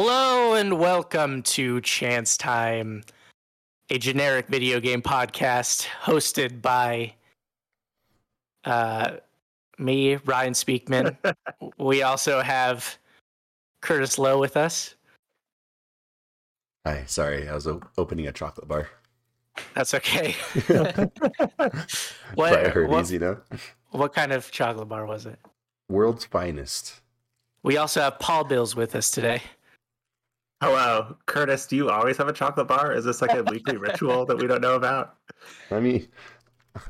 Hello and welcome to Chance Time, a generic video game podcast hosted by me, Ryan Speakman. We also have Curtis Lowe with us. Hi, sorry, I was opening a chocolate bar. That's okay. What kind of chocolate bar was it? World's finest. We also have Paul Bills with us today. Hello, Curtis, do you always have a chocolate bar? Is this like a weekly ritual that we don't know about? I mean,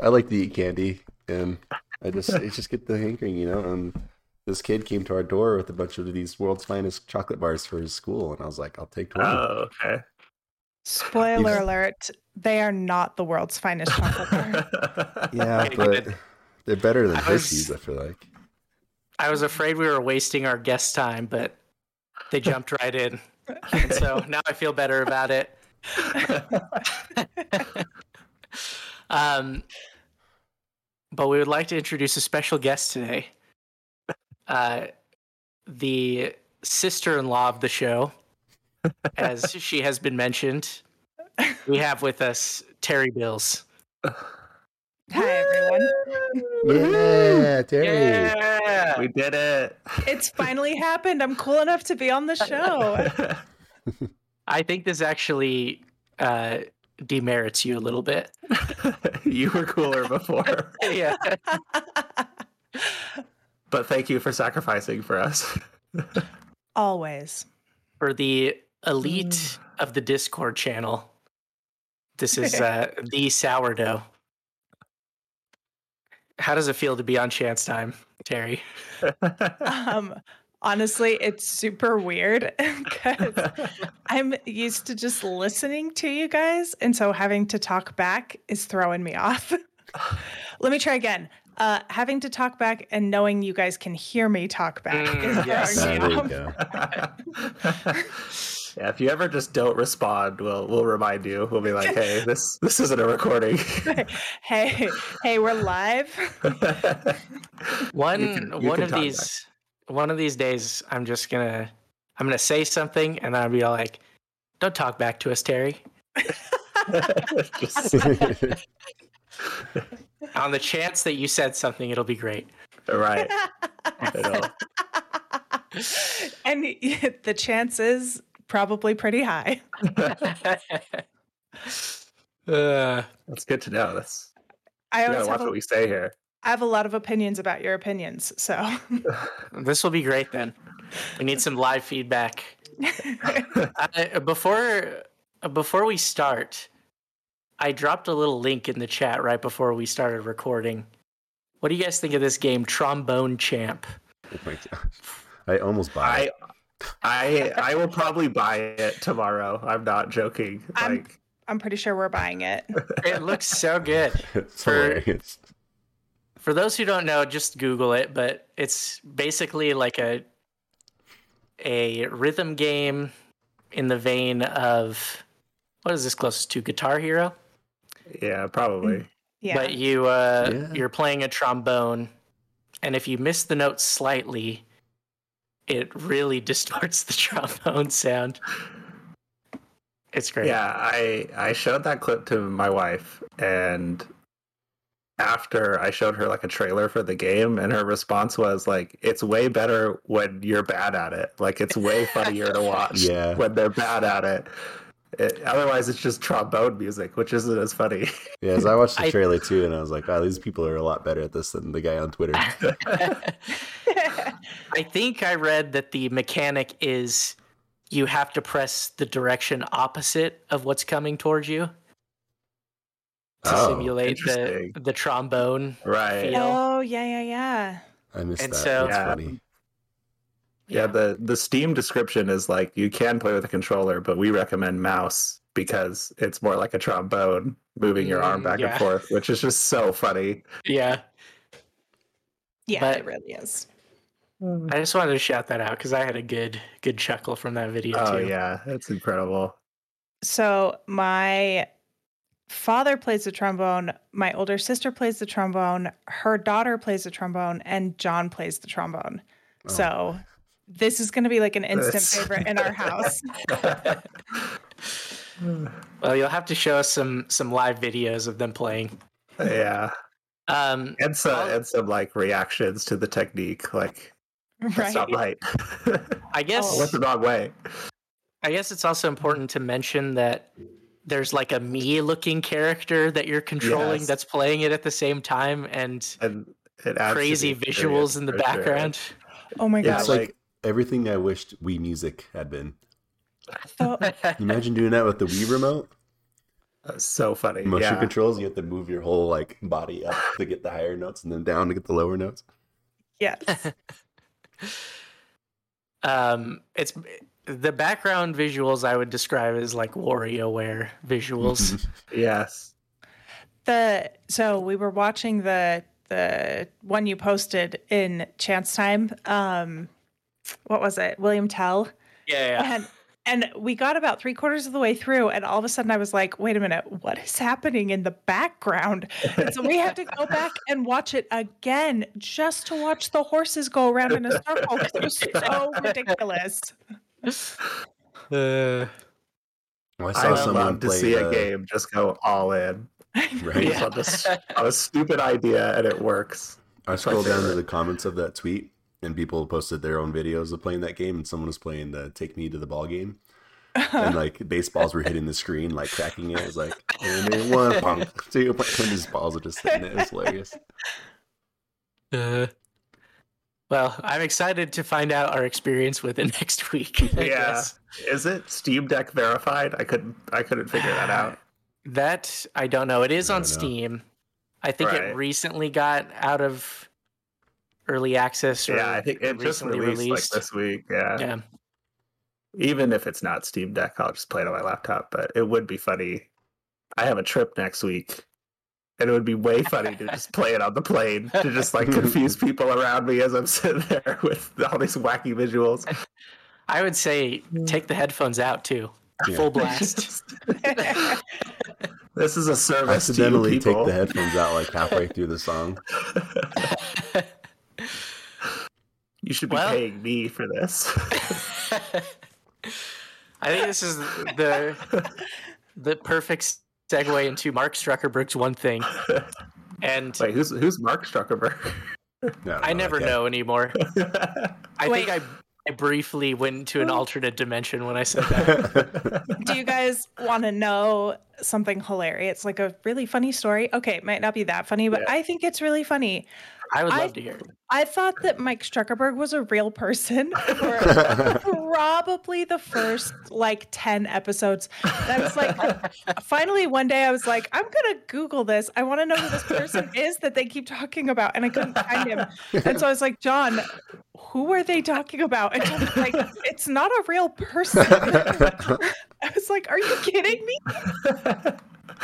I like to eat candy, and I just get the hankering, you know? And this kid came to our door with a bunch of these world's finest chocolate bars for his school, and I was like, I'll take 20. Oh, okay. Spoiler alert, they are not the world's finest chocolate bar. Yeah, but they're better than Hershey's, I feel like. I was afraid we were wasting our guest time, but they jumped right in. And so now I feel better about it. But we would like to introduce a special guest today. The sister-in-law of the show, as she has been mentioned. We have with us Terry Bills. Hi, everyone. Yeah, Terry. Yeah, we did it. It's finally happened. I'm cool enough to be on the show. I think this actually demerits you a little bit. You were cooler before. Yeah. But thank you for sacrificing for us. Always. For the elite of the Discord channel, this is the sourdough. How does it feel to be on Chance Time, Terry? Honestly, it's super weird because I'm used to just listening to you guys. And so having to talk back is throwing me off. Let me try again. Having to talk back and knowing you guys can hear me talk back is throwing me off. Yeah, if you ever just don't respond, we'll remind you. We'll be like, hey, this isn't a recording. hey, we're live. One of these days I'm just gonna say something and I'll be all like, don't talk back to us, Terry. On the chance that you said something, it'll be great. Right. And the chance is probably pretty high. That's good to know. I always watch what we say here. I have a lot of opinions about your opinions, so. This will be great then. We need some live feedback. Before we start, I dropped a little link in the chat right before we started recording. What do you guys think of this game, Trombone Champ? Oh my gosh. I almost bought it. I will probably buy it tomorrow. I'm not joking. I'm pretty sure we're buying it. It looks so good. It's hilarious. For those who don't know, just Google it, but it's basically like a rhythm game in the vein of, what is this closest to, Guitar Hero? Yeah, probably. Yeah. But you're playing a trombone, and if you miss the note slightly, it really distorts the trombone sound. It's great. Yeah, I showed that clip to my wife, and after I showed her like a trailer for the game, and her response was like, it's way better when you're bad at it. Like, it's way funnier to watch when they're bad at it. Otherwise, it's just trombone music, which isn't as funny. Yeah, as I watched the trailer too, and I was like, wow, these people are a lot better at this than the guy on Twitter. I think I read that the mechanic is you have to press the direction opposite of what's coming towards you to simulate the trombone feel. Oh, yeah. I missed that. So, that's funny. Yeah, the Steam description is like, you can play with a controller, but we recommend mouse because it's more like a trombone moving your arm back and forth, which is just so funny. Yeah. Yeah, but it really is. I just wanted to shout that out because I had a good chuckle from that video too. Oh yeah, that's incredible. So my father plays the trombone, my older sister plays the trombone, her daughter plays the trombone, and John plays the trombone. Oh. So this is going to be like an instant favorite in our house. Well, you'll have to show us some live videos of them playing. Yeah. And some like reactions to the technique, like that's not right. I guess what's the wrong way? I guess it's also important to mention that there's like a Mii-looking character that you're controlling that's playing it at the same time, and crazy visuals in the background. Sure. Oh my god! It's like everything I wished Wii Music had been. Imagine doing that with the Wii remote. That's so funny. Motion controls, you have to move your whole like body up to get the higher notes and then down to get the lower notes. Yes. It's the background visuals I would describe as like WarioWare visuals. Yes. So we were watching the one you posted in Chance Time. What was it? William Tell. Yeah. And we got about 3/4 of the way through, and all of a sudden I was like, wait a minute, what is happening in the background? And so we had to go back and watch it again just to watch the horses go around in a circle. It was so ridiculous. I love to see a game just go all in. Right? Yeah. On a stupid idea, and it works. I scrolled down to the comments of that tweet. And people posted their own videos of playing that game, and someone was playing the "Take Me to the Ball" game, and like baseballs were hitting the screen, like cracking it. It was like, and then one, punk, two, and these balls are just hitting it. It was hilarious. Well, I'm excited to find out our experience with it next week. I guess. Is it Steam Deck verified? I couldn't figure that out. That I don't know. It is on Steam. I think it recently got out of early access. I think it just released like this week. Yeah. Even if it's not Steam Deck, I'll just play it on my laptop, but it would be funny. I have a trip next week, and it would be way funny to just play it on the plane to just like confuse people around me as I'm sitting there with all these wacky visuals. I would say take the headphones out too. Yeah. Full blast. This is a service to you people. Take the headphones out like halfway through the song. You should be paying me for this. I think this is the perfect segue into Mark Struckerberg's one thing. And wait, who's Mark Struckerberg? I never know anymore. I think I briefly went into an alternate dimension when I said that. Do you guys want to know something hilarious? It's like a really funny story. Okay, it might not be that funny, but I think it's really funny. I would love to hear it. I thought that Mike Struckerberg was a real person for probably the first like 10 episodes. And I was like, finally one day I was like, I'm going to Google this. I want to know who this person is that they keep talking about. And I couldn't find him. And so I was like, John, who are they talking about? And John was like, it's not a real person. I was like, are you kidding me?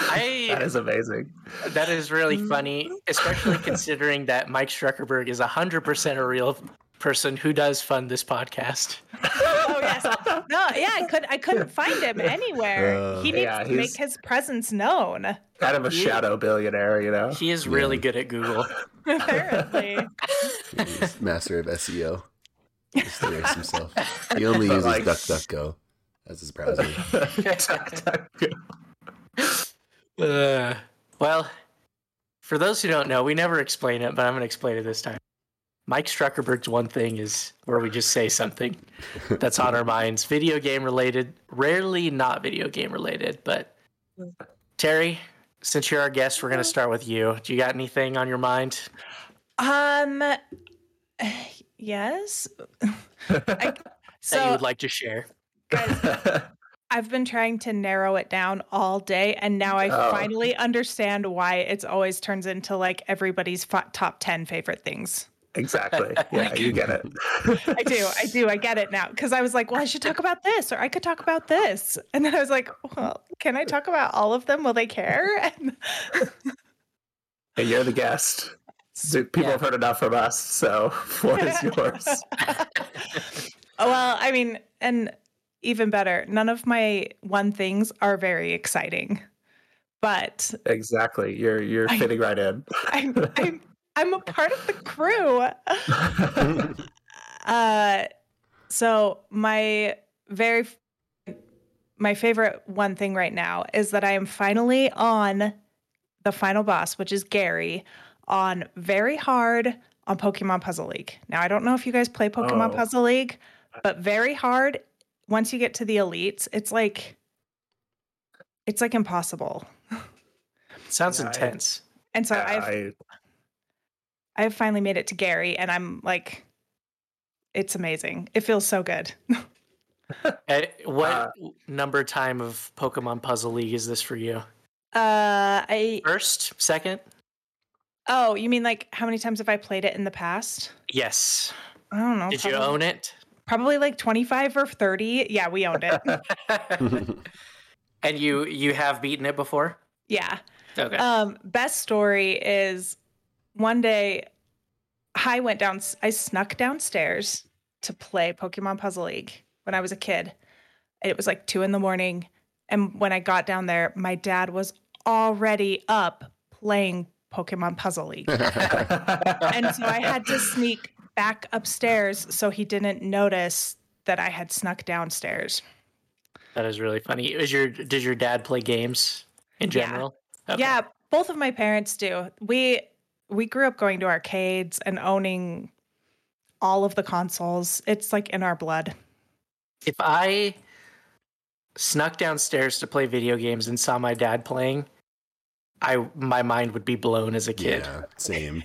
That is amazing. That is really funny, especially considering that Mike Struckerberg is 100% a real person who does fund this podcast. Oh yes, no, yeah, I couldn't find him anywhere. He needs to make his presence known. Kind of a shadow billionaire, you know. He is really good at Google. Apparently, he's master of SEO. Just to erase himself. He only uses DuckDuckGo as his browser. DuckDuckGo. Well, for those who don't know, we never explain it, but I'm going to explain it this time. Mike Struckerberg's one thing is where we just say something that's on our minds, video game related, rarely not video game related. But Terry, since you're our guest, we're going to start with you. Do you got anything on your mind? Yes. That you would like to share. Guys, I've been trying to narrow it down all day, and now I finally understand why it always turns into like everybody's top 10 favorite things. Exactly. Yeah, you get it. I do. I get it now. Because I was like, well, I should talk about this, or I could talk about this. And then I was like, well, can I talk about all of them? Will they care? And hey, you're the guest. So people have heard enough from us. So what is yours? Well, I mean, and even better, none of my one things are very exciting, but exactly, you're fitting right in. I'm a part of the crew. So my favorite one thing right now is that I am finally on the final boss, which is Gary, on very hard on Pokemon Puzzle League. Now, I don't know if you guys play Pokemon Puzzle League, but very hard, once you get to the elites, it's like impossible. Sounds intense. And so I've finally made it to Gary, and I'm like, it's amazing. It feels so good. At what number time of Pokemon Puzzle League is this for you? First? Second? Oh, you mean like how many times have I played it in the past? Yes. I don't know. Did you own it? Probably like 25 or 30. Yeah, we owned it. And you have beaten it before? Yeah. Okay. Best story is one day I snuck downstairs to play Pokemon Puzzle League when I was a kid. It was like 2 a.m. And when I got down there, my dad was already up playing Pokemon Puzzle League. And so I had to sneak back upstairs so he didn't notice that I had snuck downstairs. That is really funny. Did your dad play games in general? Yeah, okay. Yeah, both of my parents do. We grew up going to arcades and owning all of the consoles. It's like in our blood. If I snuck downstairs to play video games and saw my dad playing, my mind would be blown as a kid. Yeah, same.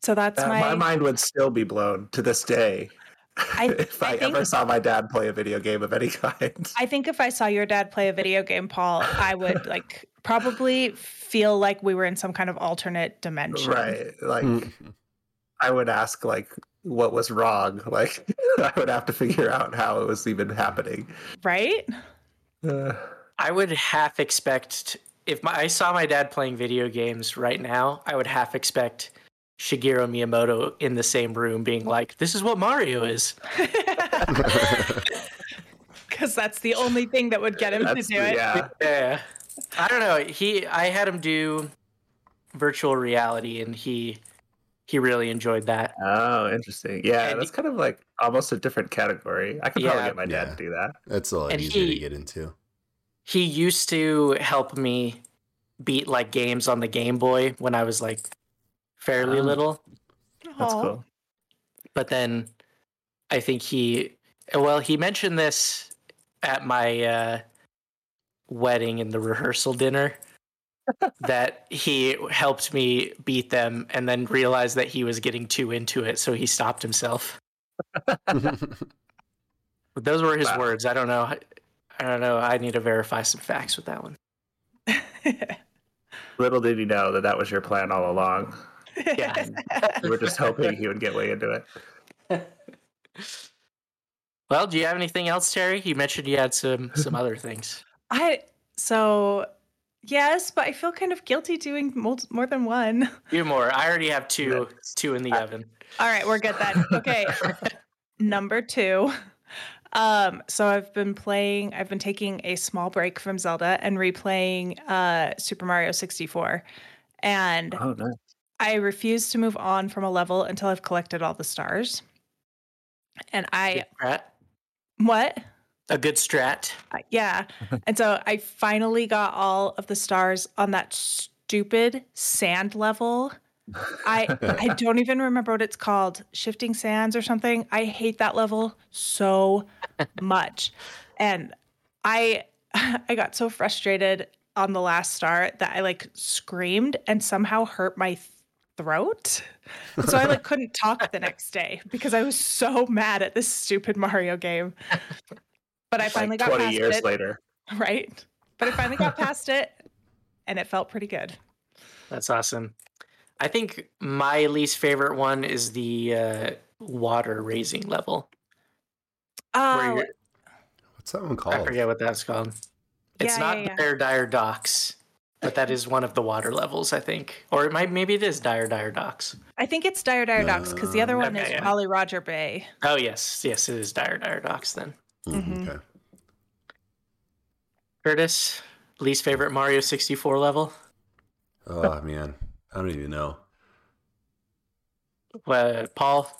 So that's my mind would still be blown to this day. If I ever saw my dad play a video game of any kind. I think if I saw your dad play a video game, Paul, I would like probably feel like we were in some kind of alternate dimension. Right. Like I would ask what was wrong. Like I would have to figure out how it was even happening. Right. I would half expect if I saw my dad playing video games right now, I would half expect Shigeru Miyamoto in the same room being like, this is what Mario is. Because that's the only thing that would get him to do it. Yeah. I don't know. I had him do virtual reality, and he really enjoyed that. Oh, interesting. Yeah, and that's kind of like almost a different category. I could probably get my dad to do that. That's a lot easier to get into. He used to help me beat like games on the Game Boy when I was like fairly little. That's cool. But then I think he mentioned this at my wedding in the rehearsal dinner that he helped me beat them and then realized that he was getting too into it, so he stopped himself. But those were his words. I don't know. I need to verify some facts with that one. Little did you know that was your plan all along. Yeah, we were just hoping he would get way into it. Well, do you have anything else, Terry? You mentioned you had some other things. Yes, but I feel kind of guilty doing more than one. Do more. I already have two in the oven. All right, we're good then. Okay, number 2. So I've been taking a small break from Zelda and replaying Super Mario 64, and nice. I refuse to move on from a level until I've collected all the stars. And a good strat. Yeah. And so I finally got all of the stars on that stupid sand level. I don't even remember what it's called. Shifting Sands or something. I hate that level so much. And I got so frustrated on the last star that I screamed and somehow hurt my throat. So I couldn't talk the next day because I was so mad at this stupid Mario game. But I finally got 20 past years it. Later. Right. But I finally got past it, and it felt pretty good. That's awesome. I think my least favorite one is the water raising level. What's that one called? I forget what that's called. It's not Dire Docks. But that is one of the water levels, I think. Or maybe it is Dire Docks. I think it's Dire Docks, because the other one is Jolly Roger Bay. Oh, yes. Yes, it is Dire Docks then. Mm-hmm. Okay. Curtis, least favorite Mario 64 level? Oh, man. I don't even know. Paul,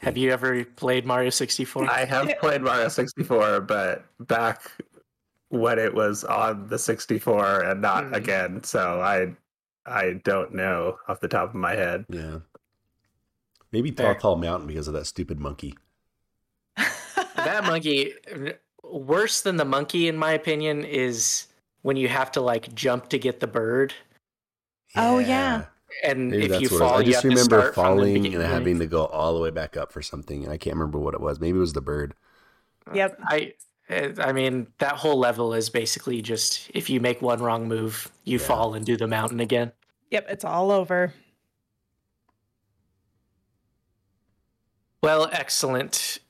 have you ever played Mario 64? I have played Mario 64, but back when it was on the 64 and not again, so I don't know off the top of my head. Yeah. Maybe Paw Mountain because of that stupid monkey. That monkey, worse than the monkey, in my opinion, is when you have to like jump to get the bird. Yeah. Oh, yeah. And maybe if you fall, I just remember falling and having to go all the way back up for something. I can't remember what it was. Maybe it was the bird. Yep. I mean, that whole level is basically just if you make one wrong move, you fall and do the mountain again. Yep, it's all over. Well, excellent.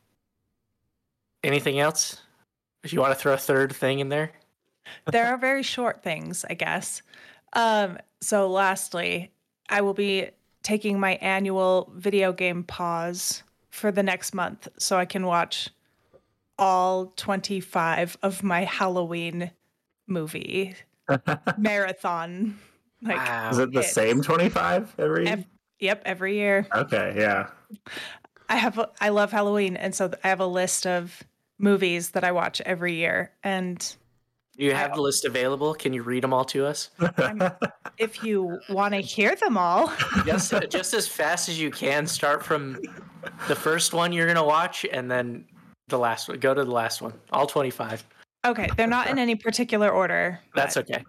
Anything else? If you want to throw a third thing in there? There are very short things, I guess. So lastly, I will be taking my annual video game pause for the next month so I can watch all 25 of my Halloween movie marathon. Like, wow. Is it the same 25 every year? Yep, every year. Okay, yeah. I love Halloween, and so I have a list of movies that I watch every year. And do you have the list available? Can you read them all to us? If you want to hear them all. Just as fast as you can. Start from the first one you're going to watch, and then the last one. Go to the last one. All 25. Okay, they're not in any particular order. That's okay.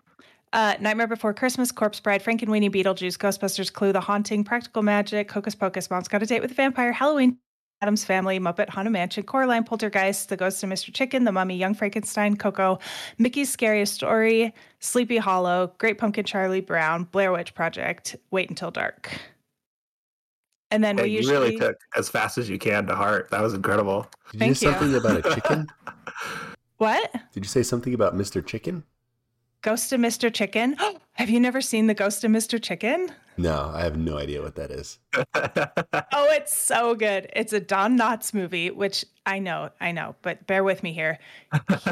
Nightmare Before Christmas, Corpse Bride, Frankenweenie, Beetlejuice, Ghostbusters, Clue, The Haunting, Practical Magic, Hocus Pocus, Mom's Got a Date with a Vampire, Halloween, Addams Family, Muppet, Haunted Mansion, Coraline, Poltergeist, The Ghost of Mr. Chicken, The Mummy, Young Frankenstein, Coco, Mickey's Scariest Story, Sleepy Hollow, Great Pumpkin, Charlie Brown, Blair Witch Project, Wait Until Dark. And then you really took as fast as you can to heart. That was incredible. Did you say something about a chicken? What? Did you say something about Mr. Chicken? Ghost of Mr. Chicken? Oh, have you never seen The Ghost of Mr. Chicken? No, I have no idea what that is. Oh, it's so good. It's a Don Knotts movie, which I know, but bear with me here.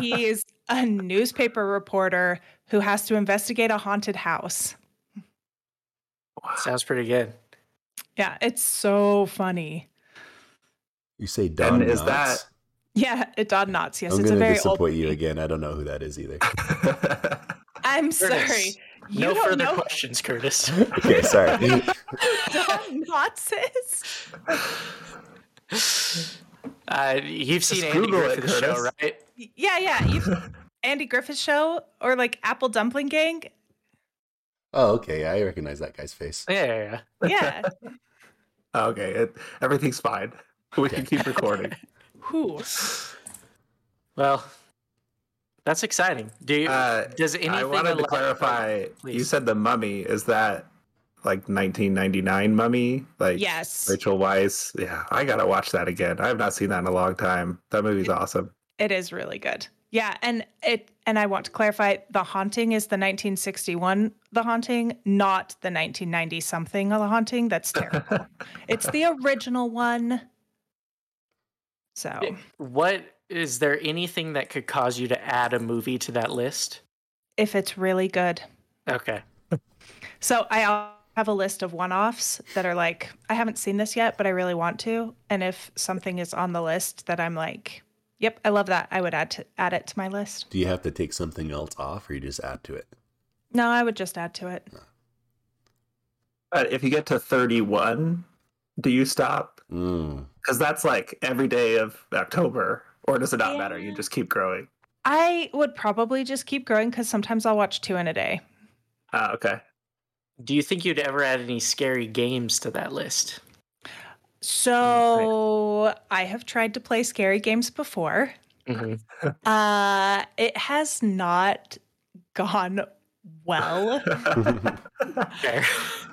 He is a newspaper reporter who has to investigate a haunted house. Sounds pretty good. Yeah, it's so funny. You say Don Knotts? Is that... Yeah, Don Knotts. Yes, I'm it's a very old. I'm going to disappoint you again. I don't know who that is either. I'm sorry. No further questions, Curtis. Okay, sorry. Don Knotts is? You've seen Andy Griffith's show, right? Yeah. Andy Griffith's show or like Apple Dumpling Gang? Oh, okay. I recognize that guy's face. Yeah. Okay, everything's fine. We can keep recording. Who? Well... That's exciting. Does anything? I wanted to clarify. You said The Mummy. Is that like 1999 Mummy? Like yes. Rachel Weisz. Yeah, I gotta watch that again. I have not seen that in a long time. That movie's awesome. It is really good. Yeah, and I want to clarify. The Haunting is the 1961 The Haunting, not the 1990 something The Haunting. That's terrible. It's the original one. So what? Is there anything that could cause you to add a movie to that list? If it's really good. Okay. So I have a list of one-offs that are like, I haven't seen this yet, but I really want to. And if something is on the list that I'm like, yep, I love that, I would add it to my list. Do you have to take something else off or you just add to it? No, I would just add to it. But if you get to 31, do you stop? Because that's like every day of October. Or does it not matter? You just keep growing. I would probably just keep growing because sometimes I'll watch two in a day. Okay. Do you think you'd ever add any scary games to that list? So I have tried to play scary games before. Mm-hmm. It has not gone well.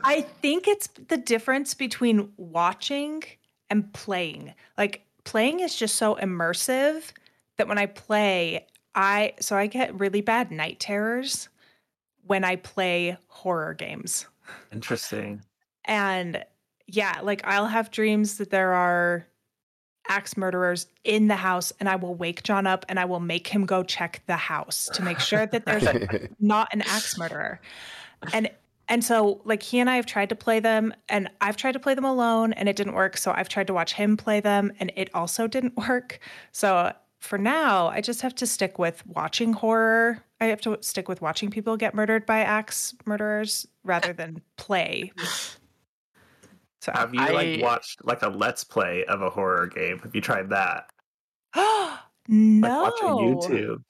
I think it's the difference between watching and playing. Like, playing is just so immersive that when I play, I get really bad night terrors when I play horror games. Interesting. And yeah, like I'll have dreams that there are axe murderers in the house and I will wake John up and I will make him go check the house to make sure that there's not an axe murderer. And And so, like, he and I have tried to play them, and I've tried to play them alone, and it didn't work. So I've tried to watch him play them, and it also didn't work. So for now, I just have to stick with watching horror. I have to stick with watching people get murdered by axe murderers rather than play. So have you, like, watched, like, a Let's Play of a horror game? Have you tried that? No. Like, watching YouTube.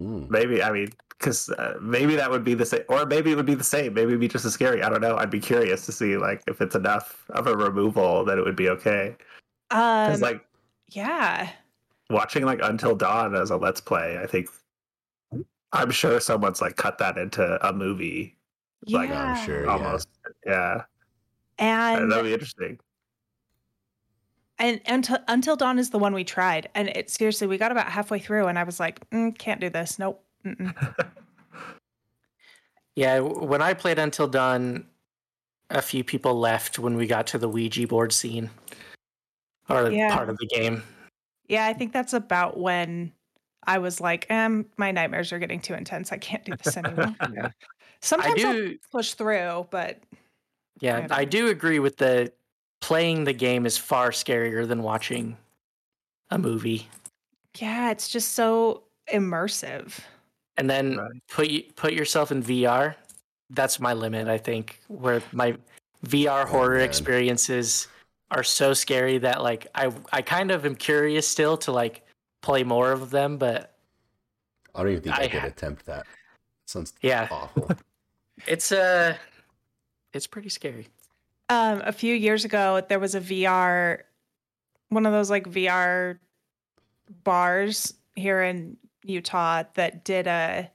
Maybe, I mean, because maybe that would be the same, or maybe it would be the same. Maybe it would be just as scary. I don't know. I'd be curious to see, like, if it's enough of a removal that it would be okay. Because, like, yeah. Watching, like, Until Dawn as a Let's Play, I think, I'm sure someone's, like, cut that into a movie. Yeah. Like, I'm sure, almost. Yeah. And that'd be interesting. And Until Dawn is the one we tried. And it seriously, we got about halfway through and I was like, can't do this. Nope. Yeah, when I played Until Dawn, a few people left when we got to the Ouija board scene. Or part of the game. Yeah, I think that's about when I was like, my nightmares are getting too intense. I can't do this anymore. Yeah. Sometimes I push through, but... Yeah, I do agree with the playing the game is far scarier than watching a movie. Yeah, it's just so immersive. And then put yourself in VR. That's my limit, I think, where my VR horror experiences are so scary that, like, I kind of am curious still to, like, play more of them, but... I don't even think I could attempt that. Sounds awful. It's pretty scary. A few years ago, there was a VR, one of those, like, VR bars here in Utah that did a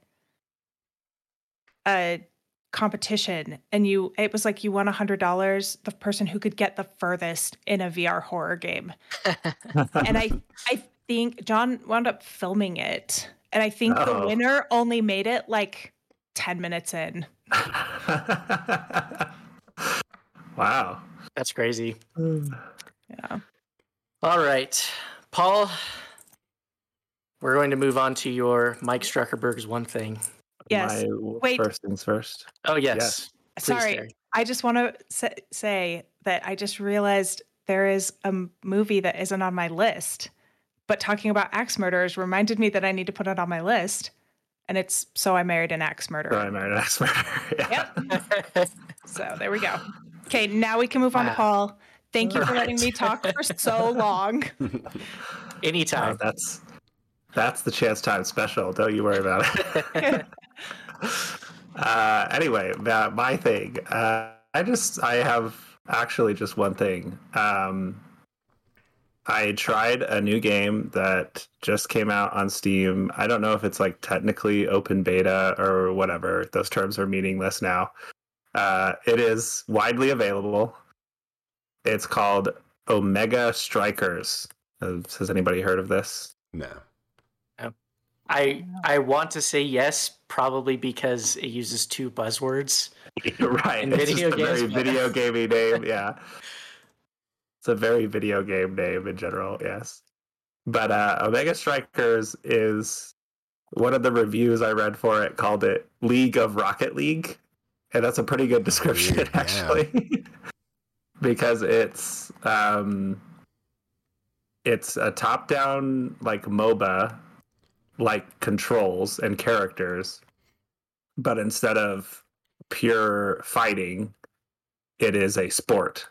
competition, and it was like you won $100, the person who could get the furthest in a VR horror game. And I think John wound up filming it, and I think the winner only made it like 10 minutes in. Wow, that's crazy. Yeah. All right, Paul, we're going to move on to your Mike Struckerberg's one thing. Yes. Wait. First things first. Oh, yes. Sorry, Terry. I just want to say that I just realized there is a movie that isn't on my list, but talking about axe murderers reminded me that I need to put it on my list. And it's So I Married an Axe Murderer. So I Married an Axe Murderer. Yeah. Yep. So there we go. Okay, now we can move on to Paul. Thank you for letting me talk for so long. Anytime. Oh, that's the Chance Time special. Don't you worry about it. Anyway, my thing. I have actually just one thing. I tried a new game that just came out on Steam. I don't know if it's, like, technically open beta or whatever. Those terms are meaningless now. It is widely available. It's called Omega Strikers. Has anybody heard of this? No. I want to say yes, probably because it uses two buzzwords. Right. It's video just games, a very video gamey name, yeah. It's a very video game name in general, yes. But Omega Strikers is, one of the reviews I read for it called it League of Rocket League. And that's a pretty good description, actually. Because it's a top-down, like, MOBA, like, controls and characters. But instead of pure fighting, it is a sport.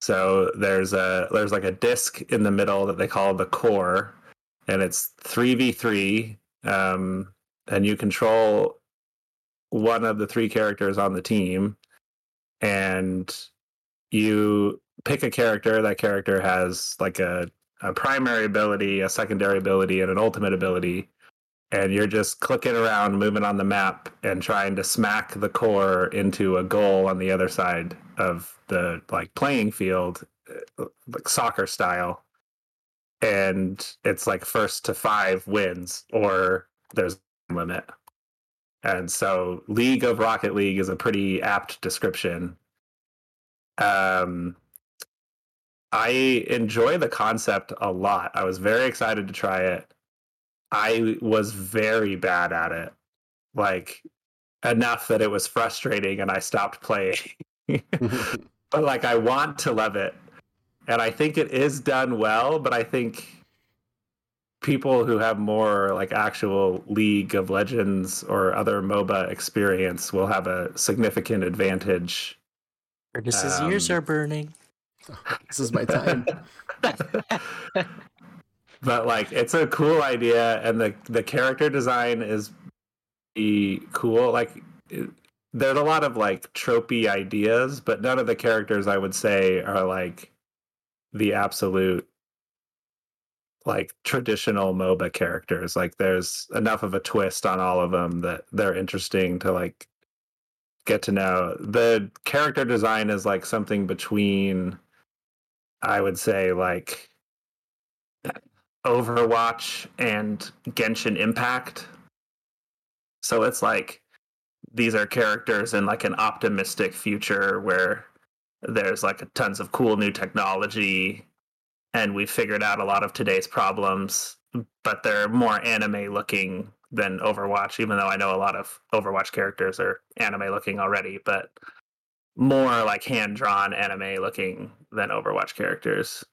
So there's like a disc in the middle that they call the core, and it's 3v3, and you control one of the three characters on the team, and you pick a character. That character has, like, a primary ability, a secondary ability, and an ultimate ability, and you're just clicking around, moving on the map, and trying to smack the core into a goal on the other side of the, like, playing field, like soccer style. And it's, like, first to 5 wins, or there's a limit. And so League of Rocket League is a pretty apt description. I enjoy the concept a lot. I was very excited to try it. I was very bad at it. Like, enough that it was frustrating and I stopped playing. But like, I want to love it. And I think it is done well, but I think people who have more like actual League of Legends or other MOBA experience will have a significant advantage. Curtis's ears are burning. Oh, this is my time. But like, it's a cool idea, and the character design is cool. Like, there's a lot of like tropey ideas, but none of the characters I would say are like the absolute like traditional MOBA characters. Like, there's enough of a twist on all of them that they're interesting to like get to know. The character design is like something between, I would say, like Overwatch and Genshin Impact. So it's like, these are characters in like an optimistic future where there's like tons of cool new technology and we figured out a lot of today's problems, but they're more anime looking than Overwatch, even though I know a lot of Overwatch characters are anime looking already, but more like hand-drawn anime looking than Overwatch characters.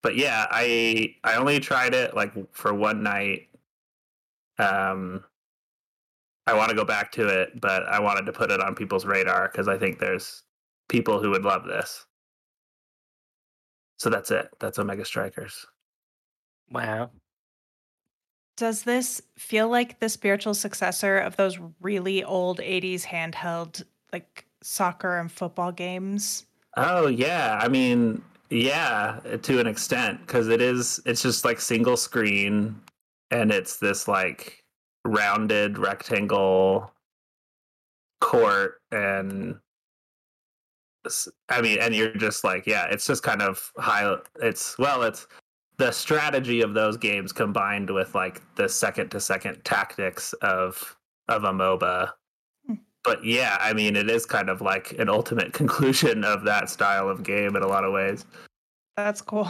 But yeah, I only tried it like for one night. I want to go back to it, but I wanted to put it on people's radar because I think there's people who would love this. So that's it. That's Omega Strikers. Wow. Does this feel like the spiritual successor of those really old 80s handheld like soccer and football games? Oh, yeah. I mean, yeah, to an extent, because it's just like single screen and it's this like rounded rectangle court, and I mean, and you're just like, yeah, it's just kind of high. It's the strategy of those games combined with like the second-to-second tactics of a MOBA. But yeah, I mean, it is kind of like an ultimate conclusion of that style of game in a lot of ways. That's cool.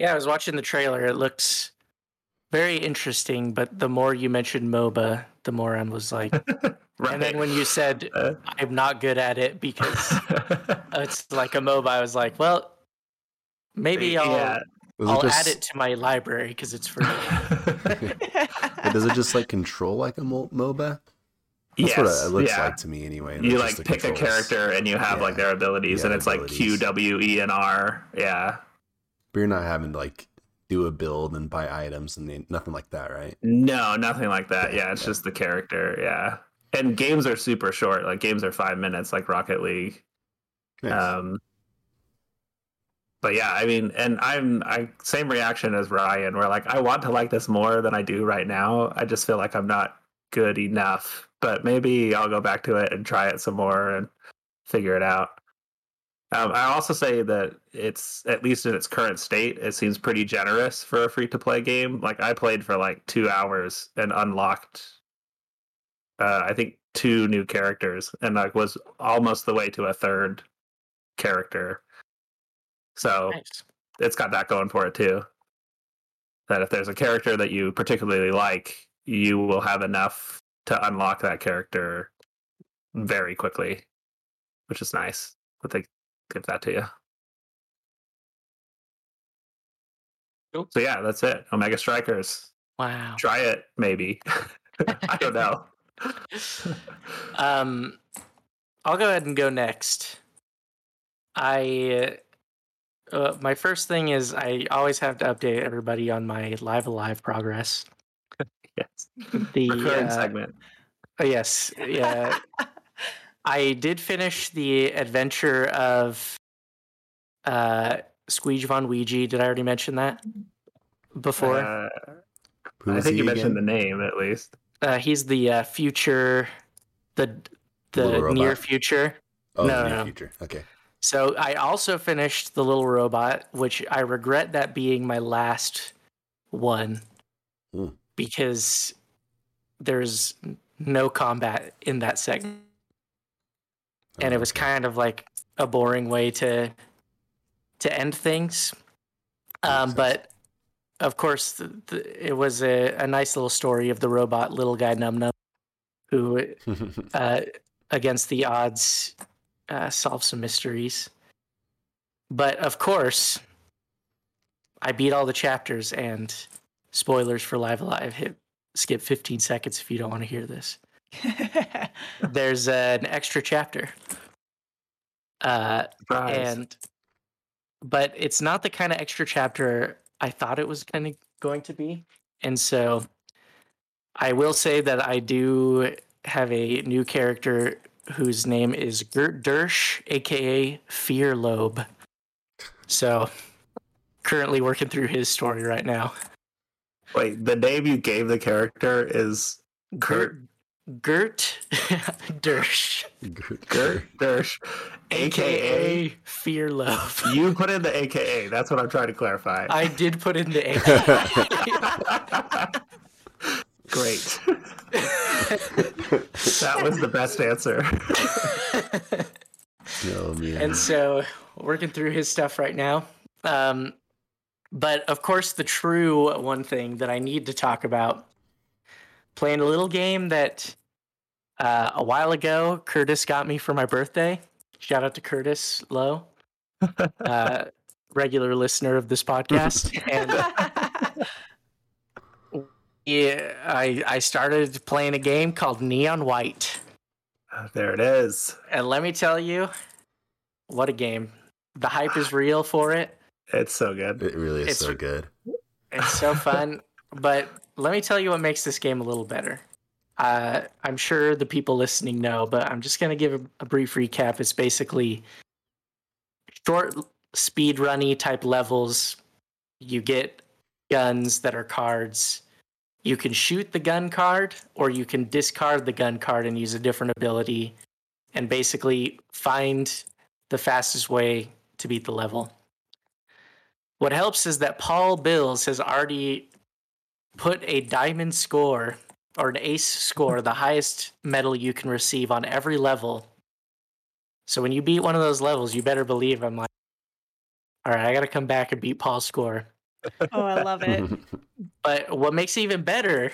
Yeah, I was watching the trailer. It looks very interesting, but the more you mentioned MOBA, the more I was like... Right. And then when you said, I'm not good at it because it's like a MOBA, I was like, well, maybe I'll add it to my library because it's free. Does it just like control like a MOBA? That's what it looks like to me anyway. You like pick controls. A character and you have like their abilities, and it's abilities. Like Q, W, E, and R. Yeah. But you're not having to like do a build and buy items and nothing like that, right? No, nothing like that. Yeah, it's just the character. Yeah. And games are super short. Like, games are 5 minutes, like Rocket League. Nice. But yeah, I mean, and I same reaction as Ryan, where like, I want to like this more than I do right now. I just feel like I'm not good enough, but maybe I'll go back to it and try it some more and figure it out. I also say that it's, at least in its current state, it seems pretty generous for a free-to-play game. Like, I played for like 2 hours and unlocked... I think 2 new characters, and like was almost the way to a 3rd character. So nice. It's got that going for it too. That if there's a character that you particularly like, you will have enough to unlock that character very quickly, which is nice that they give that to you. Cool. So yeah, that's it. Omega Strikers. Wow. Try it, maybe. I don't know. I'll go ahead and go next. My first thing is I always have to update everybody on my Live Alive progress. Yes. The recurring segment. Oh yes. Yeah. I did finish the adventure of Squeege Von Ouija. Did I already mention that before? I think you mentioned the name at least. He's the future, the near future. Oh, no. Future. Okay. So I also finished the little robot, which I regret that being my last one because there's no combat in that segment, and it was kind of like a boring way to end things. But of course, it was a nice little story of the robot little guy Num Num, who, against the odds, solves some mysteries. But of course, I beat all the chapters, and spoilers for Live Alive, skip 15 seconds if you don't want to hear this. There's an extra chapter. But it's not the kind of extra chapter I thought it was going to be. And so I will say that I do have a new character whose name is Gert Dersh, a.k.a. Fear Lobe. So currently working through his story right now. Wait, the name you gave the character is Gert Dersh. Gert Dersh, a.k.a. Fear Love. You put in the a.k.a. That's what I'm trying to clarify. I did put in the a.k.a. Great. That was the best answer. Oh, man. And so, working through his stuff right now. But, of course, the true one thing that I need to talk about, playing a little game that a while ago Curtis got me for my birthday. Shout out to Curtis Lowe, regular listener of this podcast. And yeah, I started playing a game called Neon White. There it is. And let me tell you, what a game. The hype is real for it. It's so good. It really is so good. It's so fun. But let me tell you what makes this game a little better. I'm sure the people listening know, but I'm just going to give a brief recap. It's basically short, speedrunny type levels. You get guns that are cards. You can shoot the gun card, or you can discard the gun card and use a different ability, and basically find the fastest way to beat the level. What helps is that Paul Bills has already put a diamond score or an ace score, the highest medal you can receive on every level. So when you beat one of those levels, you better believe I'm like, all right, I got to come back and beat Paul's score. Oh, I love it. But what makes it even better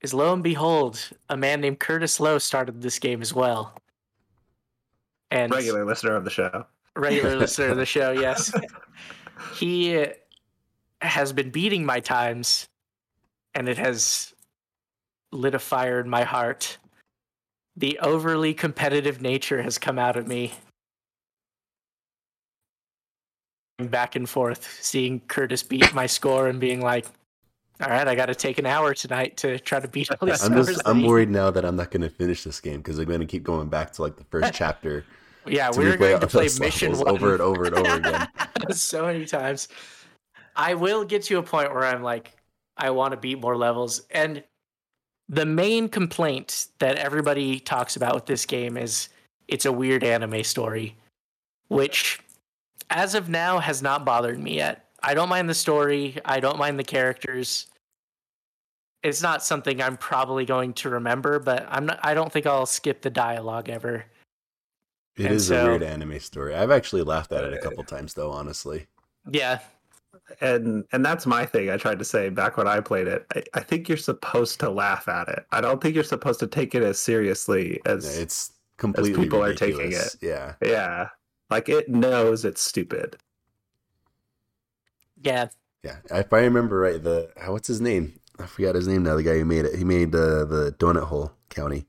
is, lo and behold, a man named Curtis Lowe started this game as well. And regular listener of the show. Regular listener of the show, yes. He has been beating my times, and it has lit a fire in my heart. The overly competitive nature has come out of me. Back and forth, seeing Curtis beat my score and being like, all right, I got to take an hour tonight to try to beat all these scores. I'm worried now that I'm not going to finish this game, because I'm going to keep going back to like the first chapter. Yeah, we're going to play mission one over and over and over again. So many times. I will get to a point where I'm like, I want to beat more levels. And the main complaint that everybody talks about with this game is it's a weird anime story, which as of now has not bothered me yet. I don't mind the story. I don't mind the characters. It's not something I'm probably going to remember, but I don't think I'll skip the dialogue ever. It is a weird anime story. I've actually laughed at it a couple times, though, honestly. Yeah. And that's my thing I tried to say back when I played it. I think you're supposed to laugh at it. I don't think you're supposed to take it as seriously as it's completely as people ridiculous. Are taking it. Yeah. Yeah. Like, it knows it's stupid. Yeah. Yeah. If I remember right, what's his name? I forgot his name now, the guy who made it. He made the Donut Hole County.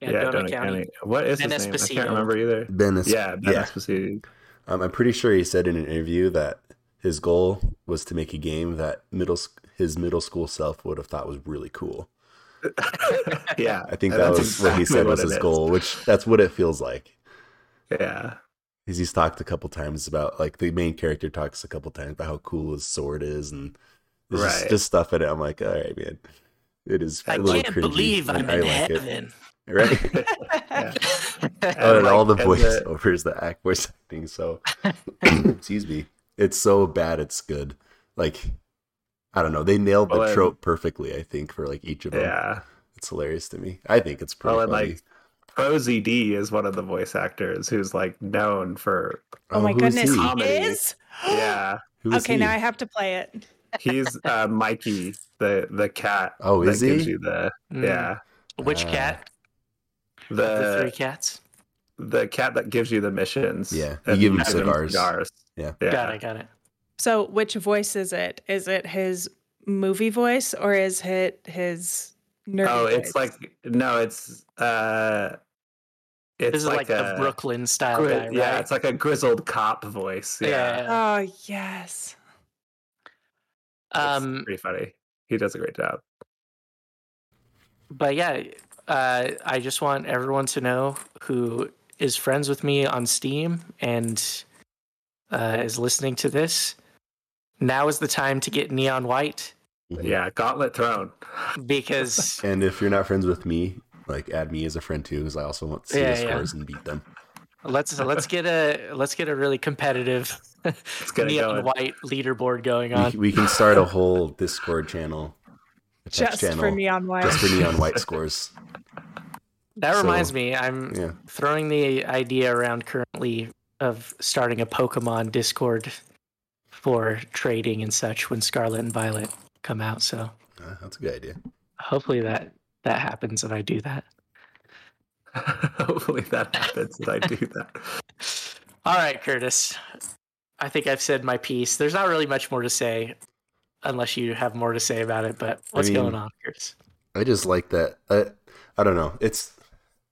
Yeah, Donut County. What is his name? I can't remember either. Ben Esposito. I'm pretty sure he said in an interview that his goal was to make a game that his middle school self would have thought was really cool. Yeah. I think that was exactly what he said was his goal, which that's what it feels like. Yeah. He's talked a couple times about, like, the main character talks a couple times about how cool his sword is, and there's just stuff in it. I'm like, all right, man. It is. I can't believe I'm in heaven. Right? Yeah. And all the voiceovers, the voice acting. So, excuse me. It's so bad, it's good. Like, I don't know. They nailed the trope perfectly, I think, for, like, each of them. Yeah. It's hilarious to me. I think it's pretty funny. OZD is one of the voice actors who's like known for oh my goodness, comedy. He is? Yeah. Okay, now I have to play it. He's Mikey, the cat. Oh, is he? Gives you the, yeah. Which cat? The three cats? The cat that gives you the missions. Yeah, you give him cigars. Yeah. Got it. So which voice is it? Is it his movie voice or is it his nerdy voice? It's like, no, it's this is like the Brooklyn style guy, right? Yeah, it's like a grizzled cop voice. Yeah. Oh, yes. It's pretty funny. He does a great job. But yeah, I just want everyone to know who is friends with me on Steam and is listening to this. Now is the time to get Neon White. Yeah, Gauntlet Throne. Because and if you're not friends with me, like add me as a friend too, because I also want to see the scores and beat them. Let's get a really competitive Neon White leaderboard going on. We can start a whole Discord channel. Just for Neon White. Just for Neon White scores. That reminds me, I'm throwing the idea around currently of starting a Pokemon Discord for trading and such when Scarlet and Violet come out. So that's a good idea. Hopefully that happens and I do that. Hopefully that happens and I do that. All right, Curtis. I think I've said my piece. There's not really much more to say. Unless you have more to say about it, but what's going on, Curtis? I just like that. I don't know.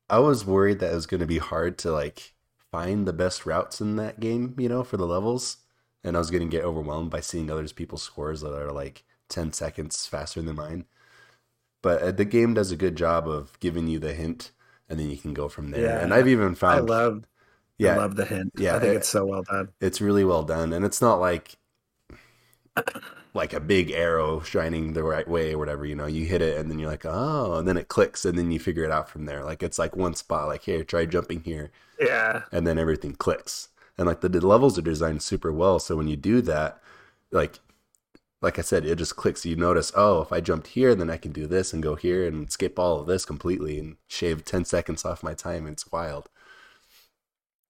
I was worried that it was going to be hard to like find the best routes in that game, you know, for the levels, and I was going to get overwhelmed by seeing other people's scores that are like 10 seconds faster than mine. But the game does a good job of giving you the hint, and then you can go from there. Yeah, and I've even found I love the hint. Yeah, I think it's so well done. It's really well done, and it's not like. Like a big arrow shining the right way or whatever, you know, you hit it and then you're like, oh, and then it clicks and then you figure it out from there. Like it's like one spot, like here, try jumping here. Yeah. And then everything clicks. And like the levels are designed super well. So when you do that, like I said, it just clicks. You notice, oh, if I jumped here, then I can do this and go here and skip all of this completely and shave 10 seconds off my time. It's wild.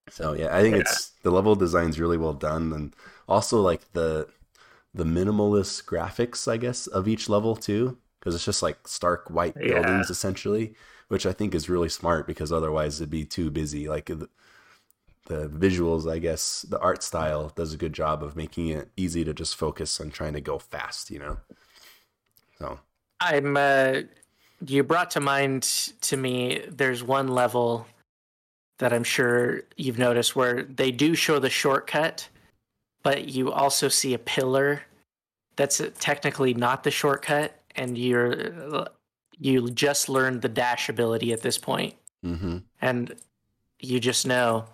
So yeah, I think it's the level design's really well done. And also like the minimalist graphics, I guess, of each level too, because it's just like stark white buildings essentially, which I think is really smart because otherwise it'd be too busy. Like the visuals, I guess, the art style does a good job of making it easy to just focus on trying to go fast, you know? So I'm, you brought to mind to me, there's one level that I'm sure you've noticed where they do show the shortcut, but you also see a pillar that's technically not the shortcut, and you just learned the dash ability at this point. Mm-hmm. And you just know,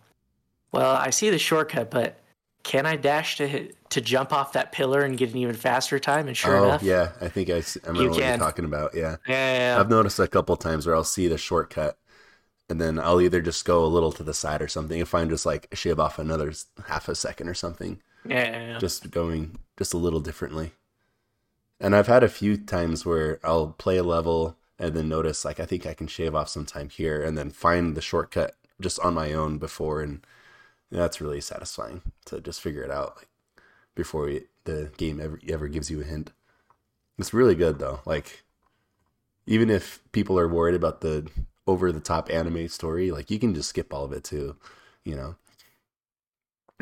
well, I see the shortcut, but can I dash to jump off that pillar and get an even faster time? And sure enough, yeah, I think I remember what you're talking about. Yeah. I've noticed a couple times where I'll see the shortcut, and then I'll either just go a little to the side or something if I'm just like shave off another half a second or something. Yeah. Just going just a little differently. And I've had a few times where I'll play a level and then notice like, I think I can shave off some time here and then find the shortcut just on my own before. And that's really satisfying to just figure it out like before the game ever gives you a hint. It's really good though. Like even if people are worried about the over the top anime story, like you can just skip all of it too, you know?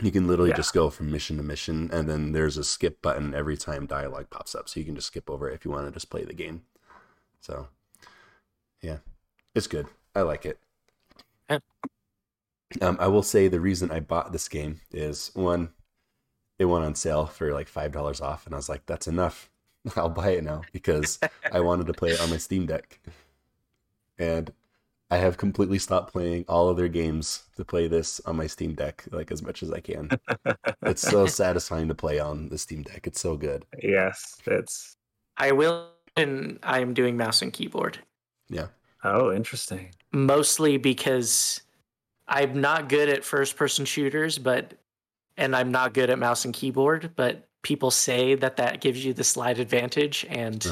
You can literally just go from mission to mission, and then there's a skip button every time dialogue pops up, so you can just skip over it if you want to just play the game. So, yeah, it's good. I like it. Yeah. I will say the reason I bought this game is, one, it went on sale for like $5 off, and I was like, that's enough. I'll buy it now, because I wanted to play it on my Steam Deck. And I have completely stopped playing all other games to play this on my Steam Deck, like as much as I can. It's so satisfying to play on the Steam Deck. It's so good. Yes, it's. I will, and I am doing mouse and keyboard. Yeah. Oh, interesting. Mostly because I'm not good at first-person shooters, and I'm not good at mouse and keyboard. But people say that gives you the slight advantage, and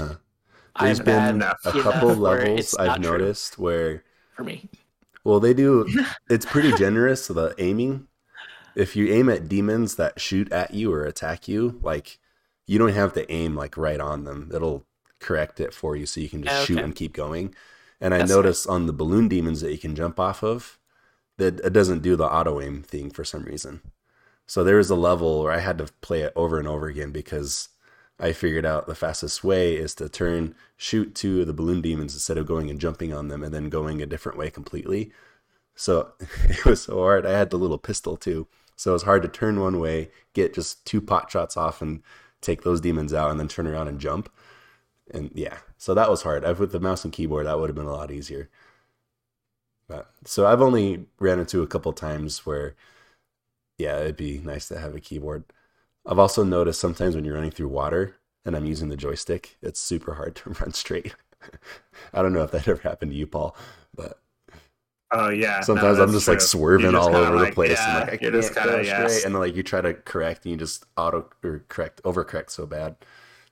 There's been a couple levels I've noticed where. For me, Well, they do. It's pretty generous. The aiming, if you aim at demons that shoot at you or attack you, like you don't have to aim like right on them. It'll correct it for you, so you can just shoot and keep going. And I noticed on the balloon demons that you can jump off of, that it doesn't do the auto aim thing for some reason. So there was a level where I had to play it over and over again because I figured out the fastest way is to turn, shoot two of the balloon demons instead of going and jumping on them and then going a different way completely. So it was so hard. I had the little pistol too. So it was hard to turn one way, get just two pot shots off and take those demons out and then turn around and jump. And yeah, so that was hard. With the mouse and keyboard, that would have been a lot easier. But so I've only ran into a couple times where, yeah, it'd be nice to have a keyboard. I've also noticed sometimes when you're running through water and I'm using the joystick, it's super hard to run straight. I don't know if that ever happened to you, Paul, but sometimes I'm just true. Like swerving all over the place. Yeah, and like I can't run straight, and like you try to correct and you just overcorrect so bad.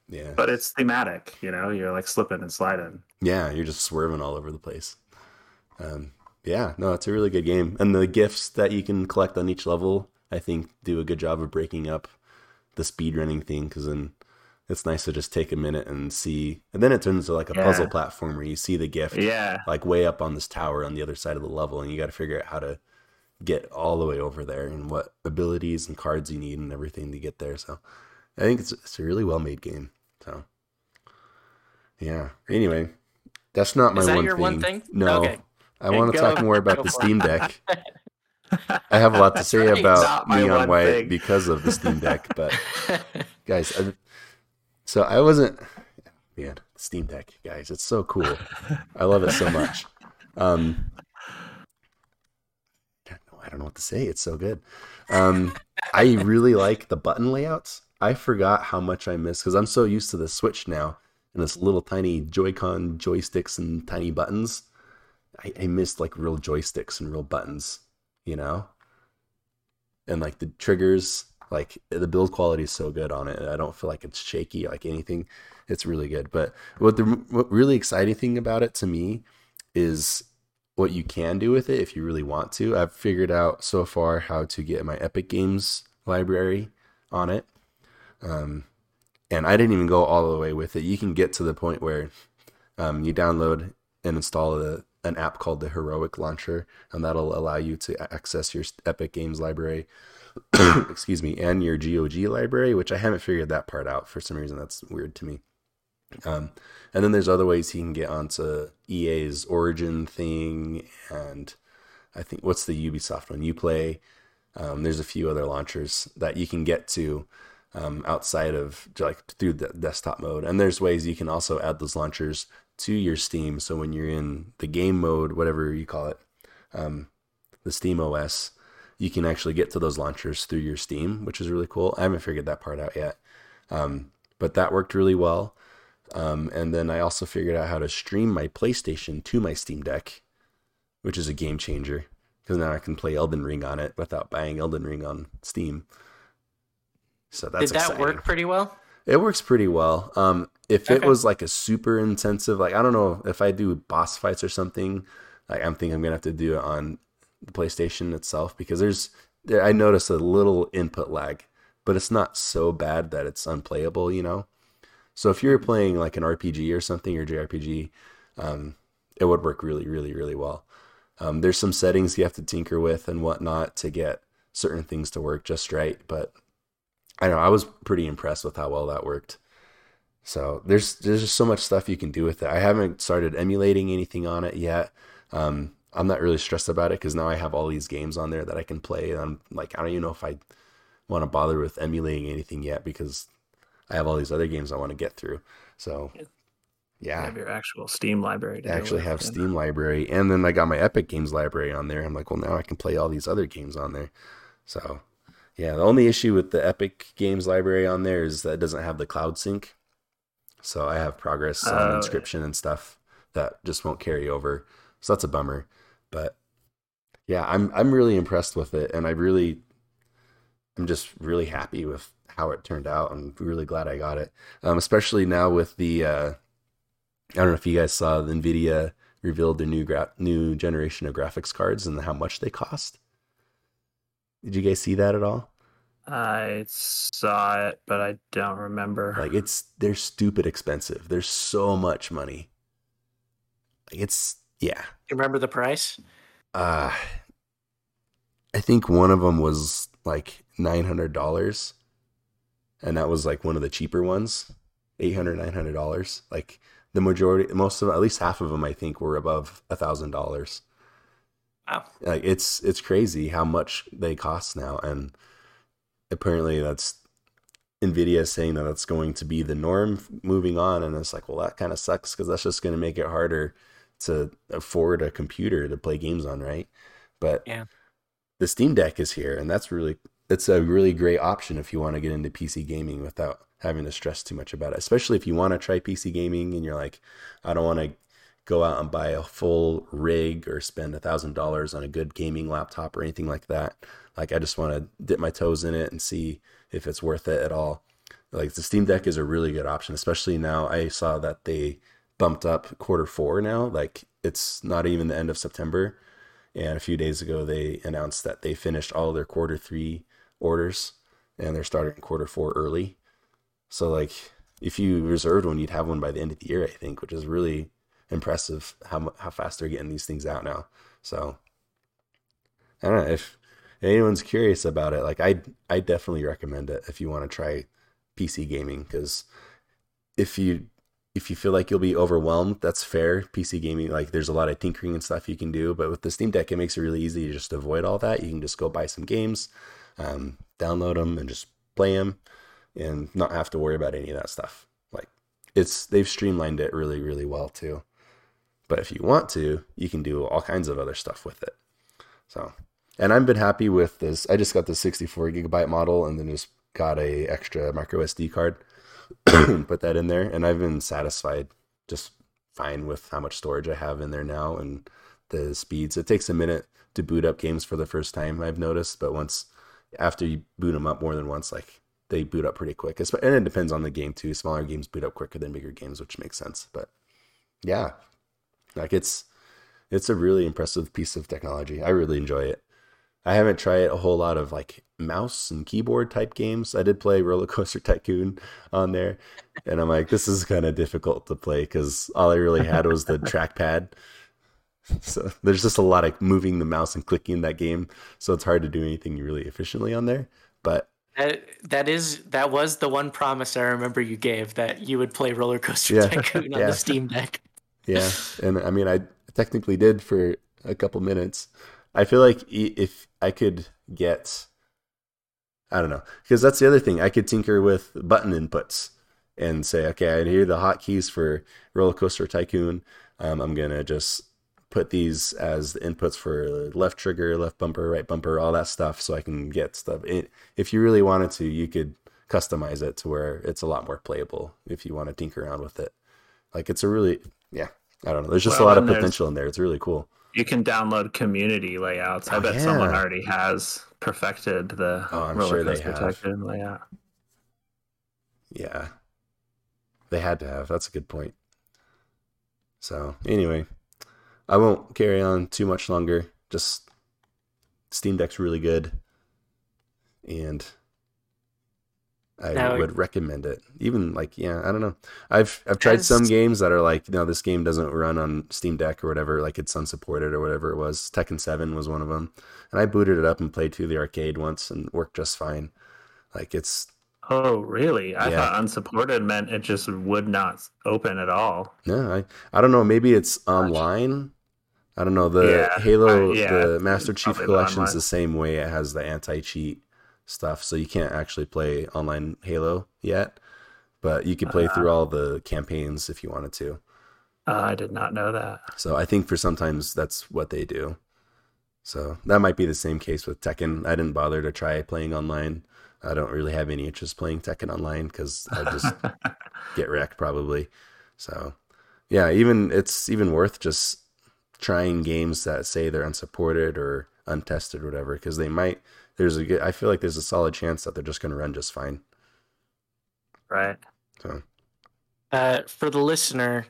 Yeah, but it's thematic, you know. You're like slipping and sliding. Yeah, you're just swerving all over the place. Yeah, no, it's a really good game, and the gifts that you can collect on each level, I think, do a good job of breaking up the speedrunning thing, because then it's nice to just take a minute and see, and then it turns into like a puzzle platform where you see the gift like way up on this tower on the other side of the level, and you got to figure out how to get all the way over there and what abilities and cards you need and everything to get there. So I think it's a really well made game. So yeah, anyway, that's not my one thing. No, okay. I want to talk more about the Steam Deck. I have a lot to say about Neon White because of the Steam Deck, but guys, Steam Deck, guys, it's so cool. I love it so much. I don't know what to say. It's so good. I really like the button layouts. I forgot how much I missed because I'm so used to the Switch now and this little tiny Joy-Con joysticks and tiny buttons. I missed like real joysticks and real buttons. You know, and like the triggers, like the build quality is so good on it. I don't feel like it's shaky, like anything. It's really good. But what really exciting thing about it to me is what you can do with it if you really want to. I've figured out so far how to get my Epic Games library on it. And I didn't even go all the way with it. You can get to the point where you download and install an app called the Heroic Launcher, and that'll allow you to access your Epic Games library, excuse me, and your GOG library, which I haven't figured that part out for some reason. That's weird to me. And then there's other ways you can get onto EA's Origin thing, and I think what's the Ubisoft one? Uplay. There's a few other launchers that you can get to outside of like through the desktop mode, and there's ways you can also add those launchers to your Steam, so when you're in the game mode, whatever you call it, the Steam OS, you can actually get to those launchers through your Steam, which is really cool. I haven't figured that part out yet, but that worked really well. And then I also figured out how to stream my PlayStation to my Steam Deck, which is a game changer, because now I can play Elden Ring on it without buying Elden Ring on Steam. So that's exciting. Did that work pretty well? It works pretty well. If it was like a super intensive, like I don't know, if I do boss fights or something, like I'm thinking I'm gonna have to do it on the PlayStation itself, because I noticed a little input lag, but it's not so bad that it's unplayable, you know. So if you're playing like an RPG or something, or JRPG, it would work really, really, really well. There's some settings you have to tinker with and whatnot to get certain things to work just right, but I know I was pretty impressed with how well that worked. So there's just so much stuff you can do with it. I haven't started emulating anything on it yet. I'm not really stressed about it because now I have all these games on there that I can play. And I'm like, I don't even know if I want to bother with emulating anything yet because I have all these other games I want to get through. So yeah, you have your actual Steam library. I actually have Steam library, and then I got my Epic Games library on there. I'm like, well, now I can play all these other games on there. So. Yeah, the only issue with the Epic Games library on there is that it doesn't have the cloud sync. So I have progress on inscription and stuff that just won't carry over. So that's a bummer. But yeah, I'm really impressed with it, and I'm just really happy with how it turned out. I'm really glad I got it. Especially now with the I don't know if you guys saw the NVIDIA revealed the new generation of graphics cards and how much they cost. Did you guys see that at all? I saw it, but I don't remember. Like, they're stupid expensive. There's so much money. Yeah. You remember the price? I think one of them was like $900, and that was like one of the cheaper ones, $800, $900. Like the majority, most of them, at least half of them, I think, were above $1,000. Wow. Like it's crazy how much they cost now, and apparently that's NVIDIA saying that that's going to be the norm moving on. And it's like, well, that kind of sucks because that's just going to make it harder to afford a computer to play games on, right? But yeah. The Steam Deck is here, and it's a really great option if you want to get into PC gaming without having to stress too much about it, especially if you want to try PC gaming and you're like, I don't want to go out and buy a full rig or spend $1,000 on a good gaming laptop or anything like that. Like, I just want to dip my toes in it and see if it's worth it at all. Like, the Steam Deck is a really good option, especially now. I saw that they bumped up Q4 now. Like, it's not even the end of September. And a few days ago, they announced that they finished all their Q3 orders, and they're starting Q4 early. So, like, if you reserved one, you'd have one by the end of the year, I think, which is really impressive how fast they're getting these things out now. So, I don't know if anyone's curious about it. Like, I definitely recommend it if you want to try PC gaming, because if you feel like you'll be overwhelmed, that's fair. PC gaming, like, there's a lot of tinkering and stuff you can do, but with the Steam Deck, it makes it really easy to just avoid all that. You can just go buy some games, download them, and just play them, and not have to worry about any of that stuff. Like, they've streamlined it really, really well too. But if you want to, you can do all kinds of other stuff with it. So, and I've been happy with this. I just got the 64 GB model, and then just got a extra micro SD card. Put that in there, and I've been satisfied just fine with how much storage I have in there now and the speeds. It takes a minute to boot up games for the first time, I've noticed, but after you boot them up more than once, like, they boot up pretty quick. And it depends on the game too. Smaller games boot up quicker than bigger games, which makes sense. But yeah, like, it's a really impressive piece of technology. I really enjoy it. I haven't tried a whole lot of, like, mouse and keyboard type games. I did play Roller Coaster Tycoon on there, and I'm like, this is kind of difficult to play because all I really had was the trackpad. So there's just a lot of moving the mouse and clicking in that game, so it's hard to do anything really efficiently on there. But that was the one promise I remember you gave, that you would play Roller Coaster Tycoon on the Steam Deck. Yeah, and I mean, I technically did for a couple minutes. I feel like if I could get, I don't know, because that's the other thing. I could tinker with button inputs and say, okay, I hear the hotkeys for Roller Coaster Tycoon. I'm going to just put these as the inputs for left trigger, left bumper, right bumper, all that stuff, so I can get stuff. If you really wanted to, you could customize it to where it's a lot more playable if you want to tinker around with it. Like, it's a really, I don't know. There's just a lot of potential in there. It's really cool. You can download community layouts. I bet someone already has perfected the Roller Coaster Tycoon layout. Yeah. They had to have. That's a good point. So, anyway, I won't carry on too much longer. Just, Steam Deck's really good, and I would recommend it. Even like, I don't know. I've tried some games that are like, no, this game doesn't run on Steam Deck or whatever. Like, it's unsupported or whatever it was. Tekken 7 was one of them. And I booted it up and played through the arcade once and worked just fine. Like, it's... Oh, really? I thought unsupported meant it just would not open at all. No, I don't know. Maybe it's online. I don't know. The Halo, the Master Chief Collection is the same way. It has the anti-cheat stuff, so you can't actually play online Halo yet, but you could play through all the campaigns if you wanted to. I did not know that. So I think for sometimes that's what they do. So that might be the same case with Tekken. I didn't bother to try playing online. I don't really have any interest playing Tekken online because I just get wrecked probably. So yeah, it's even worth just trying games that say they're unsupported or untested or whatever, because they might. I feel like there's a solid chance that they're just going to run just fine. Right. So, for the listener,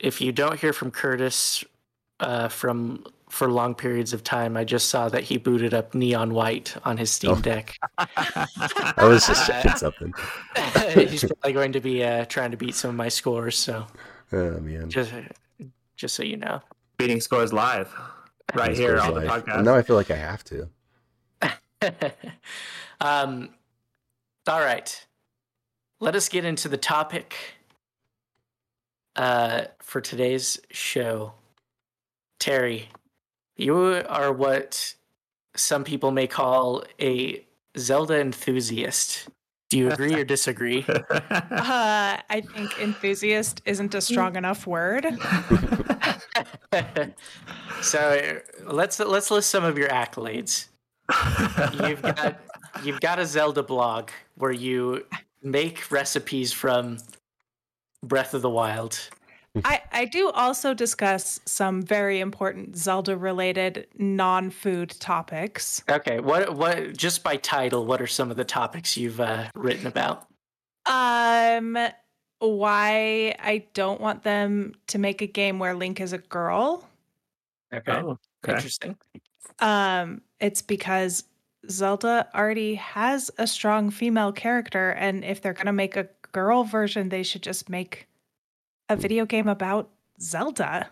if you don't hear from Curtis for long periods of time, I just saw that he booted up Neon White on his Steam Deck. I was just checking something. He's probably going to be trying to beat some of my scores, so man. Just so you know. Beating scores live right here on the podcast. And now I feel like I have to. All right. Let us get into the topic for today's show. Terry, you are what some people may call a Zelda enthusiast. Do you agree or disagree? I think enthusiast isn't a strong enough word. So let's list some of your accolades. You've got a Zelda blog where you make recipes from Breath of the Wild. I do also discuss some very important Zelda-related non-food topics. Okay, what just by title, what are some of the topics you've written about? Why I don't want them to make a game where Link is a girl. Okay, interesting. It's because Zelda already has a strong female character, and if they're going to make a girl version, they should just make a video game about Zelda.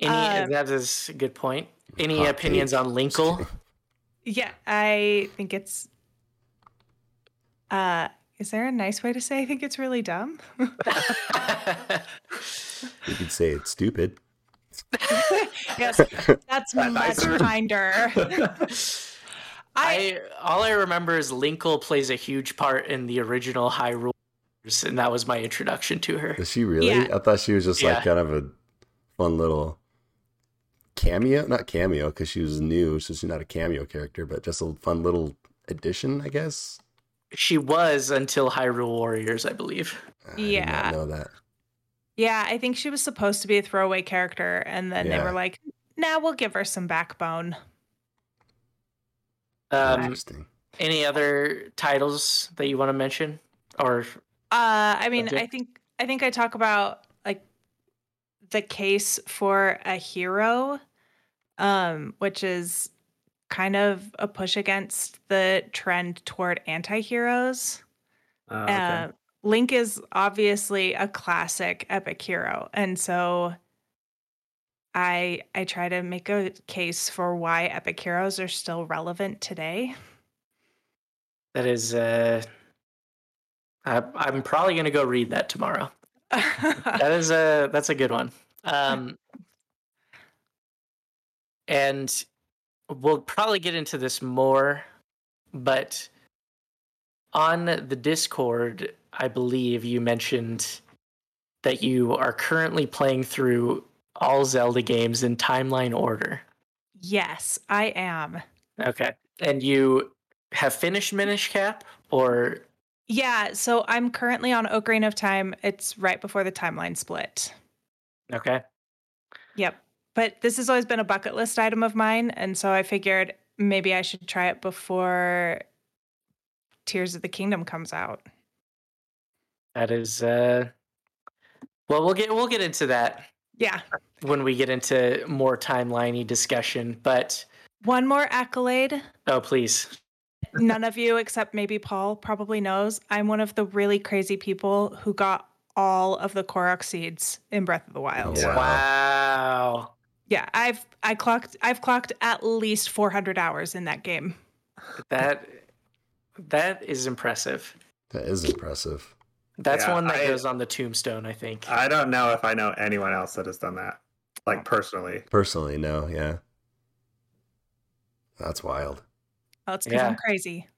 That is a good point. Any opinions on Linkle? Yeah, I think it's... is there a nice way to say I think it's really dumb? You could say it's stupid. Yes, that's much kinder. All I remember is Linkle plays a huge part in the original Hyrule, and that was my introduction to her. Is she really? Yeah. I thought she was just like kind of a fun little cameo. Not cameo, because she was new, so she's not a cameo character, but just a fun little addition, I guess. She was until Hyrule Warriors, I believe. I did not know that. Yeah, I think she was supposed to be a throwaway character, and then they were like, nah, we'll give her some backbone. Interesting. Any other titles that you want to mention? Or... I think I talk about like the case for a hero, which is kind of a push against the trend toward anti-heroes. Link is obviously a classic epic hero, and so I try to make a case for why epic heroes are still relevant today. That is I'm probably going to go read that tomorrow. That's a good one. And we'll probably get into this more, but on the Discord, I believe you mentioned that you are currently playing through all Zelda games in timeline order. Yes, I am. Okay. And you have finished Minish Cap, or... Yeah, so I'm currently on Ocarina of Time. It's right before the timeline split. Okay. Yep. But this has always been a bucket list item of mine, and so I figured maybe I should try it before Tears of the Kingdom comes out. That is well, we'll get into that. Yeah. When we get into more timeliney discussion, but one more accolade. Oh, please. None of you, except maybe Paul, probably knows I'm one of the really crazy people who got all of the Korok seeds in Breath of the Wild. Wow. Yeah, I've clocked at least 400 hours in that game. That is impressive. That is impressive. That's one that goes on the tombstone, I think. I don't know if I know anyone else that has done that, like personally. Personally, no, yeah. That's wild. Oh, it's because I'm crazy.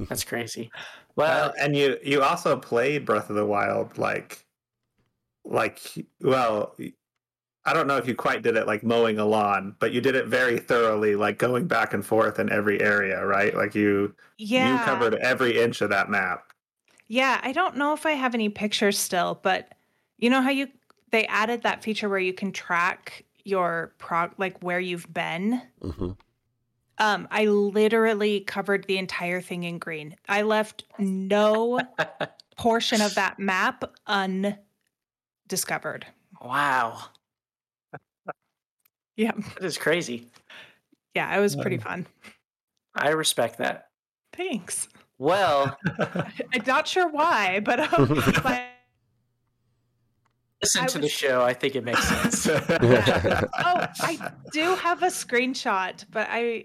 That's crazy. Well, and you also played Breath of the Wild like I don't know if you quite did it like mowing a lawn, but you did it very thoroughly, like going back and forth in every area, right? Like you covered every inch of that map. Yeah, I don't know if I have any pictures still, but you know how they added that feature where you can track your like where you've been. Mm-hmm. I literally covered the entire thing in green. I left no portion of that map undiscovered. discovered. Wow. Yeah. That is crazy. Yeah, it was pretty fun. I respect that. Thanks. Well, I'm not sure why, but listen to the show. I think it makes sense. Yeah. Oh, I do have a screenshot, but I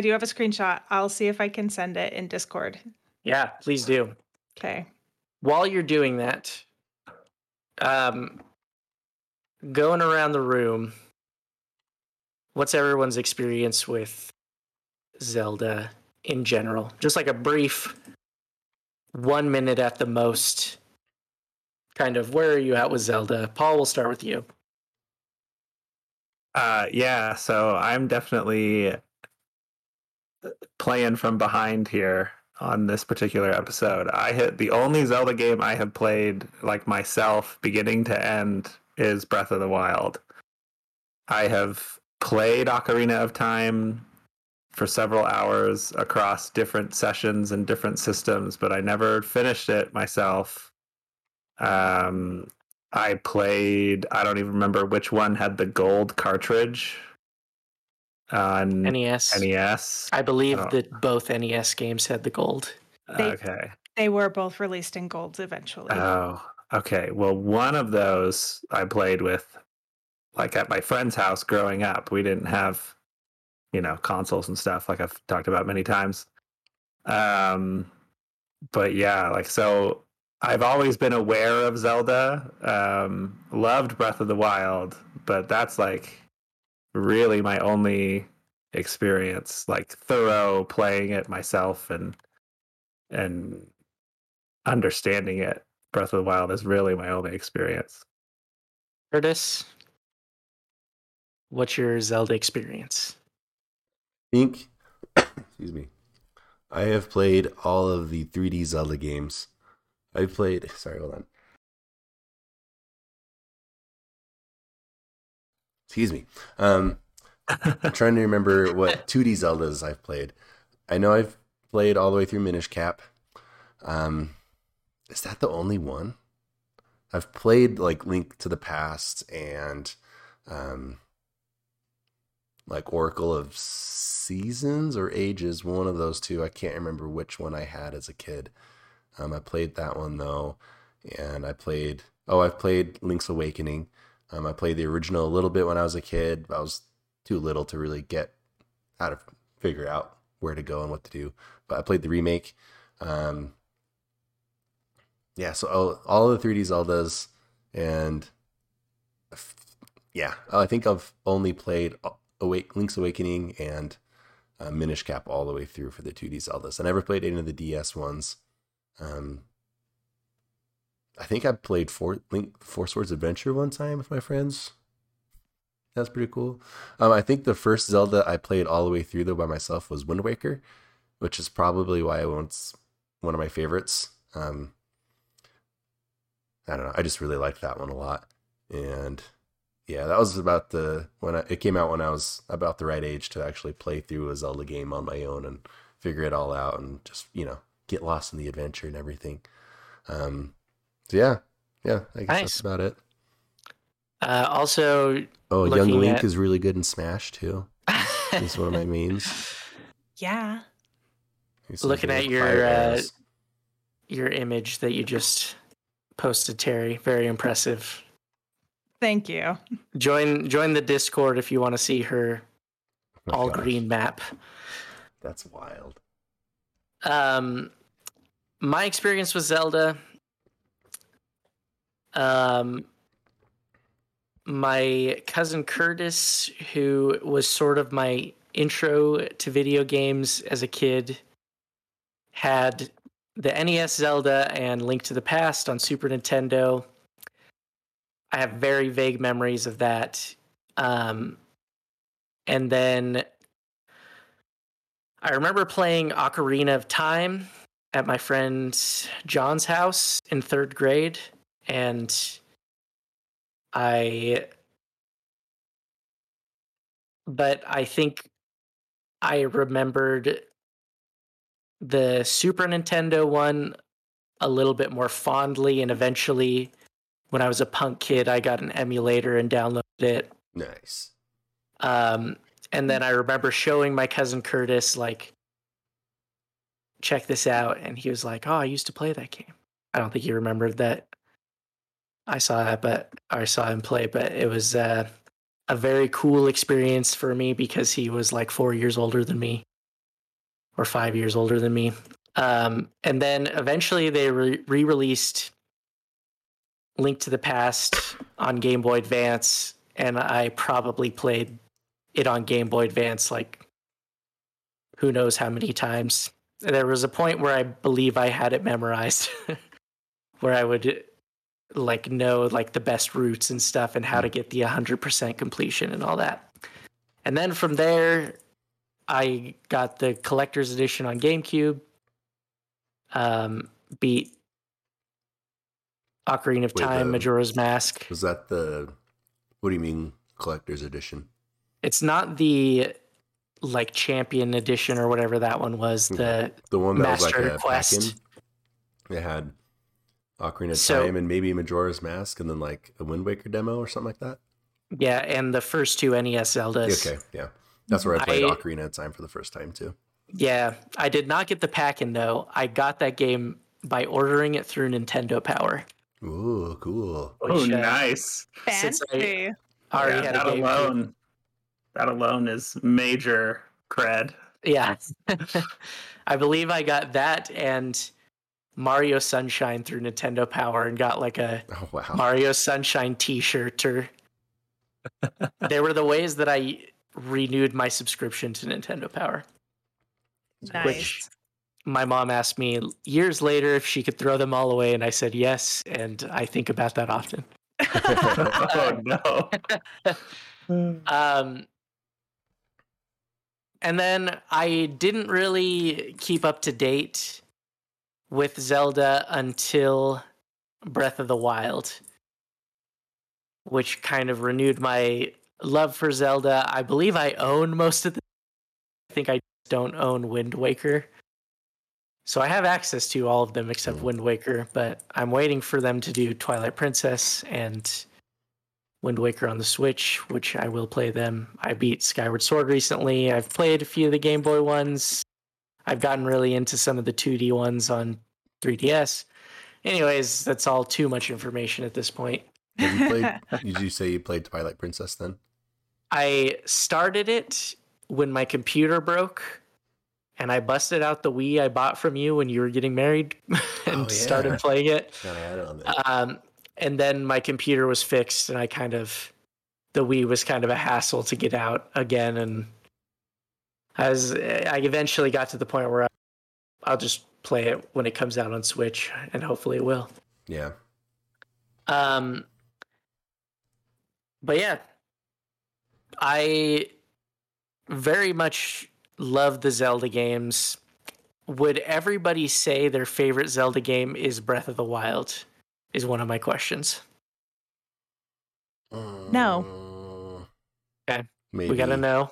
do have a screenshot. I'll see if I can send it in Discord. Yeah, please do. Okay. While you're doing that, going around the room, what's everyone's experience with Zelda in general? Just like a brief 1 minute at the most, kind of where are you at with Zelda? Paul, we'll start with you. Yeah, so I'm definitely playing from behind here on this particular episode. I hit the only Zelda game I have played, like myself, beginning to end, is Breath of the Wild. I have played Ocarina of Time for several hours across different sessions and different systems, but I never finished it myself. I played, I don't even remember which one had the gold cartridge on NES. I believe that both NES games had the gold. Okay. They were both released in golds eventually. Oh, okay. Well, one of those I played with, like, at my friend's house growing up. We didn't have, you know, consoles and stuff, like I've talked about many times. But yeah, like, so I've always been aware of Zelda. Loved Breath of the Wild, but that's like really my only experience, like thorough playing it myself and understanding it. Breath of the Wild is really my only experience. Curtis, what's your Zelda experience? Excuse me. I have played all of the 3D Zelda games. Excuse me. I'm trying to remember what 2D Zeldas I've played. I know I've played all the way through Minish Cap. Is that the only one? I've played like Link to the Past and like Oracle of Seasons or Ages, one of those two. I can't remember which one I had as a kid. I played that one though, and I've played Link's Awakening. I played the original a little bit when I was a kid. I was too little to really get how to figure out where to go and what to do, but I played the remake. Yeah, so all of the 3D Zeldas, and yeah, I think I've only played Link's Awakening and Minish Cap all the way through for the 2D Zeldas. I never played any of the DS ones. I think I played Four Swords Adventure one time with my friends. That's pretty cool. I think the first Zelda I played all the way through though by myself was Wind Waker, which is probably why it's one of my favorites. I don't know. I just really liked that one a lot. And yeah, that was about it came out when I was about the right age to actually play through a Zelda game on my own and figure it all out and just, you know, get lost in the adventure and everything. So yeah, I guess That's about it. Also, Young Link is really good in Smash too. That's one of my memes. Yeah. Looking at your image that you just posted, Terry, very impressive. Thank you. Join the Discord if you want to see her green map. That's wild. My experience with Zelda. My cousin Curtis, who was sort of my intro to video games as a kid, had the NES Zelda and Link to the Past on Super Nintendo. I have very vague memories of that. And then I remember playing Ocarina of Time at my friend John's house in third grade. And I think I remembered the Super Nintendo one a little bit more fondly, and eventually when I was a punk kid, I got an emulator and downloaded it. Nice. And then I remember showing my cousin Curtis, like, check this out. And he was like, oh, I used to play that game. I don't think he remembered that I saw him play, but it was a very cool experience for me because he was like 4 years older than me or 5 years older than me. And then eventually they re-released Link to the Past on Game Boy Advance, and I probably played it on Game Boy Advance like who knows how many times. There was a point where I believe I had it memorized where I would like know like the best routes and stuff and how to get the 100% completion and all that. And then from there I got the collector's edition on GameCube, beat Ocarina of Time, Majora's Mask. Was that the, what do you mean collector's edition? It's not the like champion edition or whatever that one was, the one that Master was like a Quest. It had Ocarina of Time and maybe Majora's Mask and then like a Wind Waker demo or something like that. Yeah, and the first two NES Zeldas. Okay, yeah. That's where I played Ocarina of Time for the first time too. Yeah, I did not get the pack-in though. I got that game by ordering it through Nintendo Power. Ooh, cool. Which, nice. Fancy. Already had a game alone. That alone is major cred. Yeah. I believe I got that and Mario Sunshine through Nintendo Power and got like a Mario Sunshine t-shirt. They were the ways that I renewed my subscription to Nintendo Power. Nice. Which my mom asked me years later if she could throw them all away, and I said yes, and I think about that often. Oh, no. And then I didn't really keep up to date with Zelda until Breath of the Wild, which kind of renewed my love for Zelda. I believe I own most of the... I think I just don't own Wind Waker. So I have access to all of them except Wind Waker, but I'm waiting for them to do Twilight Princess and Wind Waker on the Switch, which I will play them. I beat Skyward Sword recently. I've played a few of the Game Boy ones. I've gotten really into some of the 2D ones on 3DS. Anyways, that's all too much information at this point. Did you say you played Twilight Princess then? I started it when my computer broke, and I busted out the Wii I bought from you when you were getting married and started playing it. And then my computer was fixed, and the Wii was kind of a hassle to get out again. And I eventually got to the point where I'll just play it when it comes out on Switch, and hopefully it will. Yeah. But yeah, I very much love the Zelda games. Would everybody say their favorite Zelda game is Breath of the Wild? Is one of my questions. No. Okay. Maybe. We got to know.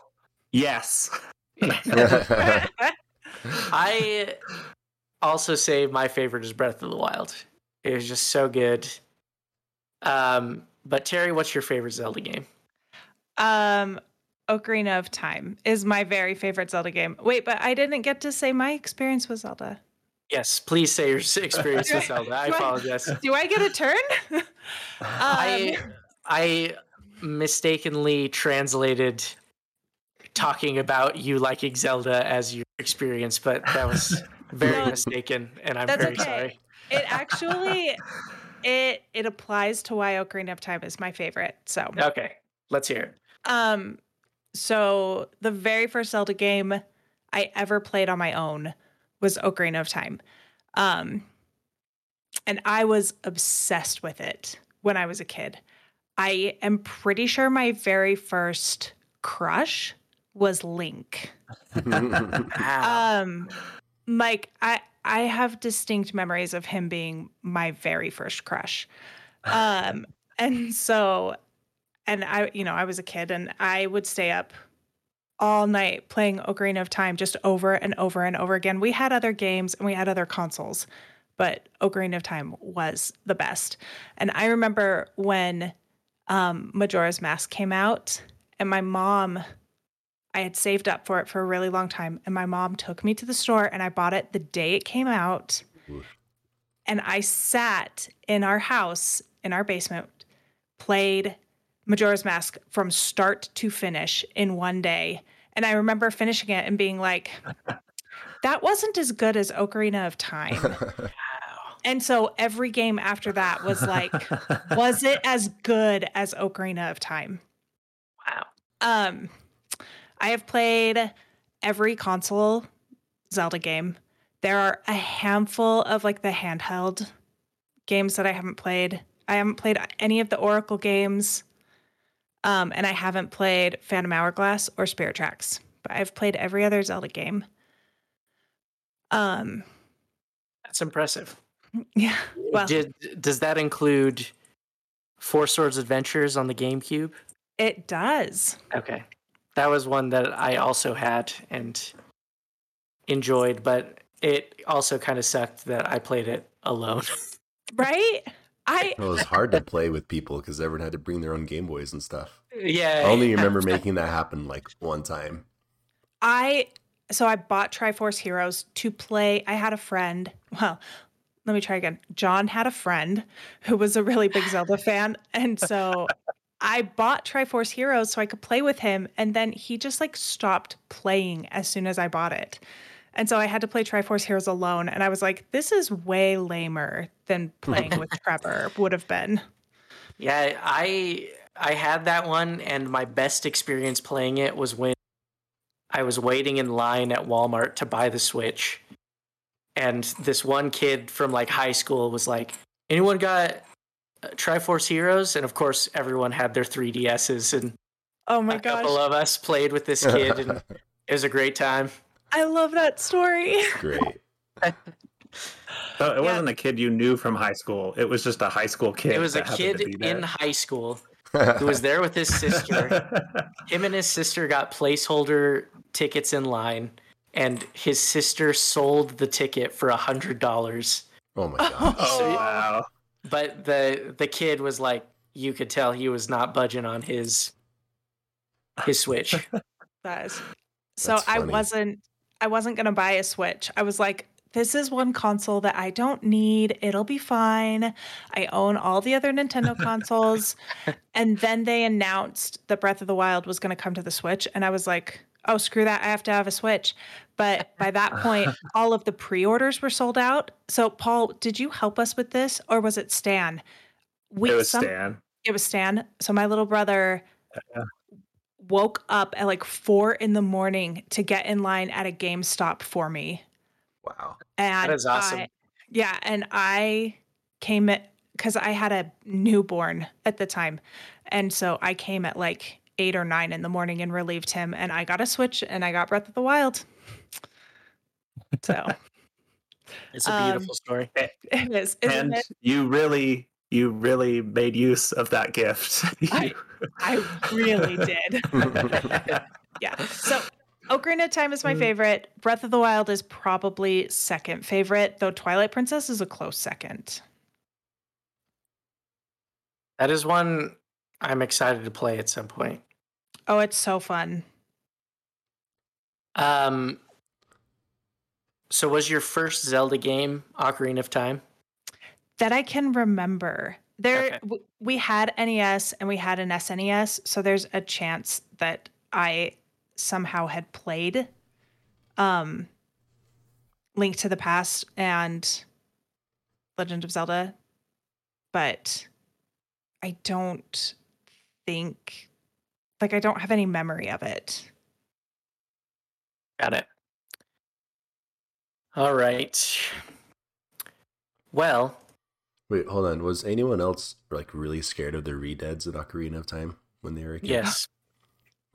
Yes. I also say my favorite is Breath of the Wild. It was just so good. But Terry, what's your favorite Zelda game? Ocarina of Time is my very favorite Zelda game. Wait, but I didn't get to say my experience with Zelda. Yes, please say your experience with Zelda. I apologize. Do I get a turn? I mistakenly translated talking about you liking Zelda as your experience, but that was very mistaken, and I'm very sorry. It actually it applies to why Ocarina of Time is my favorite. So okay, let's hear it. So the very first Zelda game I ever played on my own was Ocarina of Time. And I was obsessed with it when I was a kid. I am pretty sure my very first crush was Link. Like, I have distinct memories of him being my very first crush. I was a kid, and I would stay up all night playing Ocarina of Time just over and over and over again. We had other games and we had other consoles, but Ocarina of Time was the best. And I remember when Majora's Mask came out, and my mom, I had saved up for it for a really long time, and my mom took me to the store, and I bought it the day it came out. Oof. And I sat in our house, in our basement, played Majora's Mask from start to finish in one day. And I remember finishing it and being like, that wasn't as good as Ocarina of Time. Wow. And so every game after that was like, was it as good as Ocarina of Time? Wow. I have played every console Zelda game. There are a handful of like the handheld games that I haven't played. I haven't played any of the Oracle games. And I haven't played Phantom Hourglass or Spirit Tracks, but I've played every other Zelda game. That's impressive. Yeah. Well, does that include Four Swords Adventures on the GameCube? It does. Okay. That was one that I also had and enjoyed, but it also kind of sucked that I played it alone. Right? It was hard to play with people because everyone had to bring their own Game Boys and stuff. Yeah. I only remember making that happen like one time. So I bought Triforce Heroes to play. I had a friend. Well, let me try again. John had a friend who was a really big Zelda fan. And so I bought Triforce Heroes so I could play with him. And then he just like stopped playing as soon as I bought it. And so I had to play Triforce Heroes alone. And I was like, this is way lamer than playing with Trevor would have been. Yeah, I had that one. And my best experience playing it was when I was waiting in line at Walmart to buy the Switch. And this one kid from like high school was like, anyone got Triforce Heroes? And of course, everyone had their 3DSs. And oh my gosh, a couple of us played with this kid. And it was a great time. I love that story. Great. So it wasn't a kid you knew from high school. It was just a high school kid. It was a kid in high school who was there with his sister. Him and his sister got placeholder tickets in line, and his sister sold the ticket for $100. Oh, my God. Oh, wow. But the kid was like, you could tell he was not budging on his Switch. That is... So I wasn't going to buy a Switch. I was like, this is one console that I don't need. It'll be fine. I own all the other Nintendo consoles. And then they announced that Breath of the Wild was going to come to the Switch. And I was like, oh, screw that. I have to have a Switch. But by that point, all of the pre-orders were sold out. So Paul, did you help us with this? Or was it Stan? It was Stan. It was Stan. So my little brother... woke up at like 4 a.m. to get in line at a GameStop for me. Wow. And that is awesome. And I came at, because I had a newborn at the time. And so I came at like 8 or 9 in the morning and relieved him. And I got a Switch and I got Breath of the Wild. So it's a beautiful story. It is. Isn't it? You really made use of that gift. I really did. Yeah. So Ocarina of Time is my favorite. Breath of the Wild is probably second favorite, though Twilight Princess is a close second. That is one I'm excited to play at some point. Oh, it's so fun. So was your first Zelda game Ocarina of Time? That I can remember. We had NES and we had an SNES, so there's a chance that I somehow had played Link to the Past and Legend of Zelda, but I don't think... Like, I don't have any memory of it. Got it. All right. Well... Wait, hold on. Was anyone else like really scared of the re-deads at Ocarina of Time when they were kids? Yes.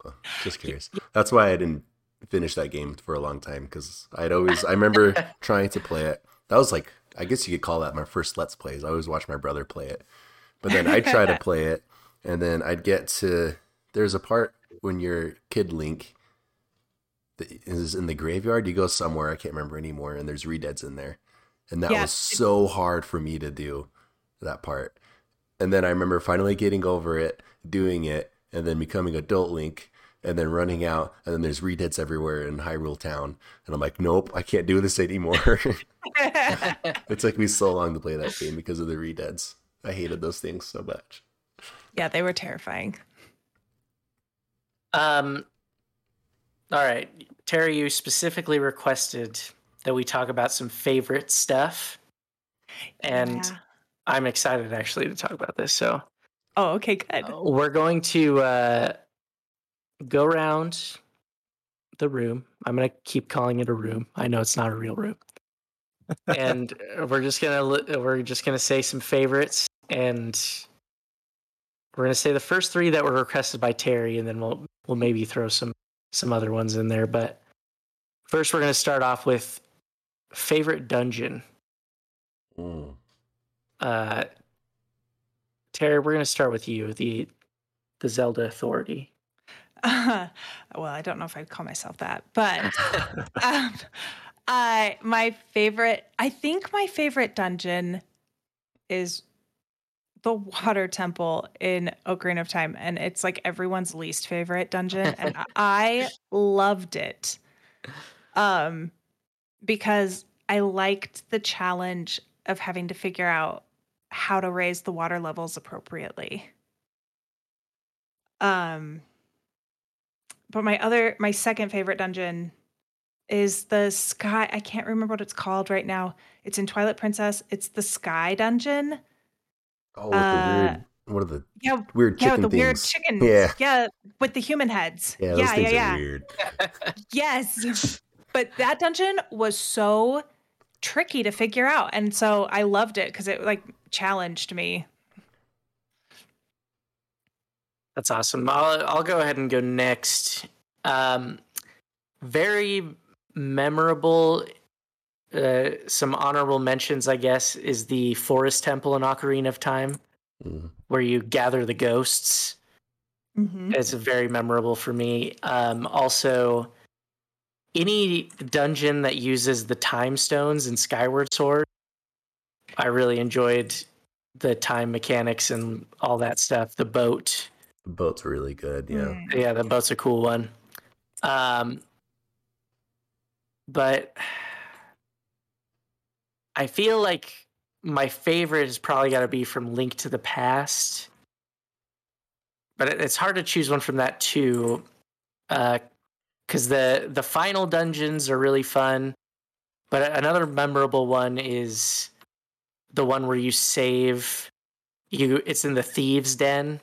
Well, just curious. That's why I didn't finish that game for a long time because I remember trying to play it. That was like, I guess you could call that my first Let's Plays. I always watched my brother play it. But then I'd try to play it and then I'd get to, there's a part when your kid Link is in the graveyard. You go somewhere, I can't remember anymore, and there's re-deads in there. And that was so hard for me to do, that part. And then I remember finally getting over it, doing it, and then becoming adult Link, and then running out, and then there's redheads everywhere in Hyrule Town. And I'm like, nope, I can't do this anymore. It took me so long to play that game because of the redheads. I hated those things so much. Yeah, they were terrifying. All right, Terry, you specifically requested that we talk about some favorite stuff. And yeah. I'm excited, actually, to talk about this. So, oh, okay, good. We're going to... go around the room. I'm going to keep calling it a room. I know it's not a real room. And we're just going to say some favorites, and we're going to say the first three that were requested by Terry, and then we'll maybe throw some other ones in there, but first we're going to start off with favorite dungeon. Terry, we're going to start with you, the Zelda authority. Well, I don't know if I'd call myself that, but my favorite dungeon is the Water Temple in Ocarina of Time. And it's like everyone's least favorite dungeon. And I loved it because I liked the challenge of having to figure out how to raise the water levels appropriately. But my second favorite dungeon is the Sky. I can't remember what it's called right now. It's in Twilight Princess. It's the Sky Dungeon. Oh, with the weird chicken things. The weird chicken. Yeah, with the human heads. Yeah, those things are weird. Yes, but that dungeon was so tricky to figure out, and so I loved it because it like challenged me. That's awesome. I'll go ahead and go next. Very memorable, some honorable mentions, I guess, is the Forest Temple in Ocarina of Time, where you gather the ghosts. Mm-hmm. It's very memorable for me. Also, any dungeon that uses the time stones in Skyward Sword, I really enjoyed the time mechanics and all that stuff. The boat. The boat's really good, yeah. Yeah, the boat's a cool one. But I feel like my favorite is probably got to be from Link to the Past. But it's hard to choose one from that, too. Because the final dungeons are really fun. But another memorable one is the one where you save... It's in the Thieves' Den.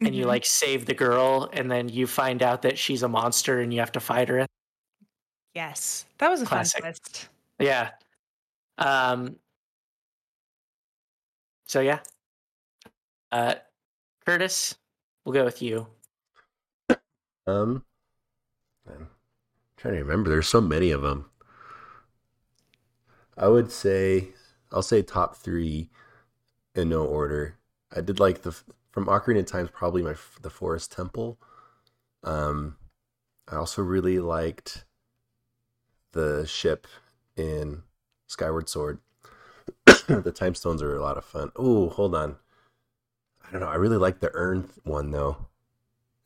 And you like save the girl, and then you find out that she's a monster, and you have to fight her. Yes, that was a classic. Fun list. Yeah. So yeah. Curtis, we'll go with you. I'm trying to remember. There's so many of them. I'll say top three in no order. I did like the. From Ocarina of Time is probably the Forest Temple. I also really liked the ship in Skyward Sword. The time stones are a lot of fun. Oh, hold on. I don't know. I really like the urn one, though.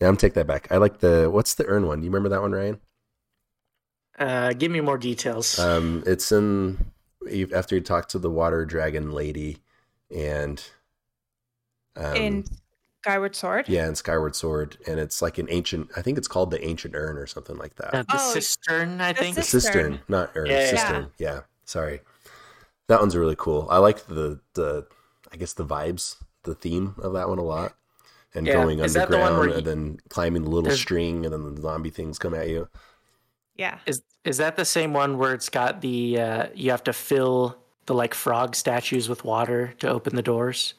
Yeah, I'm going to take that back. I like what's the urn one? Do you remember that one, Ryan? Give me more details. It's after you talk to the water dragon lady and... in Skyward Sword? Yeah, in Skyward Sword. And it's like an ancient, I think it's called the Ancient Urn or something like that. Cistern, I think. The Cistern, not Urn. Yeah, Cistern, yeah. Sorry. That one's really cool. I like the vibes, the theme of that one a lot. And going underground and then climbing the little string and then the zombie things come at you. Yeah. Is that the same one where it's got the, you have to fill the like frog statues with water to open the doors?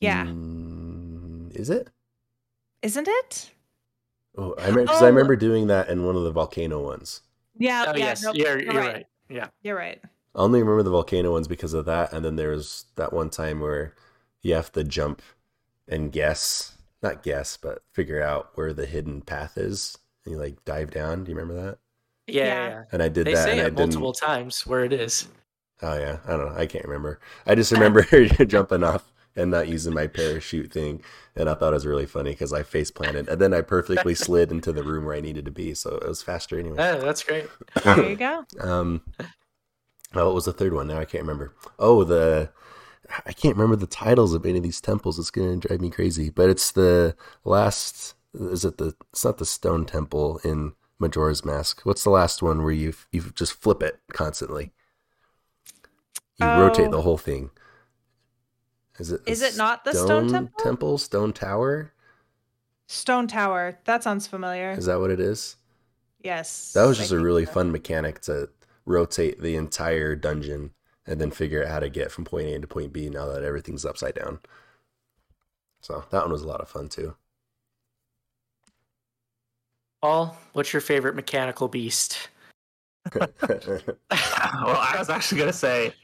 Yeah. Is it? Isn't it? Oh, I remember doing that in one of the volcano ones. Yeah. Oh, yeah, yes. Nope. You're right. Yeah. You're right. I only remember the volcano ones because of that. And then there was that one time where you have to jump and not guess, but figure out where the hidden path is. And you like dive down. Do you remember that? Yeah. And I did that. They say it multiple times where it is. Oh yeah, I don't know. I can't remember. I just remember jumping off and not using my parachute thing, and I thought it was really funny because I face planted, and then I perfectly slid into the room where I needed to be, so it was faster anyway. Oh, that's great. There you go. Oh, what was the third one? Now I can't remember. Oh, I can't remember the titles of any of these temples. It's going to drive me crazy. But it's the last. It's not the Stone Temple in Majora's Mask. What's the last one where you just flip it constantly? Rotate the whole thing. Is it not the Stone Temple? Stone Tower? Stone Tower. That sounds familiar. Is that what it is? Yes. That was just a really fun mechanic to rotate the entire dungeon and then figure out how to get from point A to point B now that everything's upside down. So that one was a lot of fun too. Paul, what's your favorite mechanical beast? Well, I was actually going to say,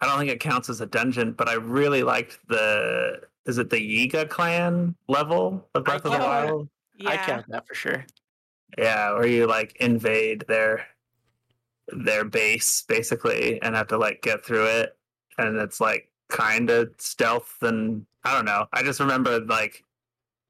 I don't think it counts as a dungeon, but I really liked the Yiga clan level of Breath of the Wild? Yeah. I count that for sure. Yeah, where you invade their base basically and have to get through it, and it's kind of stealth, and I don't know. I just remember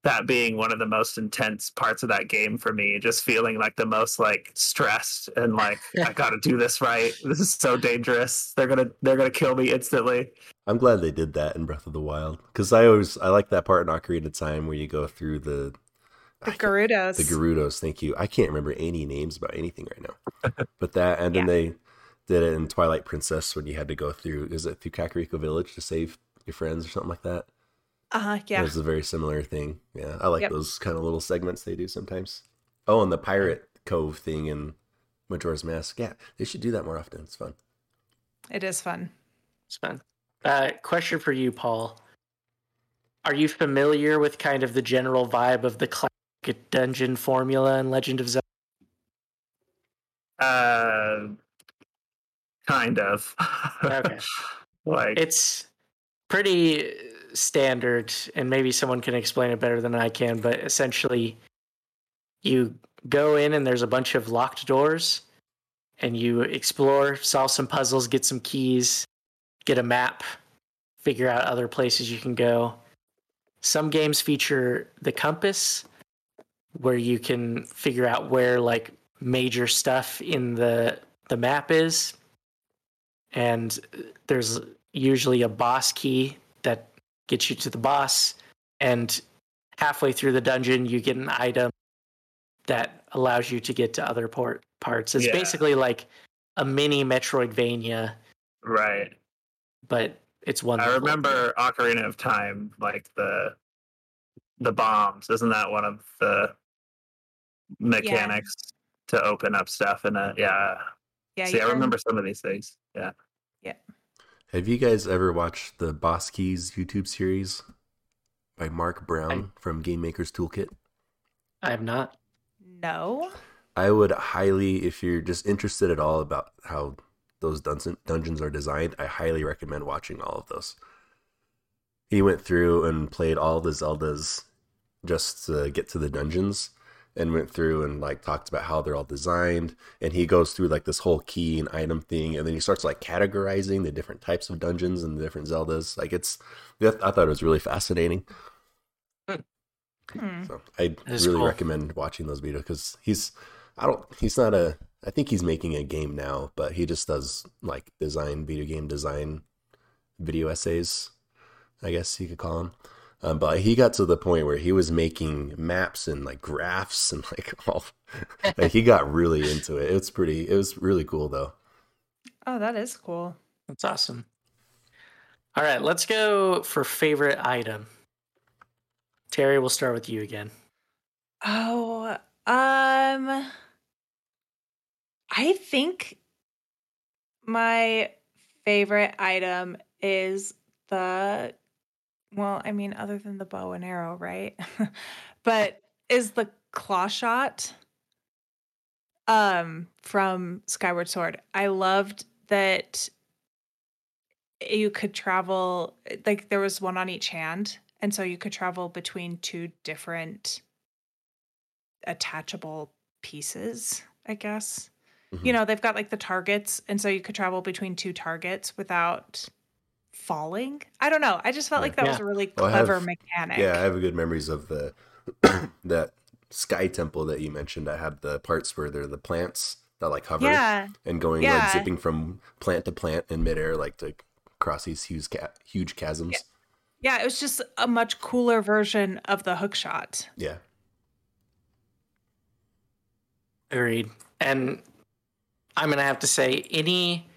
that being one of the most intense parts of that game for me, just feeling the most stressed and I gotta do this right. This is so dangerous. They're gonna kill me instantly. I'm glad they did that in Breath of the Wild, because I like that part in Ocarina of Time where you go through the Gerudos. The Gerudos, thank you. I can't remember any names about anything right now. But that, and then they did it in Twilight Princess when you had to go through, is it through Kakariko Village to save your friends or something like that? Yeah. It was a very similar thing. Yeah, I like those kind of little segments they do sometimes. Oh, and the Pirate Cove thing in Majora's Mask. Yeah, they should do that more often. It's fun. It is fun. It's fun. Question for you, Paul. Are you familiar with kind of the general vibe of the classic dungeon formula in Legend of Zelda? Kind of. Okay. It's pretty standard, and maybe someone can explain it better than I can, but essentially you go in and there's a bunch of locked doors and you explore, solve some puzzles, get some keys, get a map, figure out other places you can go. Some games feature the compass where you can figure out where major stuff in the map is, and there's usually a boss key that gets you to the boss, and halfway through the dungeon you get an item that allows you to get to other parts. It's basically a mini Metroidvania, right? But it's one. I remember Ocarina of Time, the bombs. Isn't that one of the mechanics to open up stuff? And I remember some of these things. Yeah. Yeah. Have you guys ever watched the Boss Keys YouTube series by Mark Brown from Game Maker's Toolkit? I have not. No. I would highly, if you're just interested at all about how those dungeons are designed, I highly recommend watching all of those. He went through and played all the Zeldas just to get to the dungeons, and went through and talked about how they're all designed, and he goes through this whole key and item thing, and then he starts categorizing the different types of dungeons and the different Zeldas. I thought it was really fascinating. So I really recommend watching those videos, because I think he's making a game now, but he just does video game design video essays, I guess you could call them. But he got to the point where he was making maps and graphs and all. He got really into it. It was really cool though. Oh, that is cool. That's awesome. All right, let's go for favorite item. Terry, we'll start with you again. Oh, I think my favorite item is other than the bow and arrow, right? But is the claw shot from Skyward Sword. I loved that you could travel, there was one on each hand, and so you could travel between two different attachable pieces, I guess. Mm-hmm. You know, they've got like the targets, and so you could travel between two targets without falling. I don't know. I just felt like that was a really clever mechanic. Yeah, I have good memories of the that Sky Temple that you mentioned. I had the parts where they're the plants that like hover and going like zipping from plant to plant in midair, like to cross these huge chasms. Yeah, it was just a much cooler version of the hookshot. Yeah. Agreed. And I'm going to have to say, any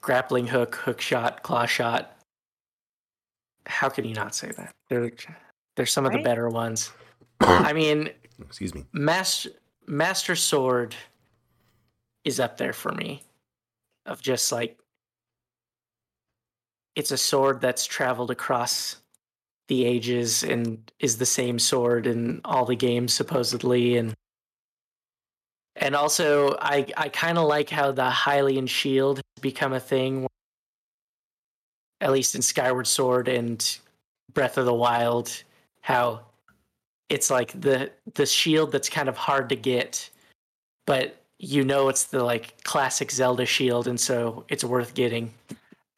grappling hook, hook shot, claw shot, how can you not say that? They're some of the better ones. I mean, excuse me. Master Sword is up there for me, of just like, it's a sword that's traveled across the ages and is the same sword in all the games, supposedly. And also, I kind of like how the Hylian shield has become a thing, where, at least in Skyward Sword and Breath of the Wild, how it's like the shield that's kind of hard to get, but you know it's the like classic Zelda shield, and so it's worth getting.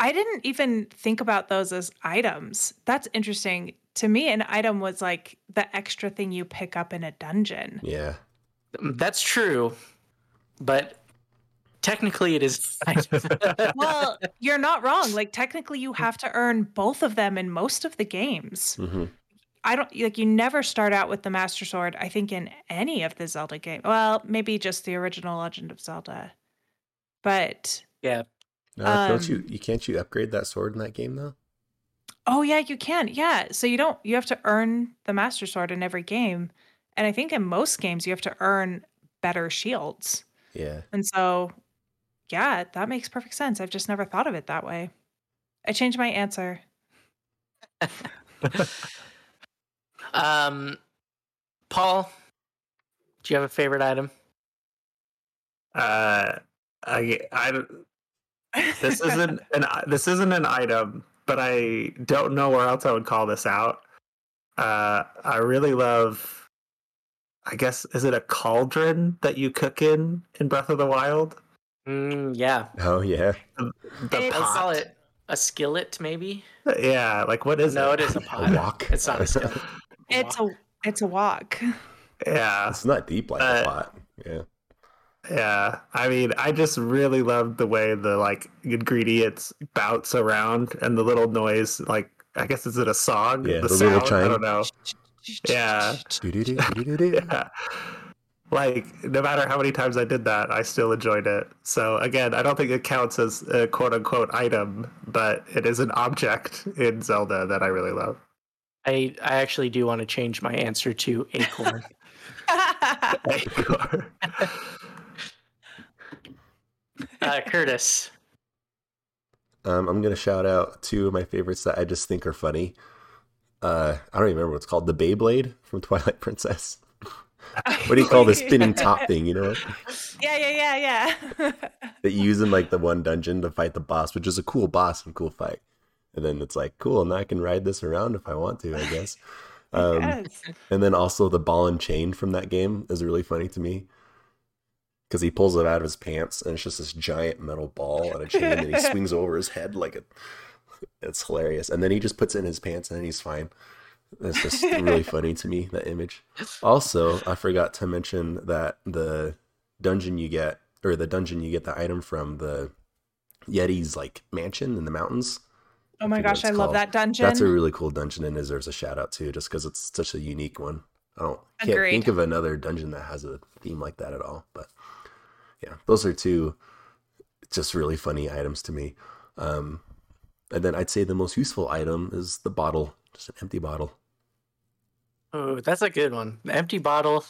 I didn't even think about those as items. That's interesting. To me, an item was like the extra thing you pick up in a dungeon. Yeah. That's true. But technically it is. Well, you're not wrong. Like technically you have to earn both of them in most of the games. Mm-hmm. I don't like, you never start out with the Master Sword, I think, in any of the Zelda games. Well, maybe just the original Legend of Zelda. But yeah. No, can't you upgrade that sword in that game though? Oh yeah, you can. Yeah, so you have to earn the Master Sword in every game, and I think in most games you have to earn better shields. Yeah. And so, yeah, that makes perfect sense. I've just never thought of it that way. I changed my answer. Paul, do you have a favorite item? This isn't an item, but I don't know where else I would call this out. I really love, I guess, is it a cauldron that you cook in Breath of the Wild? Yeah. Oh yeah. I'll call it a skillet, maybe. Yeah, like what is it? No, it is a pot. A wok. It's not a skillet. It's a wok. Yeah. It's not deep like a pot. Yeah. Yeah, I mean, I just really loved the way the like ingredients bounce around and the little noise. Like, I guess is it a song? Yeah, the sound. Chime. I don't know. Yeah. Yeah. Like, no matter how many times I did that, I still enjoyed it. So again, I don't think it counts as a quote unquote item, but it is an object in Zelda that I really love. I actually do want to change my answer to acorn. Acorn. Curtis. I'm going to shout out two of my favorites that I just think are funny. I don't remember what it's called. The Beyblade from Twilight Princess. What do you call the spinning top thing, you know? Yeah. That you use in like the one dungeon to fight the boss, which is a cool boss and cool fight. And then it's like, cool, now I can ride this around if I want to, I guess. And then also the ball and chain from that game is really funny to me. Because he pulls it out of his pants, and it's just this giant metal ball on a chain, and he swings over his head like a... It's hilarious. And then he just puts it in his pants, and then he's fine. That's just really funny to me, that image. Also, I forgot to mention that the dungeon you get the item from, the Yeti's like mansion in the mountains. Oh my gosh, I love that dungeon. That's a really cool dungeon, and deserves a shout out too, just because it's such a unique one. I can't think of another dungeon that has a theme like that at all, but. Yeah, those are two just really funny items to me. And then I'd say the most useful item is the bottle, just an empty bottle. Oh, that's a good one. The empty bottle,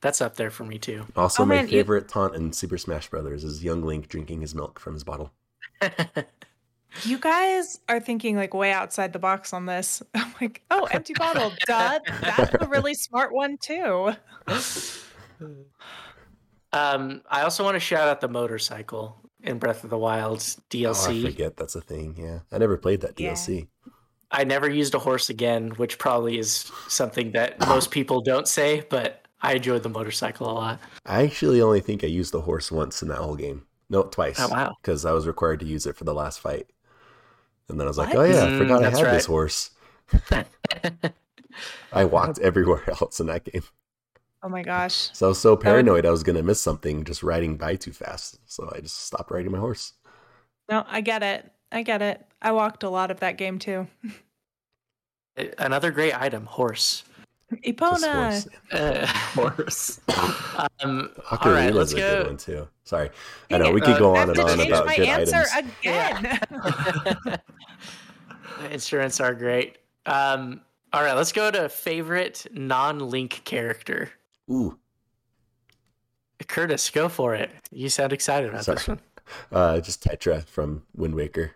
that's up there for me too. Also, my favorite taunt in Super Smash Brothers is young Link drinking his milk from his bottle. You guys are thinking like way outside the box on this. I'm like, oh, empty bottle, duh. That's a really smart one too. I also want to shout out the motorcycle in Breath of the Wild DLC. Oh, I forget that's a thing. Yeah, I never played that DLC. I never used a horse again, which probably is something that most people don't say, but I enjoyed the motorcycle a lot. I actually only think I used the horse once in that whole game. No, twice. Oh, wow. Because I was required to use it for the last fight. And then I was like, oh, yeah, I forgot I had this horse. I walked everywhere else in that game. Oh, my gosh. So I was so paranoid I was going to miss something just riding by too fast. So I just stopped riding my horse. No, I get it. I get it. I walked a lot of that game, too. Another great item, horse. Epona. Horse. Ocarina is a good one, too. Sorry. I know, we could go on and on about good items. I have to change my answer again. Insurance are great. All right, let's go to favorite non-Link character. Ooh. Curtis, go for it. You sound excited about this one. Just Tetra from Wind Waker.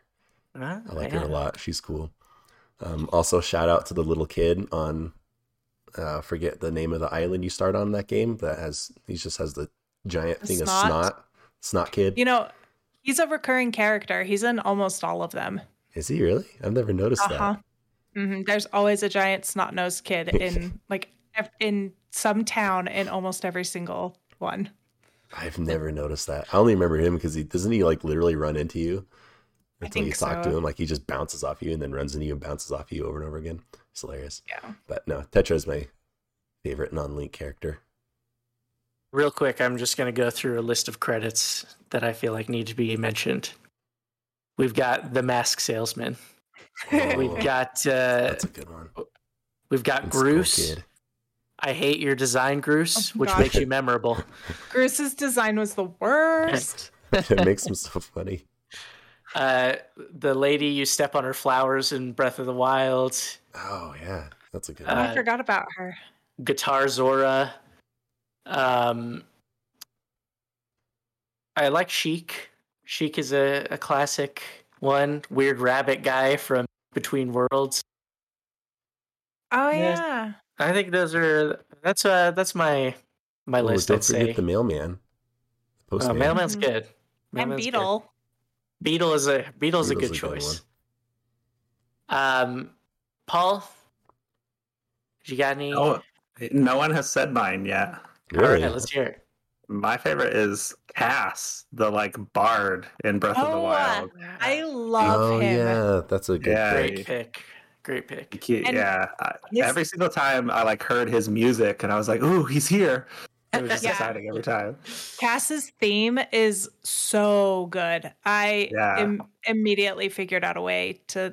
I like her a lot. She's cool. Also, shout out to the little kid on... forget the name of the island you start on that game that has he has the giant thing of snot kid. You know, he's a recurring character. He's in almost all of them. Is he really? I've never noticed that. Mm-hmm. There's always a giant snot-nosed kid in like in some town in almost every single one. I've never noticed that. I only remember him because doesn't he like literally run into you until you talk to him. Like he just bounces off you and then runs into you and bounces off you over and over again. It's hilarious. Yeah. But no, Tetra is my favorite non-Link character. Real quick, I'm just going to go through a list of credits that I feel like need to be mentioned. We've got the Mask Salesman. Oh, we've got... that's a good one. We've got Groose. I hate your design, Groose, which makes you memorable. Groose's design was the worst. It makes him so funny. The lady you step on her flowers in Breath of the Wild. Oh yeah, that's a good one. I forgot about her. Guitar Zora. I like Sheik. Sheik is a classic one. Weird rabbit guy from Between Worlds. Oh yeah. I think those are that's my list. Don't forget the mailman. Postman. Mailman's good. Mailman's and Beetle. Good. Beetle is a good choice. Paul, you got any? Oh, no one has said mine yet. Really? All right, let's hear it. My favorite is Cass, the bard in Breath of the Wild. I love him. Yeah, that's a good pick. Great pick. Yeah, every single time I heard his music and I was like, "Ooh, he's here." It was just exciting every time. Cass's theme is so good. I immediately figured out a way to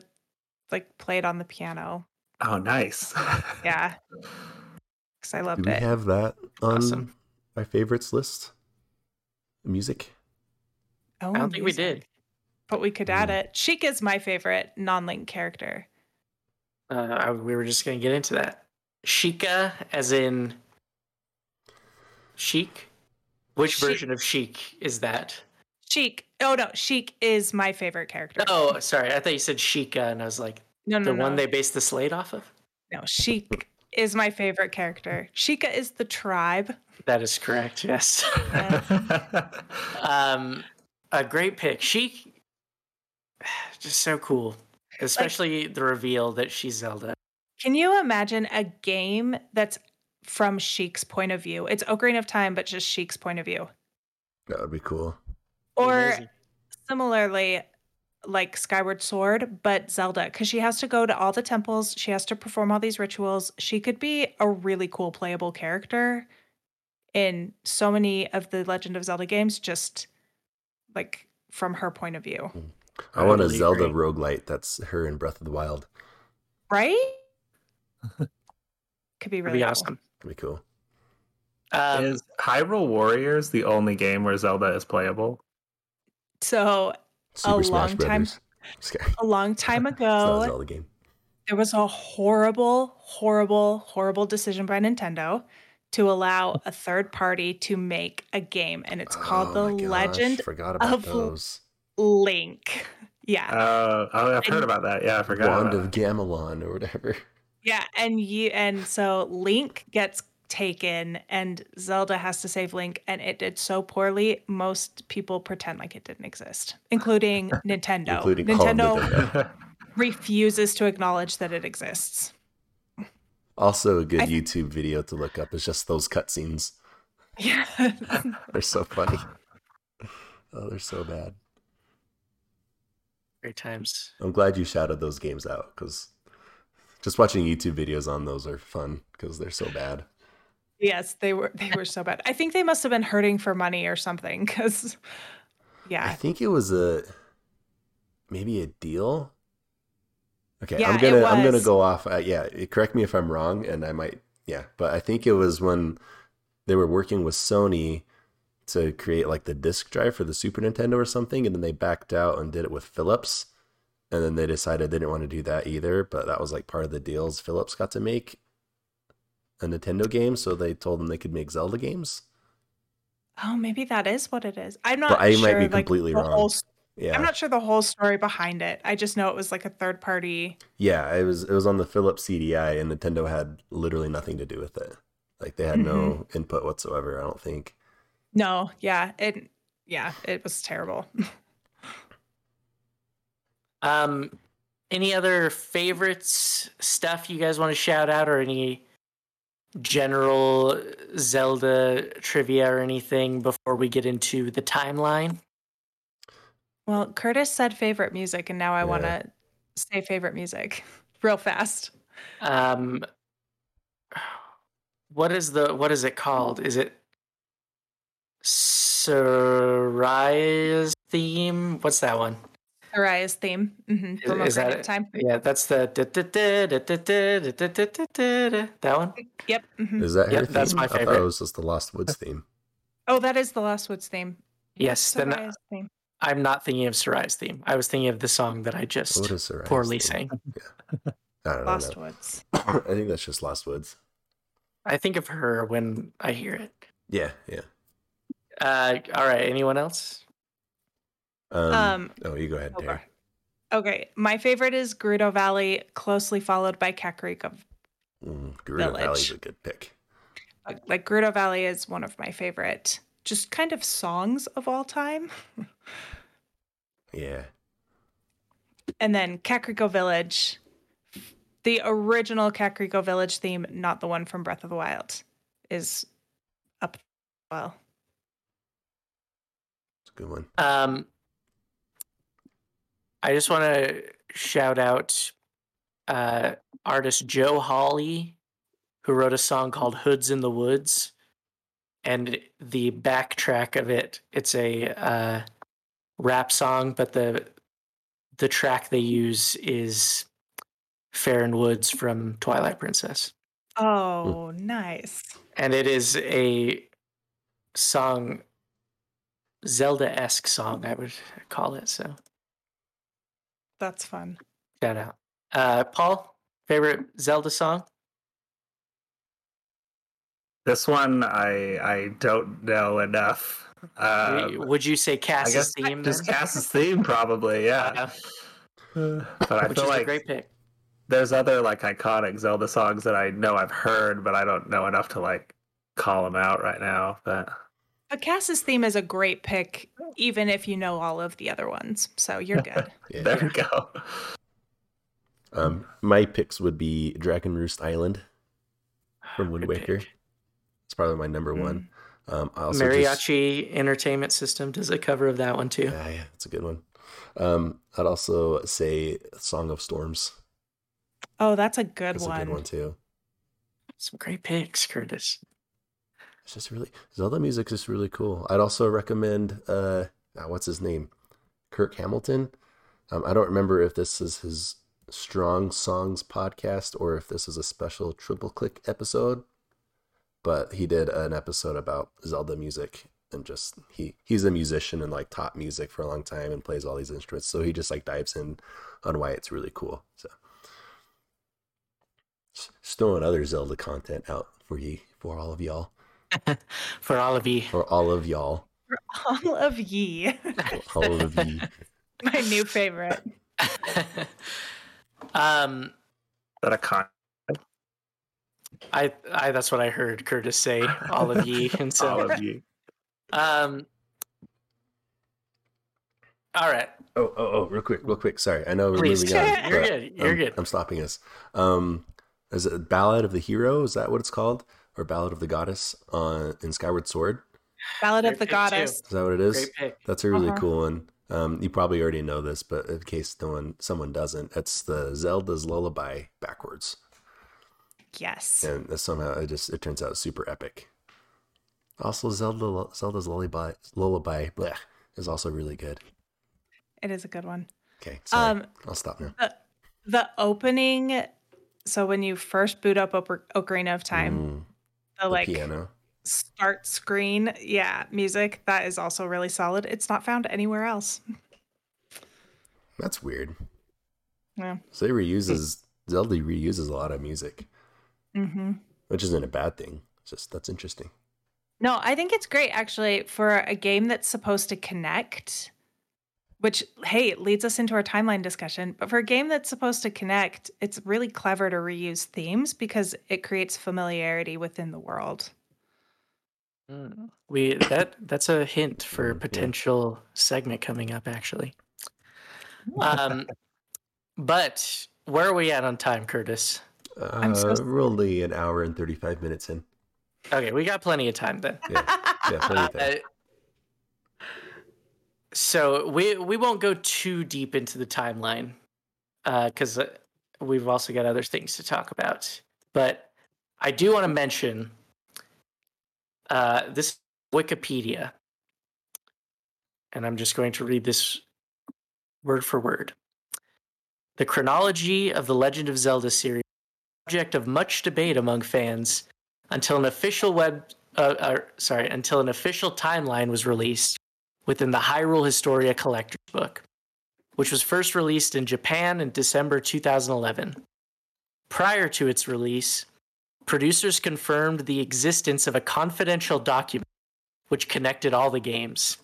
play it on the piano. Oh, nice. Yeah. Because I loved it. We have that on my favorites list. Music. I don't think we did. But we could add it. Sheik is my favorite non-Link character. We were just going to get into that. Sheikah, as in... Sheik? Which version of Sheik is that? Sheik. Oh, no. Sheik is my favorite character. Oh, sorry. I thought you said Sheikah, and I was like, no, they based the Slate off of? No, Sheik is my favorite character. Sheikah is the tribe. That is correct, yes. A great pick. Sheik, just so cool. Especially the reveal that she's Zelda. Can you imagine a game that's from Sheik's point of view? It's Ocarina of Time, but just Sheik's point of view. That would be cool. Or amazing. Similarly, Skyward Sword, but Zelda, because she has to go to all the temples. She has to perform all these rituals. She could be a really cool playable character in so many of the Legend of Zelda games, just from her point of view. I want a Zelda roguelite that's her in Breath of the Wild. Right? Could be really awesome. Be cool. Is Hyrule Warriors the only game where Zelda is playable? So a long time ago, it's not a Zelda game. There was a horrible, horrible, horrible decision by Nintendo to allow a third party to make a game, and it's called The Legend of Link. Yeah. I've heard about that. Yeah, I forgot. Wand of Gamelon or whatever. Yeah, and so Link gets taken, and Zelda has to save Link, and it did so poorly. Most people pretend like it didn't exist, including Nintendo. Nintendo refuses to acknowledge that it exists. Also a good YouTube video to look up is just those cutscenes. Yeah. They're so funny. Oh, they're so bad. Great times. I'm glad you shouted those games out, because just watching YouTube videos on those are fun because they're so bad. Yes, they were so bad. I think they must have been hurting for money or something, because yeah. I think it was maybe a deal. Okay, yeah, I'm gonna go off. Yeah, correct me if I'm wrong, and I might. Yeah, but I think it was when they were working with Sony to create like the disc drive for the Super Nintendo or something, and then they backed out and did it with Philips, and then they decided they didn't want to do that either. But that was like part of the deals Philips got to make a Nintendo game, so they told them they could make Zelda games. Oh, maybe that is what it is. I'm not. But I might be completely wrong. Yeah. I'm not sure the whole story behind it. I just know it was like a third party. Yeah, it was on the Philips CDI, and Nintendo had literally nothing to do with it. Like they had no input whatsoever, I don't think. No, yeah. It was terrible. Any other favorites stuff you guys want to shout out, or any general Zelda trivia or anything before we get into the timeline? Well, Curtis said favorite music, and now I want to say favorite music real fast. What is it called? Is it Soraya's theme? What's that one? Soraya's theme. Mm-hmm. Is that it? Time. Yeah, that's the that one. Yep. Mm-hmm. Is that her theme? That's my favorite. I thought it was just the Lost Woods theme. Oh, that is the Lost Woods theme. Yes, Soraya's theme. I'm not thinking of Soraya's theme. I was thinking of the song that I just poorly sang. Yeah. I don't Lost Woods. I think that's just Lost Woods. I think of her when I hear it. Yeah, yeah. All right. Anyone else? You go ahead, Terry. Okay. My favorite is Gerudo Valley, closely followed by Kakariko Gerudo Valley is a good pick. Like Gerudo Valley is one of my favorite just kind of songs of all time. Yeah. And then Kakariko Village, the original Kakariko Village theme, not the one from Breath of the Wild, is up well. It's a good one. I just want to shout out artist Joe Hawley, who wrote a song called Hoods in the Woods. And the backtrack of it, it's a rap song, but the track they use is Farron Woods from Twilight Princess. Oh, nice. And it is a song, Zelda-esque song, I would call it. So that's fun. Shout out. Paul, favorite Zelda song? This one, I don't know enough. Would you say Cass's theme? Just Cass's theme, probably, yeah. But I feel like a great pick. There's other like iconic Zelda songs that I know I've heard, but I don't know enough to like call them out right now. But Cass's theme is a great pick, even if you know all of the other ones. So you're good. Yeah. There we go. My picks would be Dragon Roost Island from Wind Waker. Pick. Probably my number one. Also Mariachi Entertainment System does a cover of that one too. Yeah, that's a good one. I'd also say Song of Storms. Oh, that's a good one. That's a good one too. Some great picks, Curtis. It's just really Zelda music is really cool. I'd also recommend what's his name? Kirk Hamilton. I don't remember if this is his Strong Songs podcast or if this is a special Triple Click episode. But he did an episode about Zelda music, and just he's a musician and like taught music for a long time and plays all these instruments. So he just like dives in on why it's really cool. So just throwing other Zelda content out for all of y'all. For all of ye. For all of y'all. For all of ye. For all of ye. My new favorite. But a con. I that's what I heard Curtis say, all of ye, and so all of you. All right. Oh, real quick. Sorry. I know we're moving on. You're good. I'm stopping us. Is it Ballad of the Hero? Is that what it's called? Or Ballad of the Goddess in Skyward Sword? Ballad of the Goddess. Too. Is that what it is? Great pick. That's a really cool one. You probably already know this, but in case someone doesn't, it's the Zelda's Lullaby backwards. Yes. And somehow it turns out super epic. Also, Zelda's Lullaby bleh, is also really good. It is a good one. Okay, sorry. I'll stop now. The opening, so when you first boot up Ocarina of Time, the piano. Start screen, music, that is also really solid. It's not found anywhere else. That's weird. Yeah. So Zelda reuses a lot of music, which isn't a bad thing. It's just, that's interesting. No, I think it's great, actually, for a game that's supposed to connect, which, hey, it leads us into our timeline discussion. But for a game that's supposed to connect, it's really clever to reuse themes because it creates familiarity within the world. That's a hint for a potential segment coming up, actually. But where are we at on time, Curtis? We're only an hour and 35 minutes in. Okay, we got plenty of time then. Yeah, plenty of time. So we won't go too deep into the timeline because we've also got other things to talk about. But I do want to mention this Wikipedia, and I'm just going to read this word for word. The chronology of the Legend of Zelda series is the subject of much debate among fans until an official timeline was released within the Hyrule Historia Collector's Book, which was first released in Japan in December 2011. Prior to its release, producers confirmed the existence of a confidential document which connected all the games.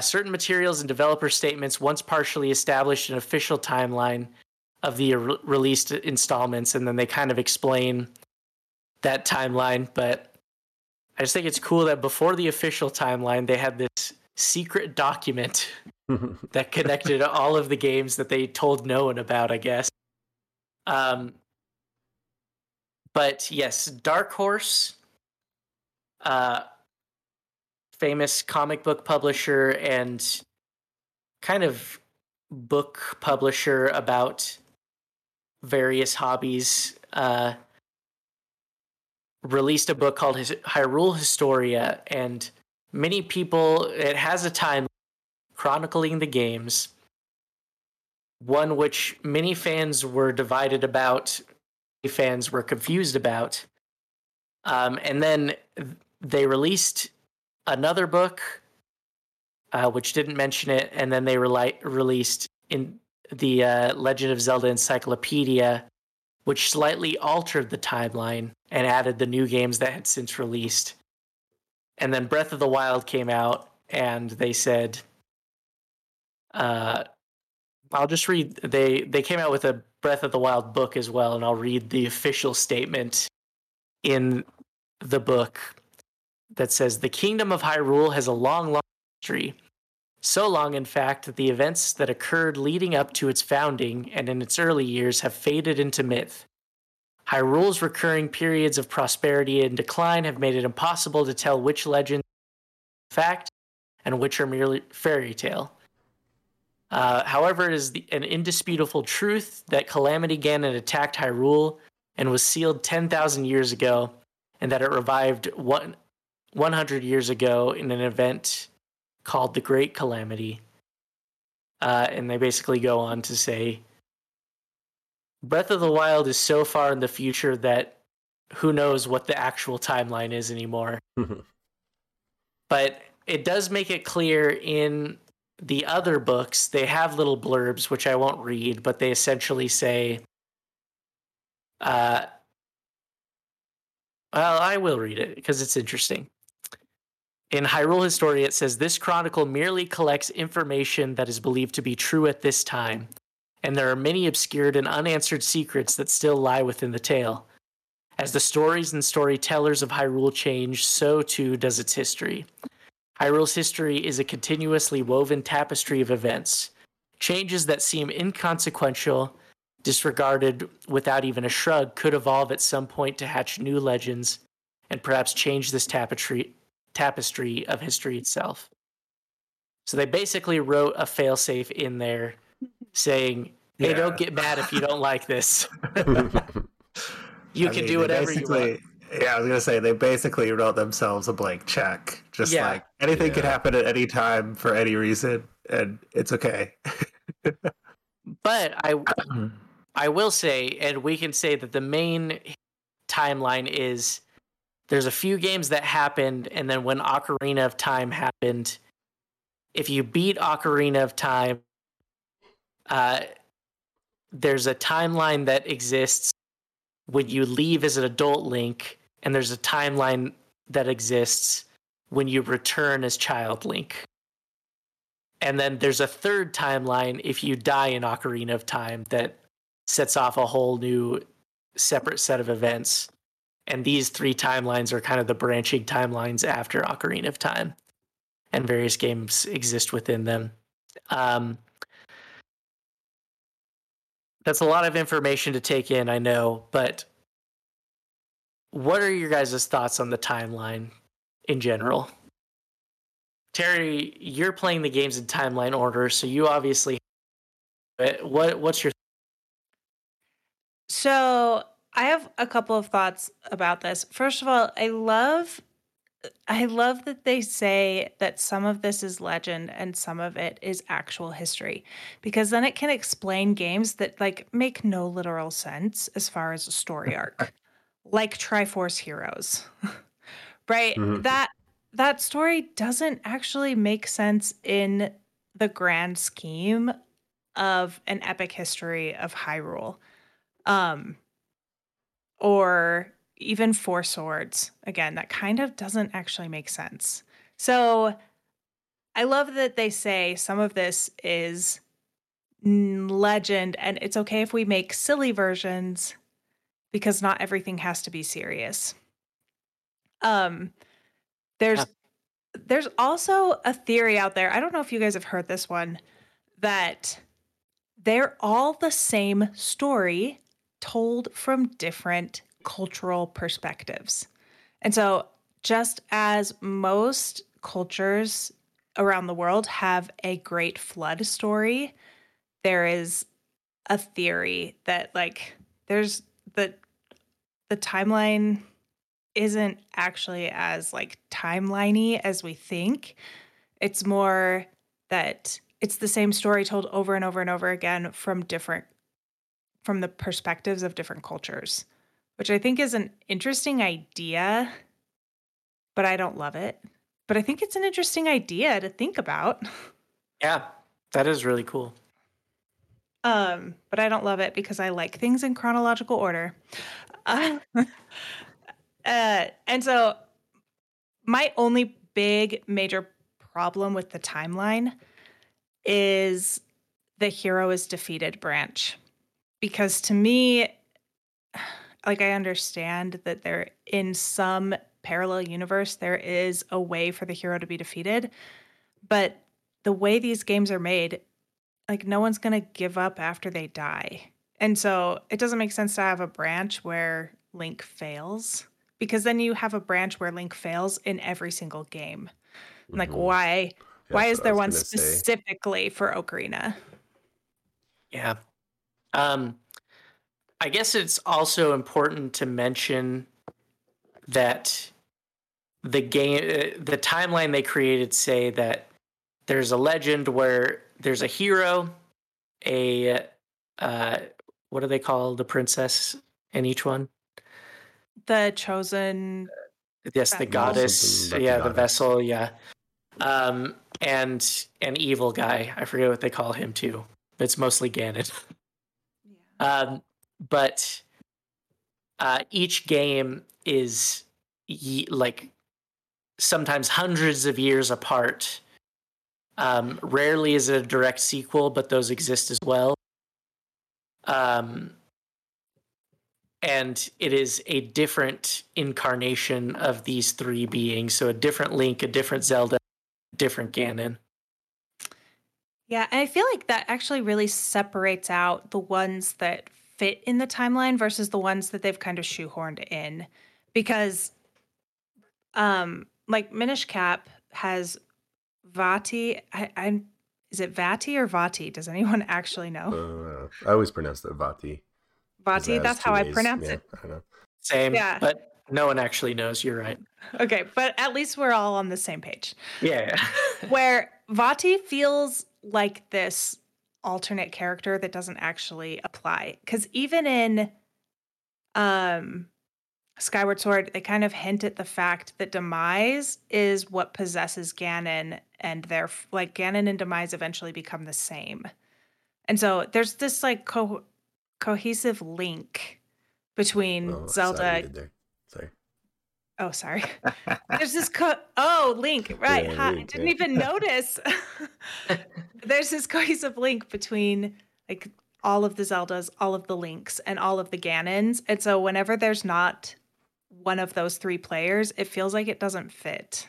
Certain materials and developer statements once partially established an official timeline of the released installments, and then they kind of explain that timeline, but I just think it's cool that before the official timeline, they had this secret document that connected all of the games that they told no one about, I guess. But yes, Dark Horse, famous comic book publisher and kind of book publisher about various hobbies, released a book called Hyrule Historia, and many people, it has a timeline chronicling the games, one which many fans were divided about, fans were confused about. And then they released another book, which didn't mention it, and then they released in the Legend of Zelda Encyclopedia, which slightly altered the timeline and added the new games that had since released. And then Breath of the Wild came out, and they said, I'll just read, they came out with a Breath of the Wild book as well, and I'll read the official statement in the book that says, "The Kingdom of Hyrule has a long, long history. So long, in fact, that the events that occurred leading up to its founding and in its early years have faded into myth. Hyrule's recurring periods of prosperity and decline have made it impossible to tell which legends are fact and which are merely fairy tale. However, it is an indisputable truth that Calamity Ganon attacked Hyrule and was sealed 10,000 years ago, and that it revived 100 years ago in an event called the Great Calamity." And they basically go on to say, Breath of the Wild is so far in the future that who knows what the actual timeline is anymore. But it does make it clear in the other books, they have little blurbs, which I won't read, but they essentially say, well, I will read it because it's interesting. In Hyrule Historia, it says, "This chronicle merely collects information that is believed to be true at this time, and there are many obscured and unanswered secrets that still lie within the tale. As the stories and storytellers of Hyrule change, so too does its history. Hyrule's history is a continuously woven tapestry of events. Changes that seem inconsequential disregarded without even a shrug, could evolve at some point to hatch new legends and perhaps change this tapestry of history itself. So they basically wrote a failsafe in there saying, hey, don't get mad if you don't like this. I mean, do whatever you want. Yeah, I was going to say, they basically wrote themselves a blank check. Just like, anything could happen at any time for any reason, and it's okay. But I will say, and we can say that the main timeline is there's a few games that happened, and then when Ocarina of Time happened, if you beat Ocarina of Time, there's a timeline that exists when you leave as an adult Link, and there's a timeline that exists when you return as child Link. And then there's a third timeline if you die in Ocarina of Time that sets off a whole new separate set of events. And these three timelines are kind of the branching timelines after Ocarina of Time, and various games exist within them. That's a lot of information to take in, I know, but what are your guys' thoughts on the timeline in general? Terry, you're playing the games in timeline order, so you obviously... What's your... So I have a couple of thoughts about this. First of all, I love that they say that some of this is legend and some of it is actual history, because then it can explain games that like make no literal sense as far as a story arc, like Triforce Heroes, right? Mm-hmm. That story doesn't actually make sense in the grand scheme of an epic history of Hyrule, or even Four Swords, again, that kind of doesn't actually make sense. So I love that they say some of this is legend, and it's okay if we make silly versions because not everything has to be serious. There's also a theory out there, I don't know if you guys have heard this one, that they're all the same story told from different cultural perspectives. And so just as most cultures around the world have a great flood story, there is a theory that like there's the timeline isn't actually as like timeliney as we think. It's more that it's the same story told over and over and over again from the perspectives of different cultures, which I think is an interesting idea, but I don't love it. But I think it's an interesting idea to think about. Yeah, that is really cool. But I don't love it because I like things in chronological order. And so my only big major problem with the timeline is the hero is defeated branch. Because to me... like, I understand that there, in some parallel universe, there is a way for the hero to be defeated. But the way these games are made, like, no one's going to give up after they die. And so it doesn't make sense to have a branch where Link fails, because then you have a branch where Link fails in every single game. Mm-hmm. Like, why? Yeah, why is there one specifically for Ocarina? Yeah. I guess it's also important to mention that the game, the timeline they created, say that there's a legend where there's a hero, what do they call the princess in each one? The chosen. Yes, the goddess. Yeah, the vessel. Yeah, and an evil guy. I forget what they call him too. It's mostly Ganon. Yeah. But each game is like sometimes hundreds of years apart. Rarely is it a direct sequel, but those exist as well. And it is a different incarnation of these three beings. So a different Link, a different Zelda, different Ganon. Yeah, and I feel like that actually really separates out the ones that fit in the timeline versus the ones that they've kind of shoehorned in. Because, like, Minish Cap has Vati. Is it Vati or Vati? Does anyone actually know? I always pronounce that Vati. Vati, that's how I pronounce it. I don't know. Same, yeah. But no one actually knows. You're right. Okay, but at least we're all on the same page. Yeah. Where Vati feels like this alternate character that doesn't actually apply. Because even in Skyward Sword, they kind of hint at the fact that Demise is what possesses Ganon, and they're like Ganon and Demise eventually become the same. And so there's this like cohesive link between Zelda. Oh, sorry. There's this Link, right? Yeah, Link, I didn't even notice. There's this cohesive link between like all of the Zeldas, all of the Links, and all of the Ganons. And so whenever there's not one of those three players, it feels like it doesn't fit.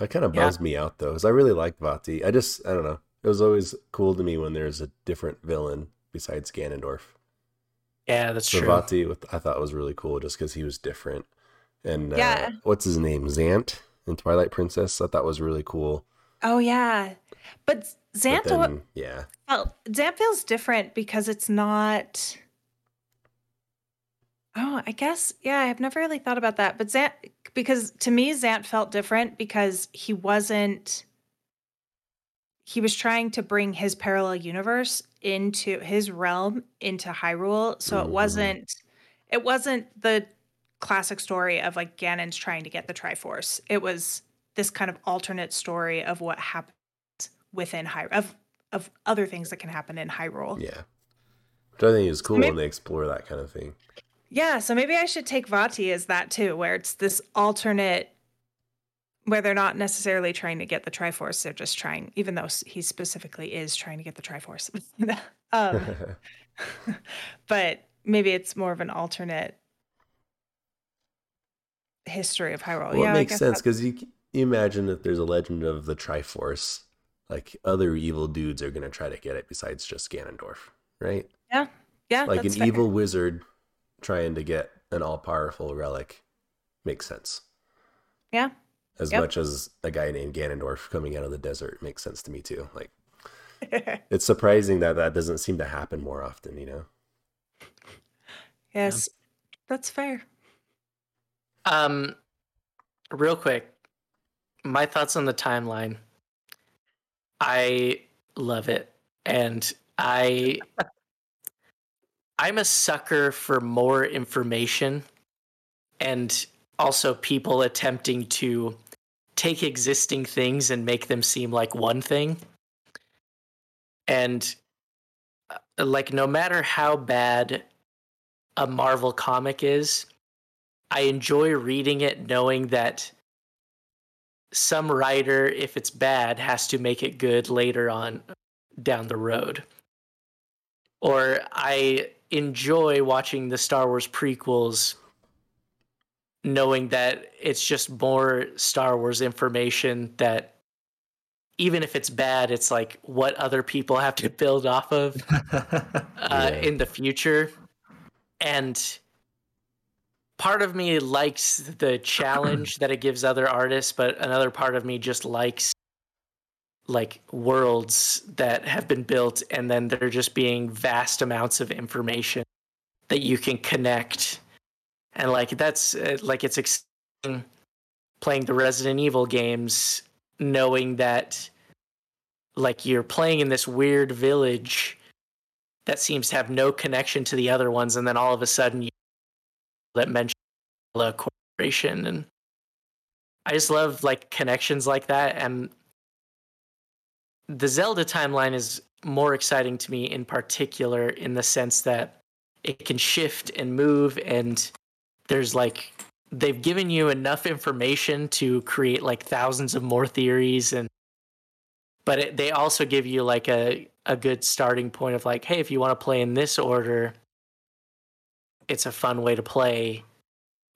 That kind of buzzed me out though, because I really liked Vati. I don't know. It was always cool to me when there's a different villain besides Ganondorf. Yeah, that's true. Vati, I thought was really cool just because he was different. And what's his name? Zant in Twilight Princess. I thought was really cool. Oh, yeah. But Zant, Zant feels different because it's not. Oh, I guess. Yeah, I've never really thought about that. But Zant, because to me, Zant felt different because he wasn't. He was trying to bring his parallel universe into his realm, into Hyrule. So it wasn't the classic story of like Ganon's trying to get the Triforce. It was this kind of alternate story of what happens within Hyrule, of other things that can happen in Hyrule. Yeah. Which I think is cool when they explore that kind of thing. Yeah. So maybe I should take Vati as that too, where it's this alternate, where they're not necessarily trying to get the Triforce, they're just trying, even though he specifically is trying to get the Triforce. But maybe it's more of an alternate history of Hyrule. Well, yeah, it makes sense, because you imagine that there's a legend of the Triforce, like other evil dudes are going to try to get it besides just Ganondorf, right? Yeah, yeah. Like that's fair. Evil wizard trying to get an all-powerful relic makes sense. Yeah. As much as a guy named Ganondorf coming out of the desert makes sense to me too. Like, it's surprising that doesn't seem to happen more often, you know? Yes, that's fair. Real quick, my thoughts on the timeline. I love it, and I'm a sucker for more information, and also people attempting to take existing things and make them seem like one thing. And like, no matter how bad a Marvel comic is, I enjoy reading it knowing that some writer, if it's bad, has to make it good later on down the road. Or I enjoy watching the Star Wars prequels knowing that it's just more Star Wars information that even if it's bad, it's like what other people have to build off of in the future. And part of me likes the challenge that it gives other artists, but another part of me just likes like worlds that have been built and then they're just being vast amounts of information that you can connect. And like that's like it's exciting playing the Resident Evil games, knowing that like you're playing in this weird village that seems to have no connection to the other ones, and then all of a sudden you that mention a corporation, and I just love like connections like that. And the Zelda timeline is more exciting to me in particular in the sense that it can shift and move, and there's like they've given you enough information to create like thousands of more theories, but they also give you like a good starting point of like, hey, if you want to play in this order, it's a fun way to play,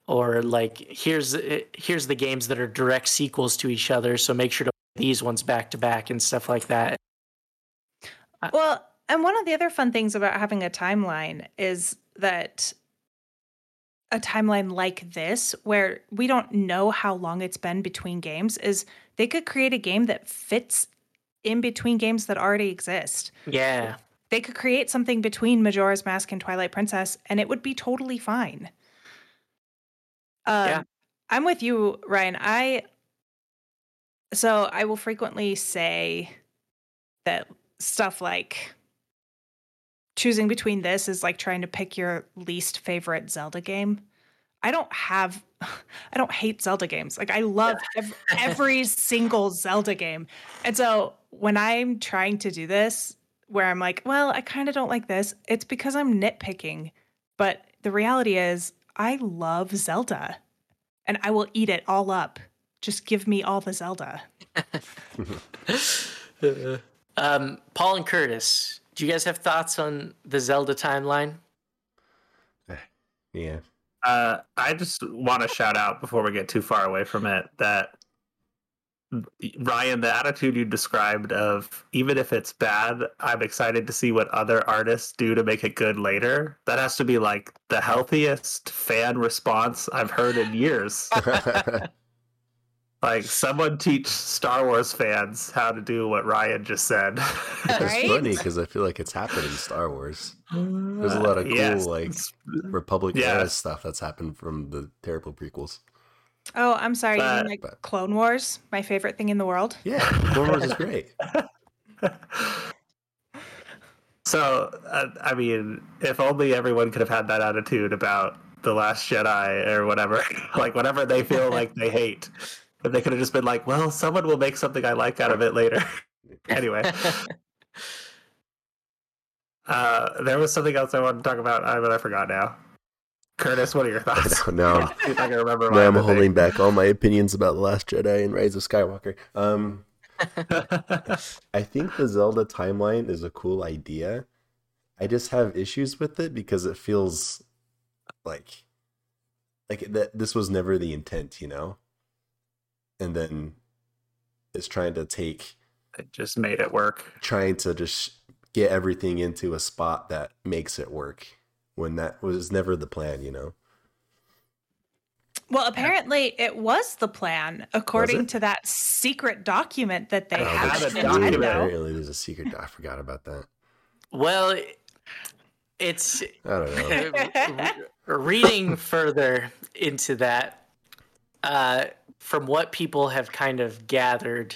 or like here's the games that are direct sequels to each other, so make sure to these ones back to back and stuff like that. Well, and one of the other fun things about having a timeline is that a timeline like this, where we don't know how long it's been between games, is they could create a game that fits in between games that already exist. Yeah. They could create something between Majora's Mask and Twilight Princess, and it would be totally fine. Yeah. I'm with you, Ryan. I will frequently say that stuff like choosing between this is like trying to pick your least favorite Zelda game. I don't hate Zelda games. Like, I love every single Zelda game. And so when I'm trying to do this, where I'm like, well, I kind of don't like this, it's because I'm nitpicking. But the reality is, I love Zelda, and I will eat it all up. Just give me all the Zelda. Paul and Curtis, do you guys have thoughts on the Zelda timeline? Yeah. I just want to shout out, before we get too far away from it, that, Ryan, the attitude you described of, even if it's bad, I'm excited to see what other artists do to make it good later, that has to be like the healthiest fan response I've heard in years. Like, someone teach Star Wars fans how to do what Ryan just said. It's funny because I feel like it's happened in Star Wars. There's a lot of cool, like, Republic era stuff that's happened from the terrible prequels. Oh, I'm sorry. You mean like Clone Wars? My favorite thing in the world? Yeah, Clone Wars is great. So, I mean, if only everyone could have had that attitude about The Last Jedi or whatever. Like, whatever they feel like they hate. If they could have just been like, well, someone will make something I like out of it later. Anyway. There was something else I wanted to talk about, but I forgot now. Curtis, what are your thoughts? No. See if I can remember. No, I'm holding back all my opinions about The Last Jedi and Rise of Skywalker. I think the Zelda timeline is a cool idea. I just have issues with it because it feels like that this was never the intent, you know? And then it's trying to take... It just made it work. Trying to just get everything into a spot that makes it work, when that was never the plan, you know? Well, apparently it was the plan, according to that secret document that they have. Apparently there's a secret... I forgot about that. Well, it's... I don't know. Reading further into that... from what people have kind of gathered,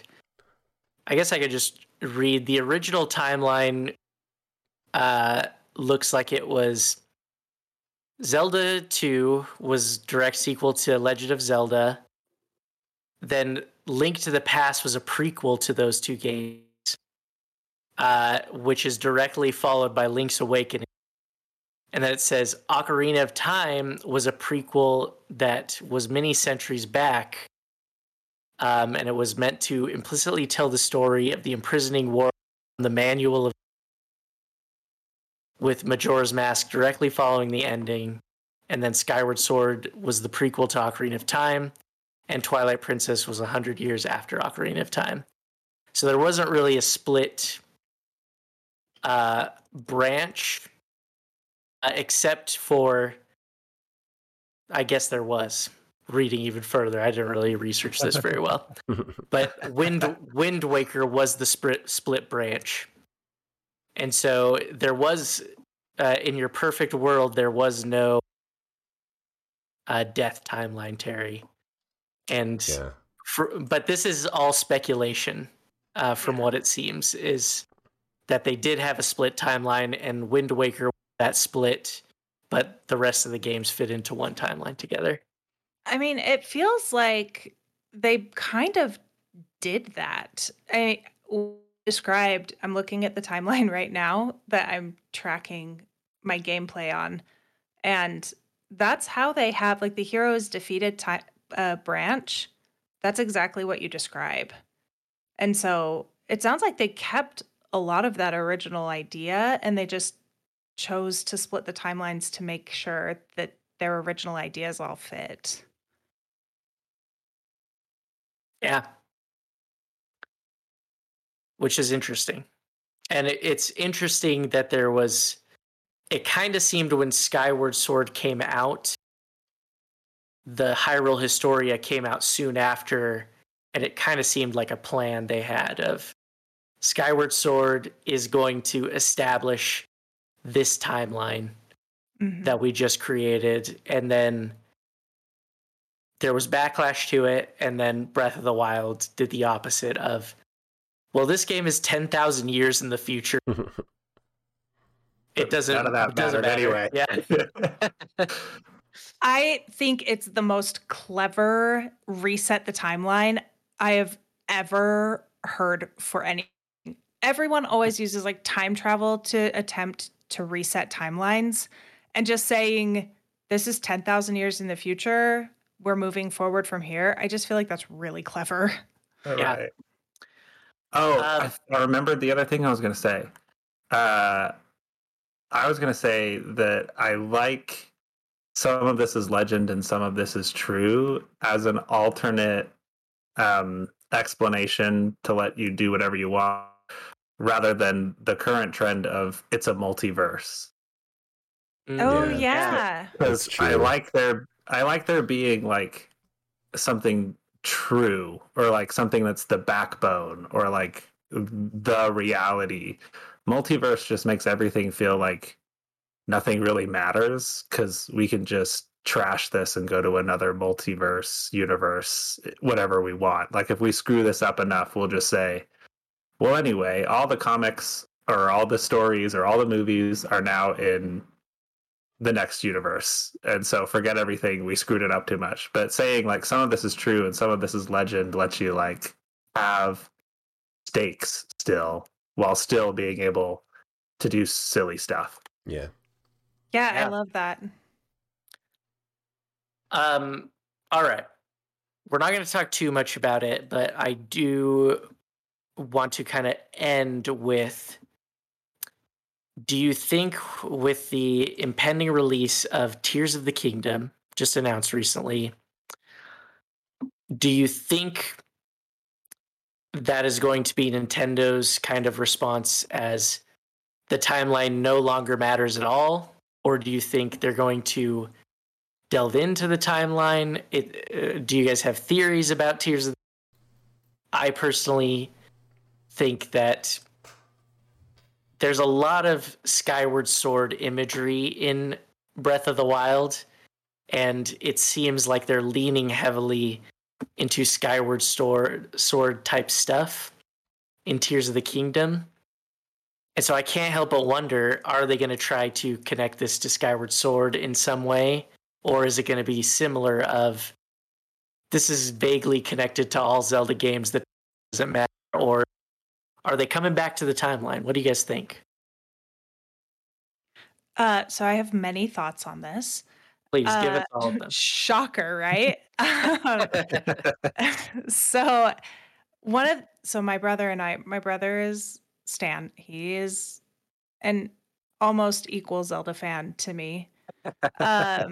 I guess I could just read the original timeline. Looks like it was Zelda 2 was direct sequel to Legend of Zelda. Then Link to the Past was a prequel to those two games, which is directly followed by Link's Awakening. And then it says Ocarina of Time was a prequel that was many centuries back. And it was meant to implicitly tell the story of the imprisoning world from the manual of, with Majora's Mask directly following the ending. And then Skyward Sword was the prequel to Ocarina of Time. And Twilight Princess was 100 years after Ocarina of Time. So there wasn't really a split branch. Except for, I guess there was, reading even further. I didn't really research this very well. But Wind Waker was the split branch. And so there was, in your perfect world, there was no death timeline, Terry. And but this is all speculation from what it seems, is that they did have a split timeline, and Wind Waker that split, but the rest of the games fit into one timeline together. I mean, it feels like they kind of did that. I'm looking at the timeline right now that I'm tracking my gameplay on, and that's how they have, like, the heroes defeated branch. That's exactly what you describe. And so it sounds like they kept a lot of that original idea, and they just chose to split the timelines to make sure that their original ideas all fit. Yeah. which is interesting. And it's interesting that there was, it kind of seemed when Skyward Sword came out, the Hyrule Historia came out soon after, and it kind of seemed like a plan they had of Skyward Sword is going to establish this timeline that we just created, and then there was backlash to it, and then Breath of the Wild did the opposite of, well, this game is 10,000 years in the future. It doesn't matter. Yeah. I think it's the most clever reset the timeline I have ever heard for any. Everyone always uses like time travel to attempt to reset timelines, and just saying this is 10,000 years in the future, we're moving forward from here. I just feel like that's really clever. All yeah. Right. Oh, I remembered the other thing I was going to say. I was going to say that I like some of this is legend and some of this is true as an alternate explanation to let you do whatever you want, rather than the current trend of it's a multiverse. Oh yeah. Because I like there being like something true, or like something that's the backbone, or like the reality. Multiverse just makes everything feel like nothing really matters, because we can just trash this and go to another multiverse universe, whatever we want. Like if we screw this up enough, we'll just say, well, anyway, all the comics or all the stories or all the movies are now in the next universe, and so forget everything, we screwed it up too much. But saying like some of this is true and some of this is legend lets you like have stakes still, while still being able to do silly stuff. Yeah. I love that. All right. We're not going to talk too much about it, but I do want to kind of end with, do you think with the impending release of Tears of the Kingdom, just announced recently, do you think that is going to be Nintendo's kind of response as the timeline no longer matters at all? Or do you think they're going to delve into the timeline? Do you guys have theories about Tears of the Kingdom? I personally think that there's a lot of Skyward Sword imagery in Breath of the Wild, and it seems like they're leaning heavily into Skyward Sword type stuff in Tears of the Kingdom. And so I can't help but wonder, are they going to try to connect this to Skyward Sword in some way? Or is it going to be similar of, this is vaguely connected to all Zelda games, that doesn't matter? Or are they coming back to the timeline? What do you guys think? So I have many thoughts on this. Please give us all of them. Shocker, right? So my brother is Stan. He is an almost equal Zelda fan to me. I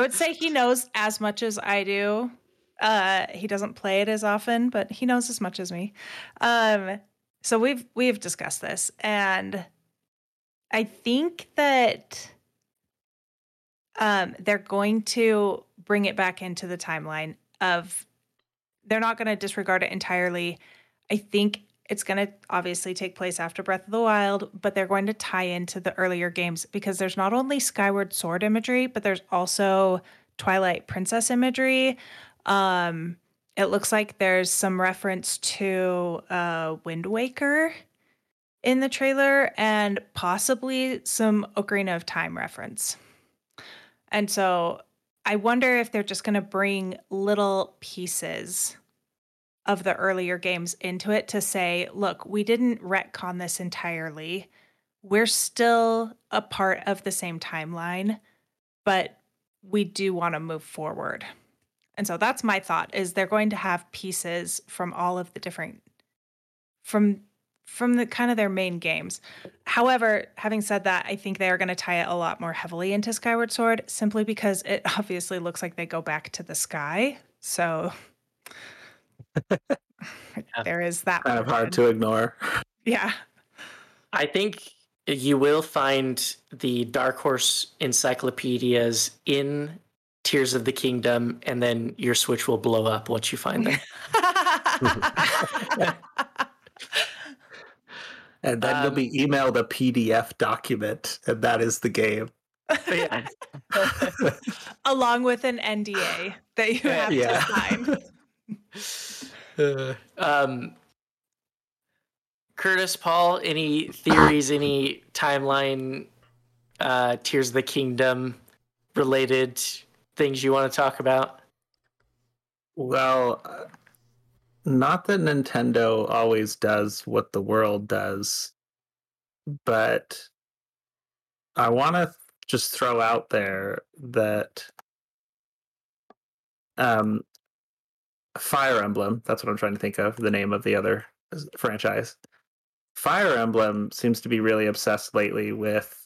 would say he knows as much as I do. He doesn't play it as often, but he knows as much as me. So we've discussed this, and I think that they're going to bring it back into the timeline of, they're not going to disregard it entirely. I think it's going to obviously take place after Breath of the Wild, but they're going to tie into the earlier games, because there's not only Skyward Sword imagery, but there's also Twilight Princess imagery. It looks like there's some reference to Wind Waker in the trailer, and possibly some Ocarina of Time reference. And so I wonder if they're just going to bring little pieces of the earlier games into it to say, look, we didn't retcon this entirely. We're still a part of the same timeline, but we do want to move forward. And so that's my thought, is they're going to have pieces from all of the different, from the kind of their main games. However, having said that, I think they are going to tie it a lot more heavily into Skyward Sword, simply because it obviously looks like they go back to the sky. So there is that kind of hard to ignore. Yeah. I think you will find the Dark Horse encyclopedias in Tears of the Kingdom, and then your Switch will blow up once you find them. And then you'll be emailed a PDF document, and that is the game. Yeah. Along with an NDA that you have to sign. Curtis, Paul, any theories, any timeline, Tears of the Kingdom related things you want to talk about? Well, not that Nintendo always does what the world does, but I want to just throw out there that Fire Emblem, that's what I'm trying to think of, the name of the other franchise. Fire Emblem seems to be really obsessed lately with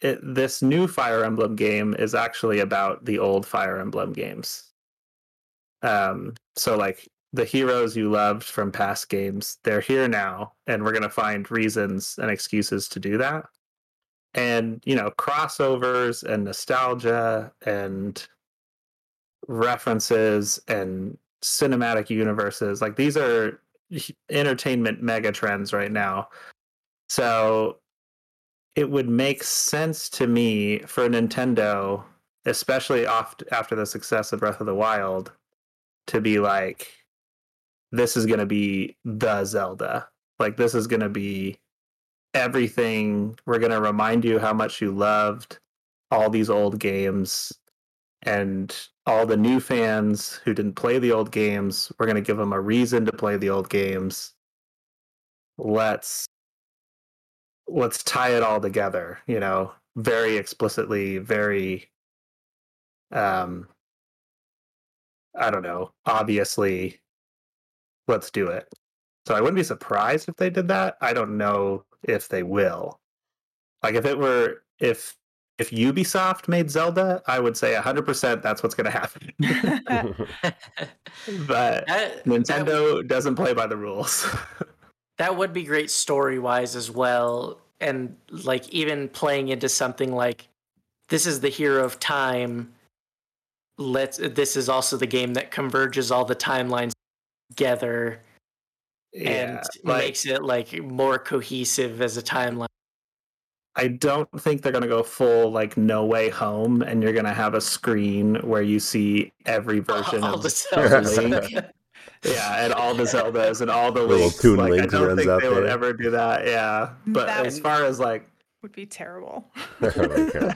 it. This new Fire Emblem game is actually about the old Fire Emblem games. So like the heroes you loved from past games, they're here now, and we're going to find reasons and excuses to do that. And, you know, crossovers and nostalgia and references and cinematic universes, like these are entertainment mega trends right now. So it would make sense to me for Nintendo, especially after the success of Breath of the Wild, to be like, this is going to be the Zelda. Like, this is going to be everything. We're going to remind you how much you loved all these old games, and all the new fans who didn't play the old games, we're going to give them a reason to play the old games. Let's tie it all together, you know, very explicitly, very, I don't know, obviously, let's do it. So I wouldn't be surprised if they did that. I don't know if they will. Like, if it were, if Ubisoft made Zelda, I would say 100% that's what's going to happen. But Nintendo doesn't play by the rules. That would be great story-wise as well. And, like, even playing into something like, this is the hero of time. This is also the game that converges all the timelines together and makes it, like, more cohesive as a timeline. I don't think they're going to go full, like, No Way Home, and you're going to have a screen where you see every version of the Link. Yeah, and all the Zeldas and all the Links. Like, Link, I don't think they would ever do that, yeah. But that as far as, like... would be terrible. Okay.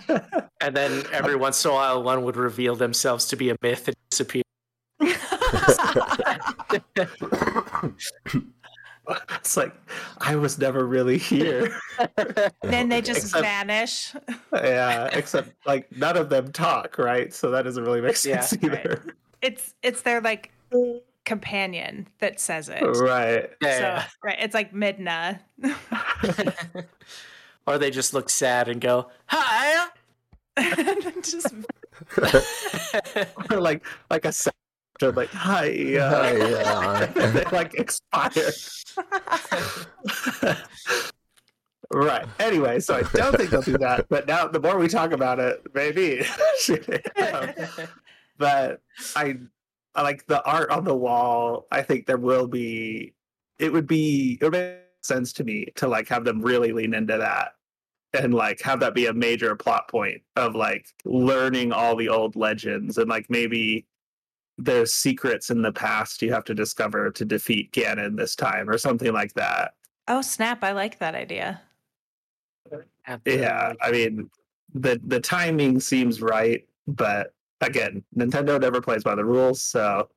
And then every once in a while, one would reveal themselves to be a myth and disappear. It's like, I was never really here. Then they just vanish. Yeah, except like none of them talk, right? So that doesn't really make sense either. Right. It's their like companion that says it. Right. Yeah, so, right. It's like Midna. Or they just look sad and go, hi! And just... Or like a sad like hi. They like expire. Right. Anyway, so I don't think they'll do that. But now, the more we talk about it, maybe. But I like the art on the wall. I think there will be. It would make sense to me to like have them really lean into that, and like have that be a major plot point of like learning all the old legends, and like maybe there's secrets in the past you have to discover to defeat Ganon this time or something like that. Oh, snap. I like that idea. Absolutely. Yeah, I mean, the timing seems right, but again, Nintendo never plays by the rules, so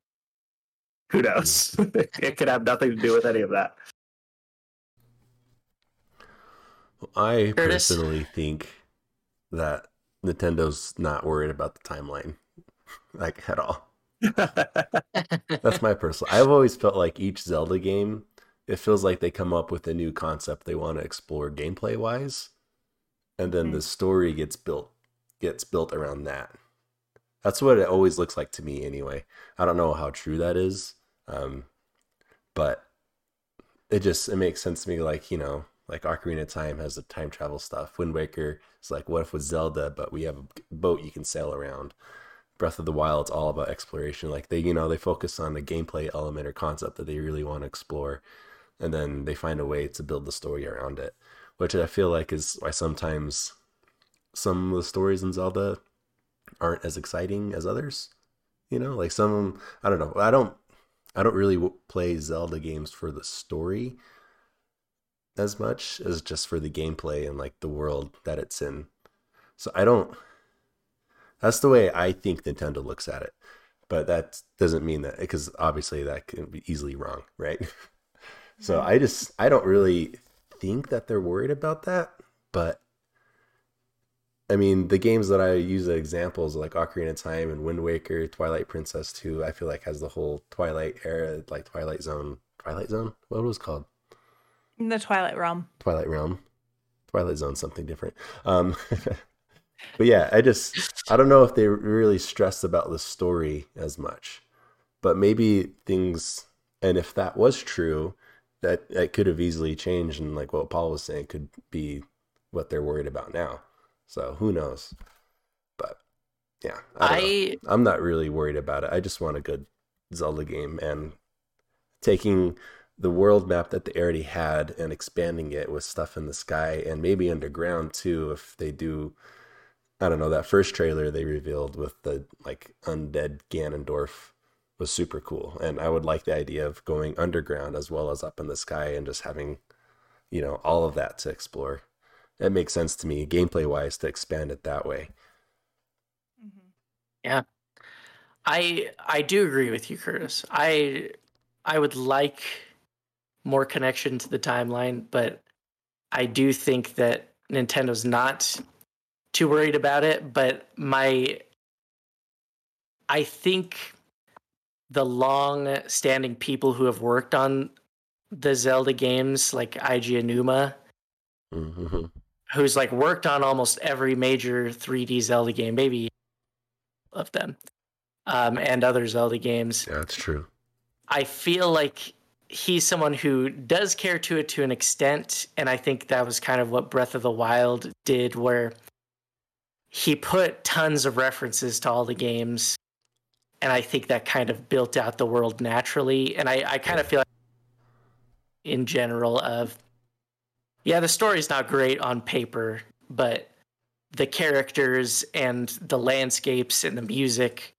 who knows? It could have nothing to do with any of that. I personally think that Nintendo's not worried about the timeline, like, at all. That's my personal. I've always felt like each Zelda game, it feels like they come up with a new concept they want to explore gameplay wise, and then the story gets built around that. That's what it always looks like to me anyway. I don't know how true that is. But it just, it makes sense to me, like, you know, like Ocarina of Time has the time travel stuff. Wind Waker is like, what if with Zelda, but we have a boat you can sail around. Breath of the Wild is all about exploration. Like they, you know, they focus on the gameplay element or concept that they really want to explore. And then they find a way to build the story around it, which I feel like is why sometimes some of the stories in Zelda aren't as exciting as others. You know, like some of them, I don't know. I don't really play Zelda games for the story as much as just for the gameplay and like the world that it's in. So I don't, that's the way I think Nintendo looks at it, but that doesn't mean that, because obviously that can be easily wrong, right? So I don't really think that they're worried about that, but I mean, the games that I use as examples like Ocarina of Time and Wind Waker, Twilight Princess 2, I feel like has the whole Twilight era, like Twilight Zone? What was it called? The Twilight Realm. Twilight Zone, something different. But yeah, I don't know if they really stress about the story as much, but maybe things, and if that was true, that could have easily changed, and like what Paul was saying could be what they're worried about now. So who knows? But yeah, I'm not really worried about it. I just want a good Zelda game, and taking the world map that they already had and expanding it with stuff in the sky and maybe underground too. If they do, I don't know, that first trailer they revealed with the like undead Ganondorf was super cool. And I would like the idea of going underground as well as up in the sky and just having, you know, all of that to explore. That makes sense to me, gameplay-wise, to expand it that way. Yeah, I do agree with you, Curtis. I would like more connection to the timeline, but I do think that Nintendo's not too worried about it. But I think the long-standing people who have worked on the Zelda games, like Eiji Onuma, mm-hmm. who's like worked on almost every major 3D Zelda game, maybe of them, and other Zelda games. Yeah, that's true. I feel like he's someone who does care to it to an extent, and I think that was kind of what Breath of the Wild did, where he put tons of references to all the games, and I think that kind of built out the world naturally. And I kind of feel like in general of, yeah, the story's not great on paper, but the characters and the landscapes and the music,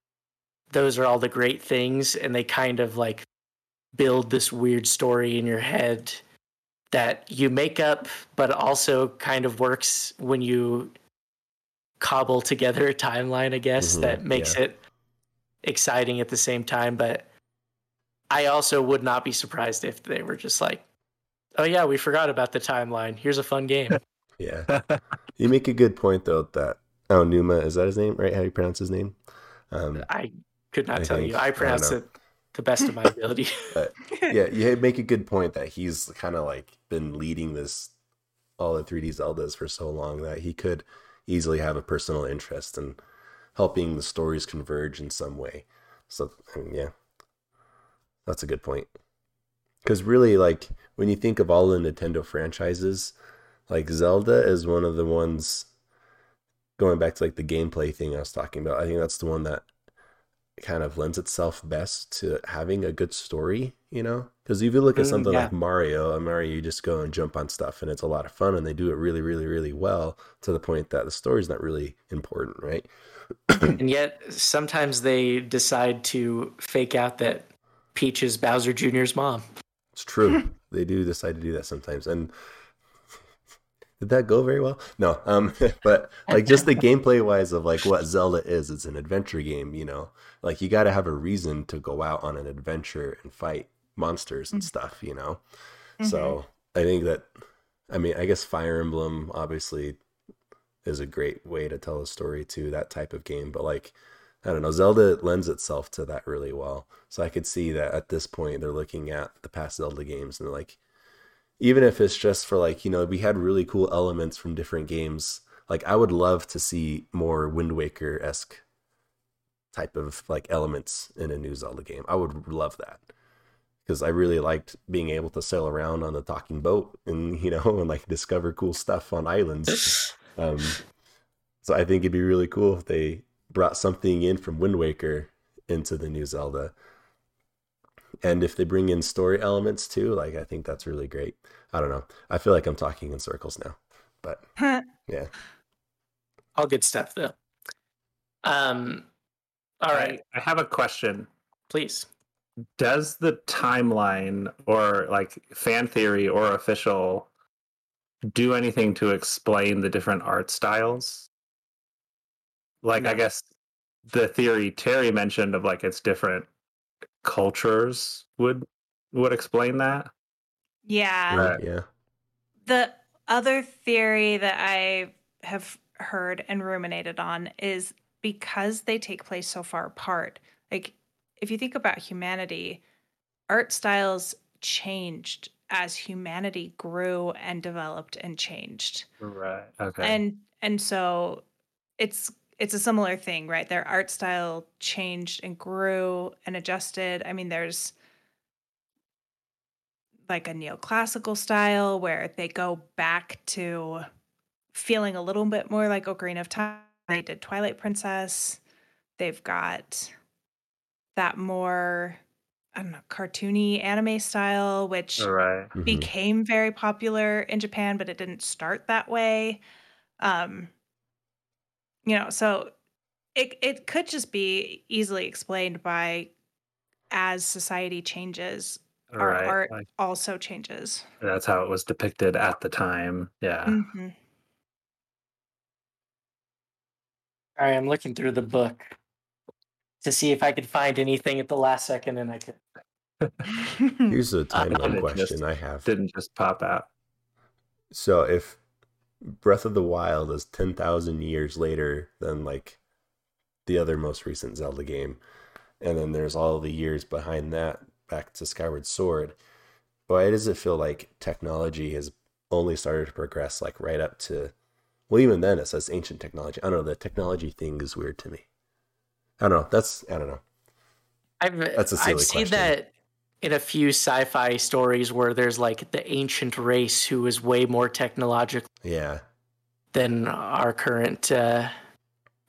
those are all the great things, and they kind of like build this weird story in your head that you make up, but also kind of works when you cobble together a timeline, I guess, mm-hmm, that makes it exciting at the same time. But I also would not be surprised if they were just like, oh yeah, we forgot about the timeline. Here's a fun game. Yeah. You make a good point though, that Onuma, is that his name, right? How you pronounce his name? I could not tell you. I pronounce it the best of my ability. But yeah, you make a good point that he's kind of like been leading this, all the 3D Zeldas for so long, that he could easily have a personal interest in helping the stories converge in some way. So I mean, yeah, that's a good point. Because really, like, when you think of all the Nintendo franchises, like, Zelda is one of the ones, going back to, like, the gameplay thing I was talking about, I think that's the one that kind of lends itself best to having a good story, you know? Because if you look at something like Mario, you just go and jump on stuff, and it's a lot of fun, and they do it really, really, really well, to the point that the story's not really important, right? And yet, sometimes they decide to fake out that Peach is Bowser Jr.'s mom. It's true. They do decide to do that sometimes. And did that go very well? No. But like just the gameplay wise of like what Zelda is, it's an adventure game, you know, like you got to have a reason to go out on an adventure and fight monsters and stuff, you know? Mm-hmm. So I think that, I mean, I guess Fire Emblem obviously is a great way to tell a story too, that type of game. But like, I don't know, Zelda lends itself to that really well. So I could see that at this point they're looking at the past Zelda games, and they're like, even if it's just for like, you know, we had really cool elements from different games. Like I would love to see more Wind Waker-esque type of like elements in a new Zelda game. I would love that. because I really liked being able to sail around on a talking boat and, you know, and like discover cool stuff on islands. So I think it'd be really cool if they brought something in from Wind Waker into the new Zelda. And if they bring in story elements too, like, I think that's really great. I don't know. I feel like I'm talking in circles now, but yeah. All good stuff though. All right. I have a question. Please. Does the timeline or like fan theory or official do anything to explain the different art styles? Like, no. I guess the theory Terry mentioned of like it's different cultures would explain that. Yeah. Right, yeah. The other theory that I have heard and ruminated on is because they take place so far apart, like, if you think about humanity, art styles changed as humanity grew and developed and changed. Right. Okay. And so it's a similar thing, right? Their art style changed and grew and adjusted. I mean, there's like a neoclassical style where they go back to feeling a little bit more like Ocarina of Time. They did Twilight Princess. They've got that more, I don't know, cartoony anime style, which became very popular in Japan, but it didn't start that way. You know, so it could just be easily explained by as society changes, our art also changes. That's how it was depicted at the time. Yeah. Mm-hmm. All right, I'm looking through the book to see if I could find anything at the last second, and I could. Here's a timeline question I have. Didn't just pop out. So if Breath of the Wild is 10,000 years later than like the other most recent Zelda game, and then there's all the years behind that back to Skyward Sword, why does it feel like technology has only started to progress like right up to, well, even then it says ancient technology. I don't know, the technology thing is weird to me. I don't know. I don't know. That's a silly I've seen question. That in a few sci-fi stories where there's like the ancient race who is way more technological than our current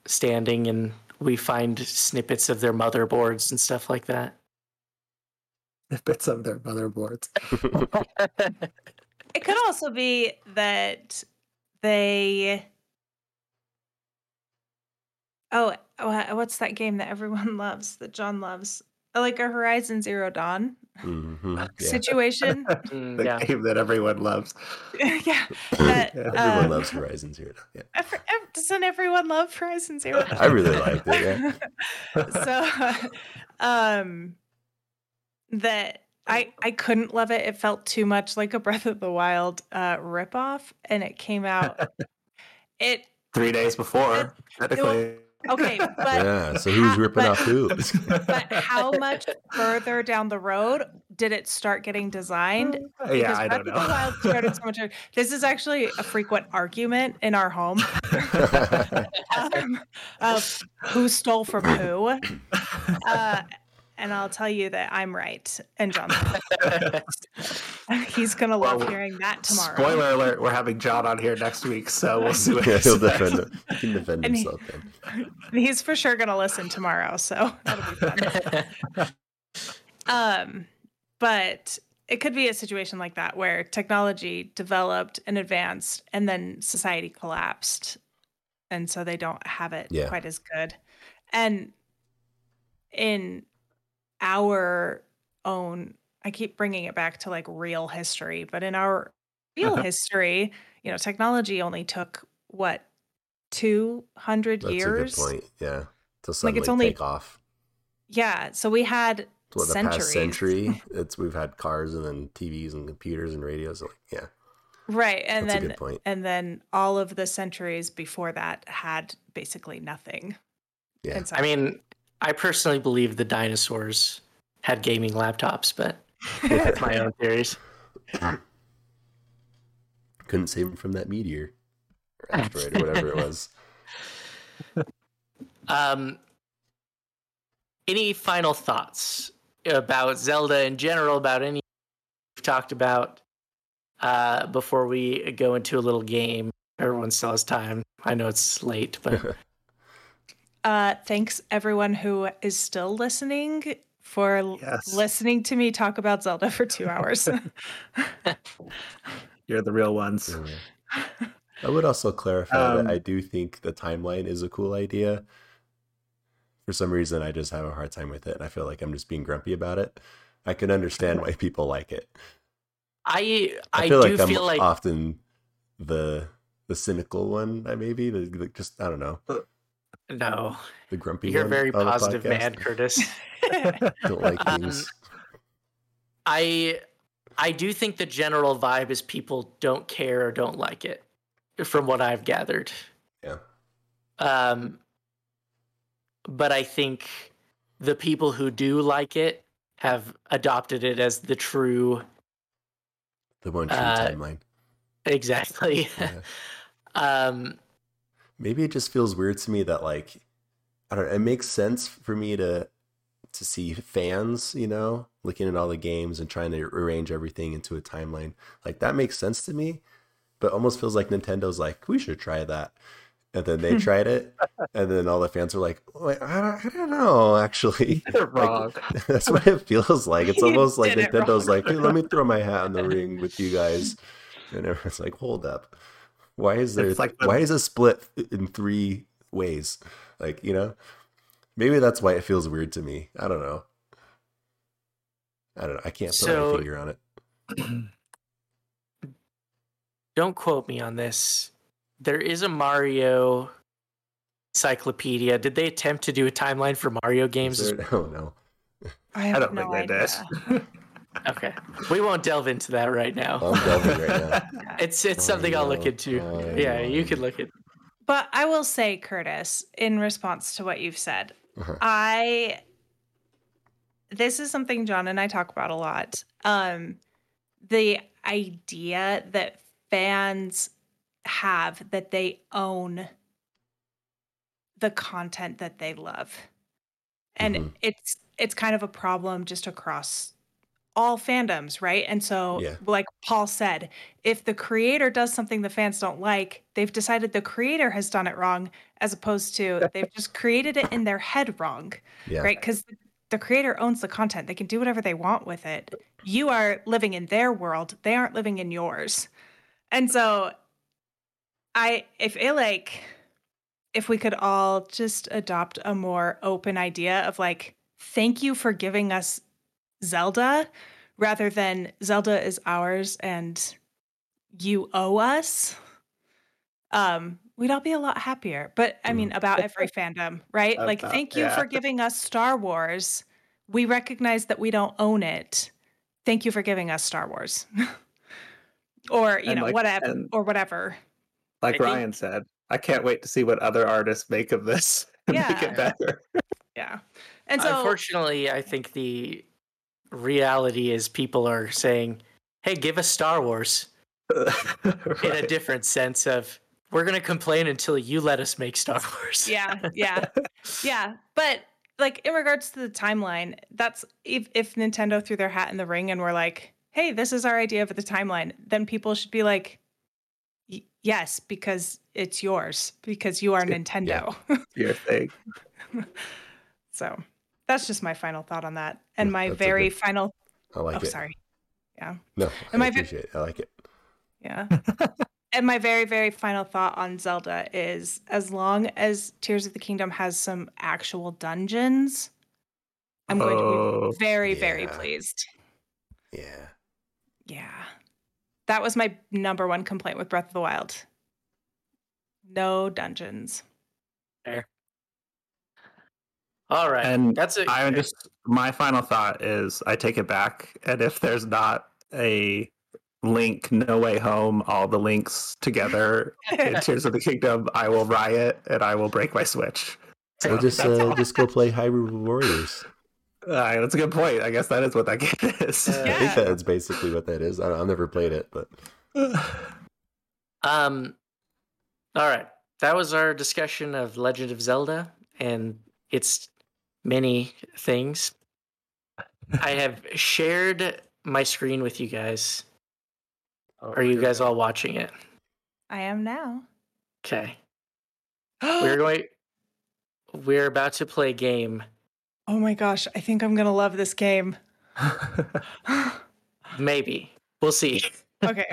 standing, and we find snippets of their motherboards and stuff like that. Snippets of their motherboards. It could also be that they... Oh, what's that game that everyone loves, that John loves? Like a Horizon Zero Dawn situation? The game that everyone loves. Everyone loves Horizon Zero Dawn. Yeah. Doesn't everyone love Horizon Zero Dawn? I really liked it, yeah. So, that I couldn't love it. It felt too much like a Breath of the Wild ripoff, and it came out... 3 days before, technically. Okay, but so who's ripping off who? But how much further down the road did it start getting designed? Yeah, I don't know. Wild started so much. This is actually a frequent argument in our home. Of who stole from who? And I'll tell you that I'm right, and John. He's gonna love hearing that tomorrow. Spoiler alert: we're having John on here next week, so we'll see. What he'll defend. He can defend himself. Then he's for sure gonna listen tomorrow, so that'll be fun. But it could be a situation like that where technology developed and advanced, and then society collapsed, and so they don't have it quite as good. And in our own, I keep bringing it back to like real history, but in our real history, you know, technology only took what, 200 years? That's a good point. Yeah. To suddenly like take off. Yeah. So we had centuries. The past century, we've had cars and then TVs and computers and radios. Like, yeah. Right. And that's a good point. And then all of the centuries before that had basically nothing. Yeah. Inside. I mean, I personally believe the dinosaurs had gaming laptops, but that's my own theories. Couldn't save them from that meteor or asteroid or whatever it was. Any final thoughts about Zelda in general, about anything we've talked about before we go into a little game. Everyone still has time. I know it's late, but... thanks, everyone who is still listening, for listening to me talk about Zelda for 2 hours. You're the real ones. Yeah. I would also clarify that I do think the timeline is a cool idea. For some reason, I just have a hard time with it, and I feel like I'm just being grumpy about it. I can understand why people like it. I feel like I'm often the cynical one. I don't know. No, the grumpy. You're a very positive man, Curtis. Don't like things. I do think the general vibe is people don't care or don't like it, from what I've gathered. Yeah. But I think the people who do like it have adopted it as the one true timeline. Exactly. Yeah. Maybe it just feels weird to me that, like, I don't know, it makes sense for me to see fans, you know, looking at all the games and trying to arrange everything into a timeline. Like, that makes sense to me, but almost feels like Nintendo's like, we should try that. And then they tried it, and then all the fans were like, oh, I don't know, actually. They're wrong. Like, that's what it feels like. It's almost like Nintendo's like, hey, let me throw my hat in the ring with you guys. And everyone's like, hold up. Why is there? Why is it split in three ways? Like, you know, maybe that's why it feels weird to me. I don't know. I can't put my finger on it. Don't quote me on this. There is a Mario encyclopedia. Did they attempt to do a timeline for Mario games? Oh no, I don't think they did. Okay, we won't delve into that right now. I'm delving right now. It's something I'll look into. You can look at. But I will say, Curtis, in response to what you've said, this is something John and I talk about a lot. The idea that fans have that they own the content that they love, and it's kind of a problem just across all fandoms, right? And so, like Paul said, if the creator does something the fans don't like, they've decided the creator has done it wrong, as opposed to they've just created it in their head wrong, right? Because the creator owns the content. They can do whatever they want with it. You are living in their world. They aren't living in yours. And so if we could all just adopt a more open idea of like, thank you for giving us Zelda, rather than Zelda is ours and you owe us, we'd all be a lot happier. But I mean, about every fandom, right? Like, thank you for giving us Star Wars. We recognize that we don't own it. Thank you for giving us Star Wars. or whatever. Like Ryan said, I can't wait to see what other artists make of this and make it better. And so, unfortunately, I think the reality is people are saying, hey, give us Star Wars in a different sense of, we're going to complain until you let us make Star Wars. But like, in regards to the timeline, that's if Nintendo threw their hat in the ring and were like, hey, this is our idea for the timeline, then people should be like, yes, because it's yours, because you are Nintendo. Your thing. So that's just my final thought on that. And my final. I like it. Sorry. Yeah. No, I appreciate it. I like it. Yeah. And my very, very final thought on Zelda is, as long as Tears of the Kingdom has some actual dungeons, I'm going to be very, very pleased. Yeah. Yeah. That was my number one complaint with Breath of the Wild. No dungeons. Fair. All right. And my final thought is, I take it back. And if there's not a Link, No Way Home, all the Links together in Tears of the Kingdom, I will riot and I will break my Switch. So just go play Hyrule Warriors. That's a good point. I guess that is what that game is. I think that's basically what that is. I've never played it, but. All right. That was our discussion of Legend of Zelda and its many things. I have shared my screen with you guys. Oh, are you guys all watching it? I am now. Okay. We're about to play a game. Oh my gosh, I think I'm going to love this game. Maybe. We'll see. Okay.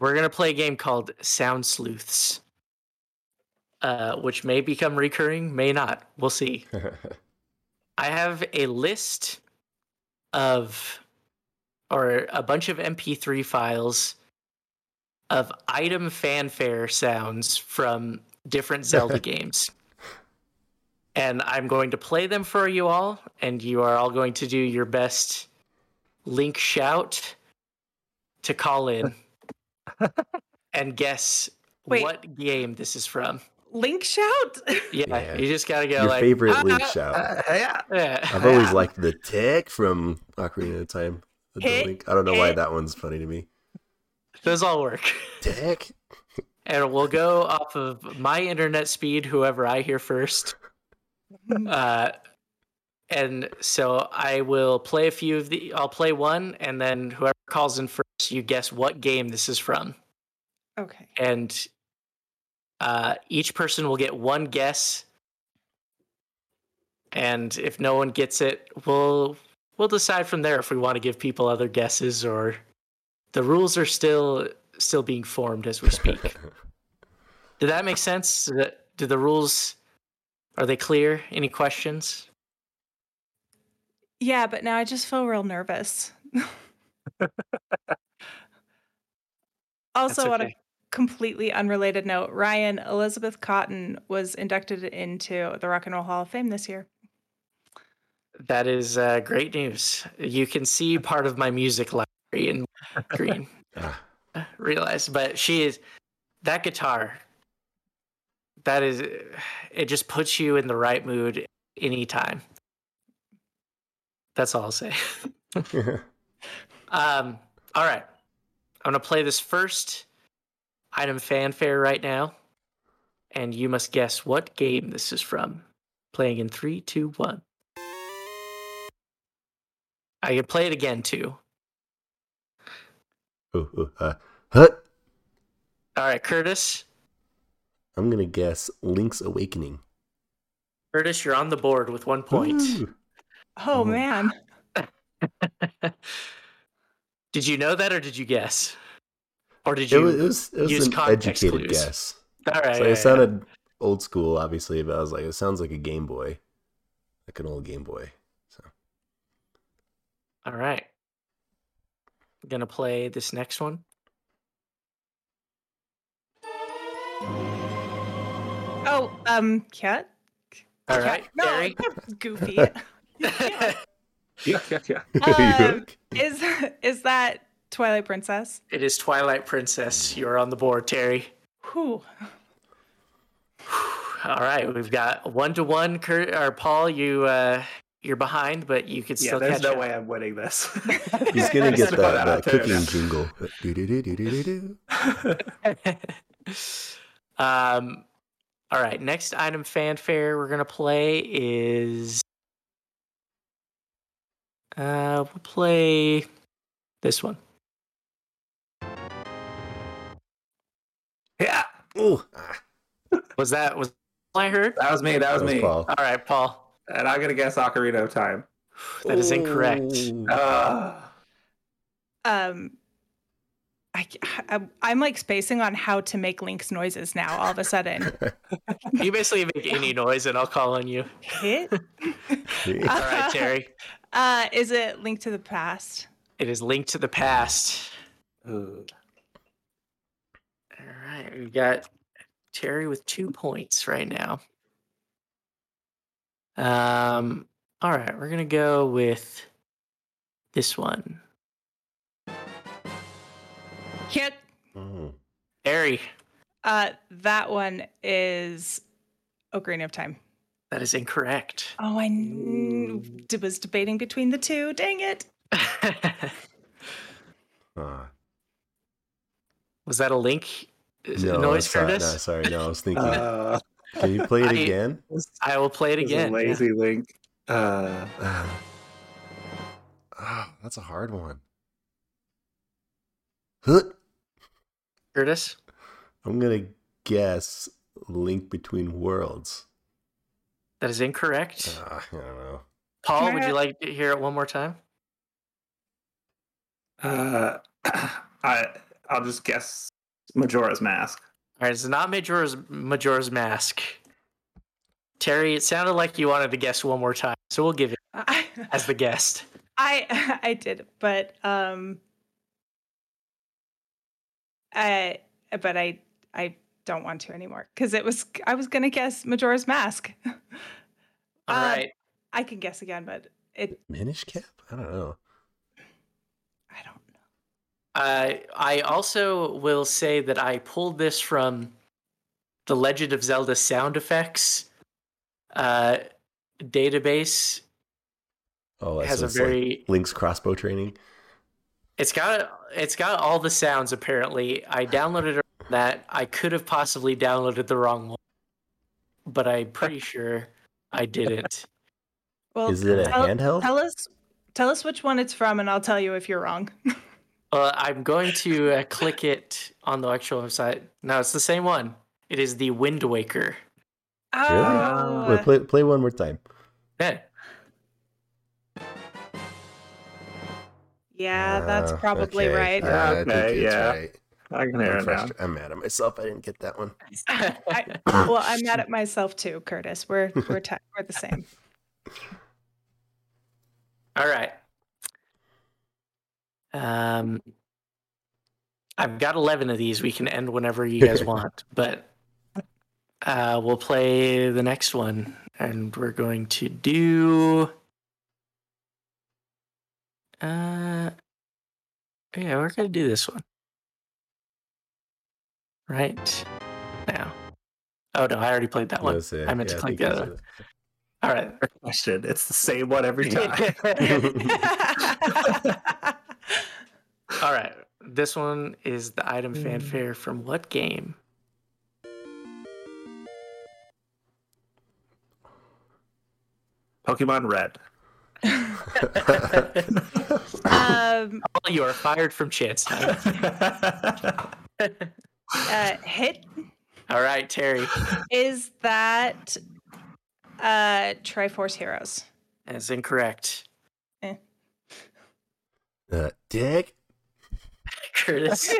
We're going to play a game called Sound Sleuths, which may become recurring, may not. We'll see. I have a list of, or a bunch of MP3 files of item fanfare sounds from different Zelda games. And I'm going to play them for you all, and you are all going to do your best Link shout to call in and guess what game this is from. Link shout? Yeah. You just gotta go your like... favorite Link shout. I've always liked the tick from Ocarina of Time. I don't know why that one's funny to me. Those all work. Tick? And we'll go off of my internet speed, whoever I hear first. And so I will play I'll play one, and then whoever calls in first, you guess what game this is from. Okay. And each person will get one guess, and if no one gets it, we'll decide from there if we want to give people other guesses, or the rules are still being formed as we speak. Did that make sense? Do the rules, are they clear? Any questions? Yeah, but now I just feel real nervous. Also, on a completely unrelated note, Ryan, Elizabeth Cotton was inducted into the Rock and Roll Hall of Fame this year. That is great news. You can see part of my music library in green. Realize, but that guitar. That is, it just puts you in the right mood anytime. That's all I'll say. All right. I'm going to play this first item fanfare right now. And you must guess what game this is from. Playing in 3, 2, 1. I can play it again, too. All right, Curtis. I'm going to guess Link's Awakening. Curtis, you're on the board with 1 point. Ooh. Oh, man. Did you know that, or did you guess? Or did you it was use context clues? It was an educated guess. All right. So it sounded old school, obviously, but I was like, it sounds like a Game Boy. Like an old Game Boy. So. All right. I'm going to play this next one. Oh, cat? All right. Cat? No, Terry. Goofy. Yeah. Is that Twilight Princess? It is Twilight Princess. You're on the board, Terry. Whew. All right, we've got 1-1. Paul, you're behind, but you could still catch up. There's no way I'm winning this. He's gonna get that cooking jingle. All right, next item fanfare we're gonna play is. We'll play this one. Yeah. Ooh. Was I heard? That was me. That was me. Paul. All right, Paul. And I'm gonna guess Ocarina of Time. That is incorrect. I'm like spacing on how to make Link's noises now. All of a sudden, you basically make any noise, and I'll call on you. Hit. All right, Terry. Is it Link to the Past? It is Link to the Past. Ooh. All right, we've got Terry with 2 points right now. All right, we're gonna go with this one. Can't. Mm-hmm. Harry. That one is Ocarina of Time. That is incorrect. Oh, I was debating between the two. Dang it. Was that a Link noise, Curtis? No, sorry. No, I was thinking. Can you play it again? I will play it again. Lazy Link. That's a hard one. Huh. Curtis? I'm going to guess Link Between Worlds. That is incorrect. I don't know. Paul, would you like to hear it one more time? I'll just guess Majora's Mask. All right, it's not Majora's Mask. Terry, it sounded like you wanted to guess one more time, so we'll give it as the guest. I did, but I don't want to anymore because I was gonna guess Majora's Mask. All right, I can guess again, but it Minish Cap. I don't know. I also will say that I pulled this from the Legend of Zelda sound effects database. Oh, it has a very like Link's crossbow training. It's got all the sounds apparently. I downloaded that. I could have possibly downloaded the wrong one, but I'm pretty sure I didn't. Well, is it a handheld? Tell us which one it's from, and I'll tell you if you're wrong. I'm going to click it on the actual website. No, it's the same one. It is the Wind Waker. Oh, really? Wait, play one more time. Okay. Yeah, that's probably right. I think it's right. I can hear it now. I'm mad at myself. I didn't get that one. I'm mad at myself too, Curtis. We're the same. All right. I've got 11 of these. We can end whenever you guys want, but we'll play the next one, and we're going to do. Yeah, we're gonna do this one. Right now. Oh no, I already played that one. I meant to click the other one. All right. Question. It's the same one every time. All right. This one is the item fanfare from what game? Pokemon Red. Well, you are fired from Chance Time. Hit. All right, Terry. Is that Triforce Heroes? That's incorrect. Dig. Curtis.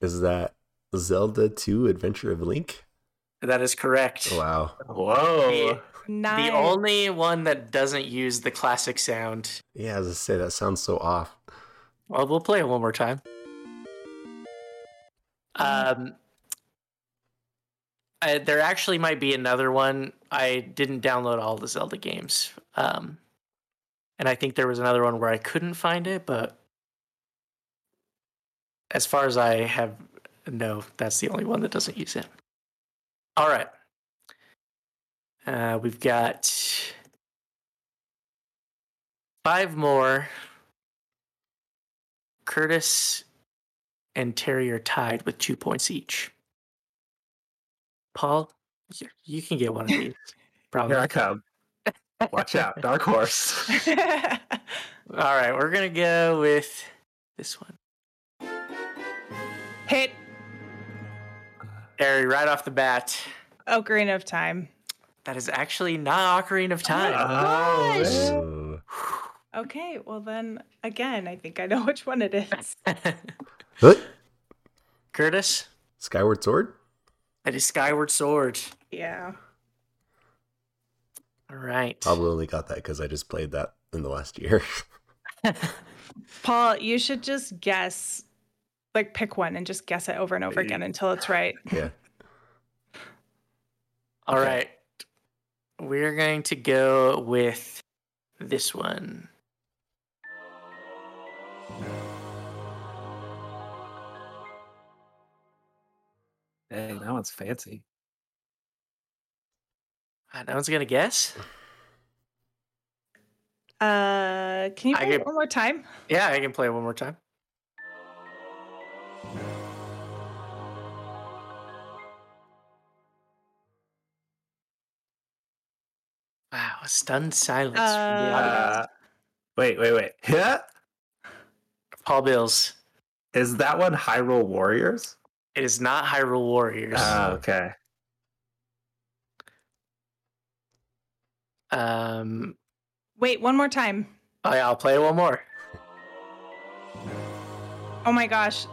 Is that Zelda 2 Adventure of Link? That is correct. Wow. Whoa. The only one that doesn't use the classic sound. Yeah, as I say, that sounds so off. Well, we'll play it one more time. There actually might be another one. I didn't download all the Zelda games. And I think there was another one where I couldn't find it, but as far as I have, no, that's the only one that doesn't use it. All right. We've got 5 more. Curtis and Terry are tied with 2 points each. Paul, you can get one of these. Probably. Here I come. Watch out. Dark horse. All right. We're going to go with this one. Hit. Terry, right off the bat. Ocarina of Time. That is actually not Ocarina of Time. Oh, gosh. Okay, well then, again, I think I know which one it is. Curtis? Skyward Sword? That is Skyward Sword. Yeah. All right. Probably only got that because I just played that in the last year. Paul, you should just guess, like pick one and just guess it over and over again until it's right. Yeah. All right. We're going to go with this one. Hey, that one's fancy. No one's going to guess? Can you play it one more time? Yeah, I can play it one more time. Wow, a stunned silence. Wait. Yeah? Paul Bills. Is that one Hyrule Warriors? It is not Hyrule Warriors. Oh, okay. Wait, one more time. Oh, yeah, I'll play one more. Oh, my gosh.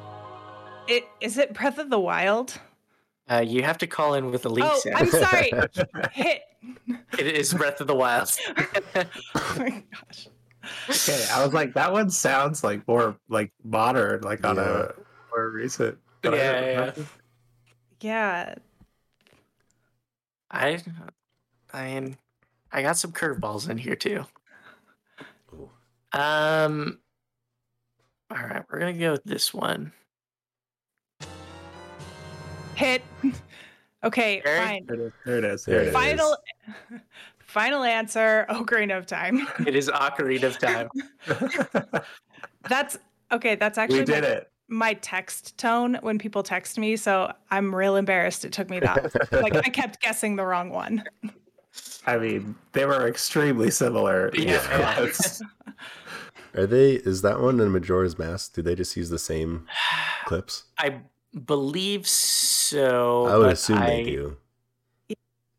Is it Breath of the Wild? You have to call in with a lead sound. I'm sorry. Hit. It is Breath of the Wild. Oh, my gosh. Okay, I was like, that one sounds like more like modern, like on a more recent. Yeah. I mean, I got some curveballs in here too. Ooh. All right, we're gonna go with this one. Hit. Okay, fine. There it is. Final answer, Ocarina of Time. It is Ocarina of Time. That's actually my text tone when people text me, so I'm real embarrassed it took me that long. Like, I kept guessing the wrong one. I mean, they were extremely similar. Yeah. Are they, is that one in Majora's Mask? Do they just use the same clips? I believe so. I would assume they do.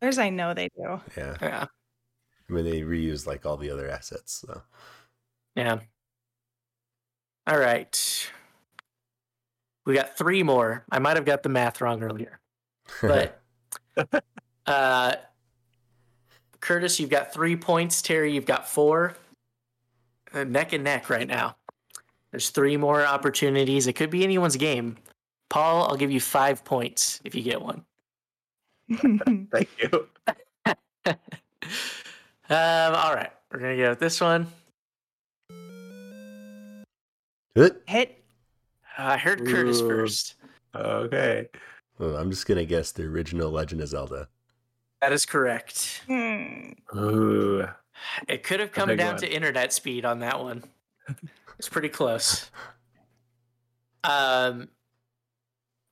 I know they do. Yeah. I mean, they reuse like all the other assets. So. Yeah. All right. We got three more. I might have got the math wrong earlier, but Curtis, you've got 3 points. Terry, you've got 4. Neck and neck right now. There's 3 more opportunities. It could be anyone's game. Paul, I'll give you 5 points if you get one. Thank you. All right, we're gonna go with this one. Hit. I heard Curtis first. Okay. Well, I'm just gonna guess the original Legend of Zelda. That is correct. Ooh. It could have come down to internet speed on that one. It's pretty close. All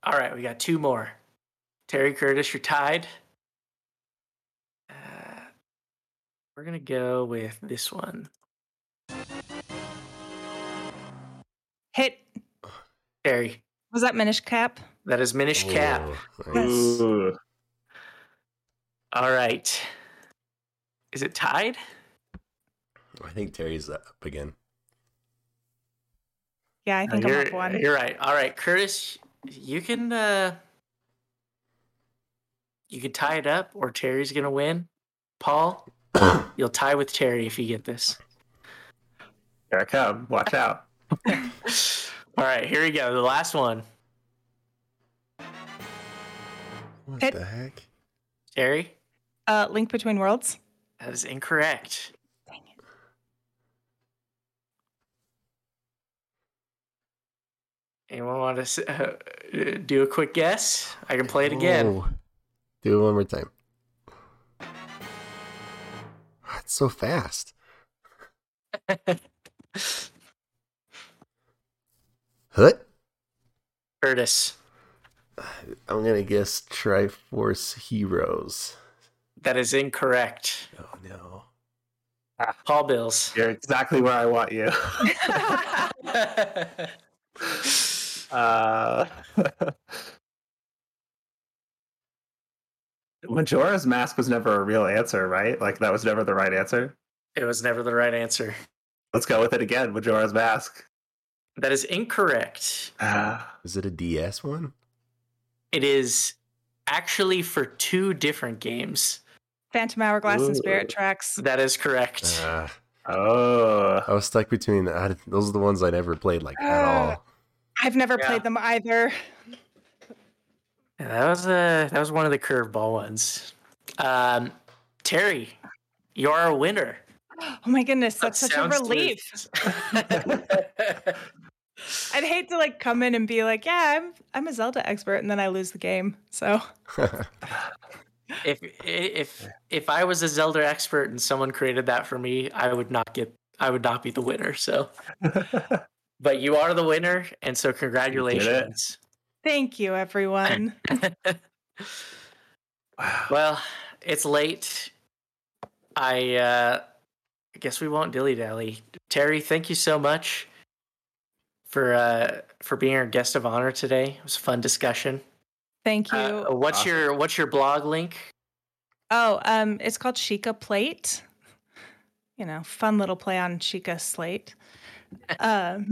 right, we got 2 more. Terry, Curtis, you're tied. We're going to go with this one. Hit. Terry. Was that Minish Cap? That is Minish Cap. Nice. Ooh. All right. Is it tied? I think Terry's up again. Yeah, I think I'm up one. You're right. All right, Curtis, you can... You could tie it up, or Terry's going to win. Paul, you'll tie with Terry if you get this. Here I come. Watch out. All right, here we go. The last one. What the heck? Terry? Link Between Worlds. That is incorrect. Dang it. Anyone want to do a quick guess? I can play it again. Oh. Do it one more time. It's so fast. What? Curtis. I'm going to guess Triforce Heroes. That is incorrect. Oh, no. Paul Bills. You're exactly where I want you. Majora's Mask was never a real answer, right? Like, that was never the right answer? It was never the right answer. Let's go with it again, Majora's Mask. That is incorrect. Is it a DS one? It is actually for 2 different games. Phantom Hourglass and Spirit Tracks. That is correct. I was stuck between that. Those are the ones I never played, like, at all. I've never played them either. Yeah, that was one of the curveball ones. Terry, you're a winner. Oh my goodness, that's such a relief. I'd hate to like come in and be like, yeah, I'm a Zelda expert, and then I lose the game. So if I was a Zelda expert and someone created that for me, I would not be the winner. So, but you are the winner, and so congratulations. Thank you, everyone. Wow. Well, it's late. I I guess we won't dilly-dally. Terry, thank you so much for being our guest of honor today. It was a fun discussion. Thank you. What's your blog link? Oh, it's called Sheikah Plate. You know, fun little play on Sheikah Slate. But I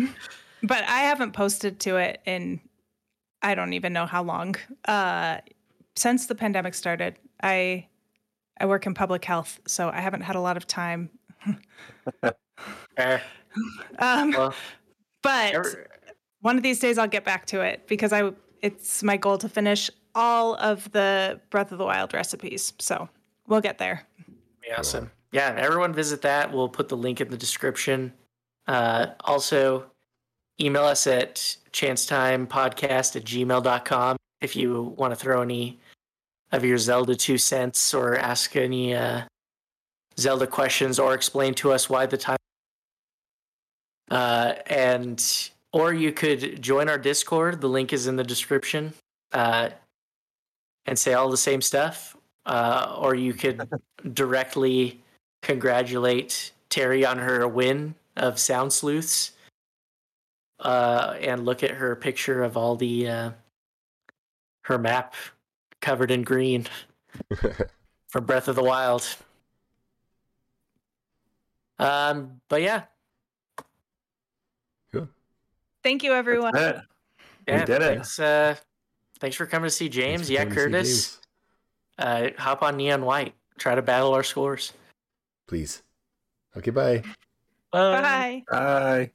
haven't posted to it in I don't even know how long. Since the pandemic started, I work in public health, so I haven't had a lot of time. But one of these days I'll get back to it because it's my goal to finish all of the Breath of the Wild recipes. So we'll get there. Awesome. Yeah, everyone visit that. We'll put the link in the description. Also, email us at chancetimepodcast@gmail.com if you want to throw any of your Zelda 2 cents or ask any Zelda questions or explain to us why the time. Or you could join our Discord. The link is in the description. And say all the same stuff. Or you could directly congratulate Terry on her win of Sound Sleuths. And look at her picture of all the her map covered in green from Breath of the Wild. But yeah. Cool. Thank you, everyone. Yeah, we did thanks, it. Thanks for coming to see James. Yeah, Curtis. Hop on Neon White. Try to battle our scores. Please. Okay, bye. Bye. Bye. Bye.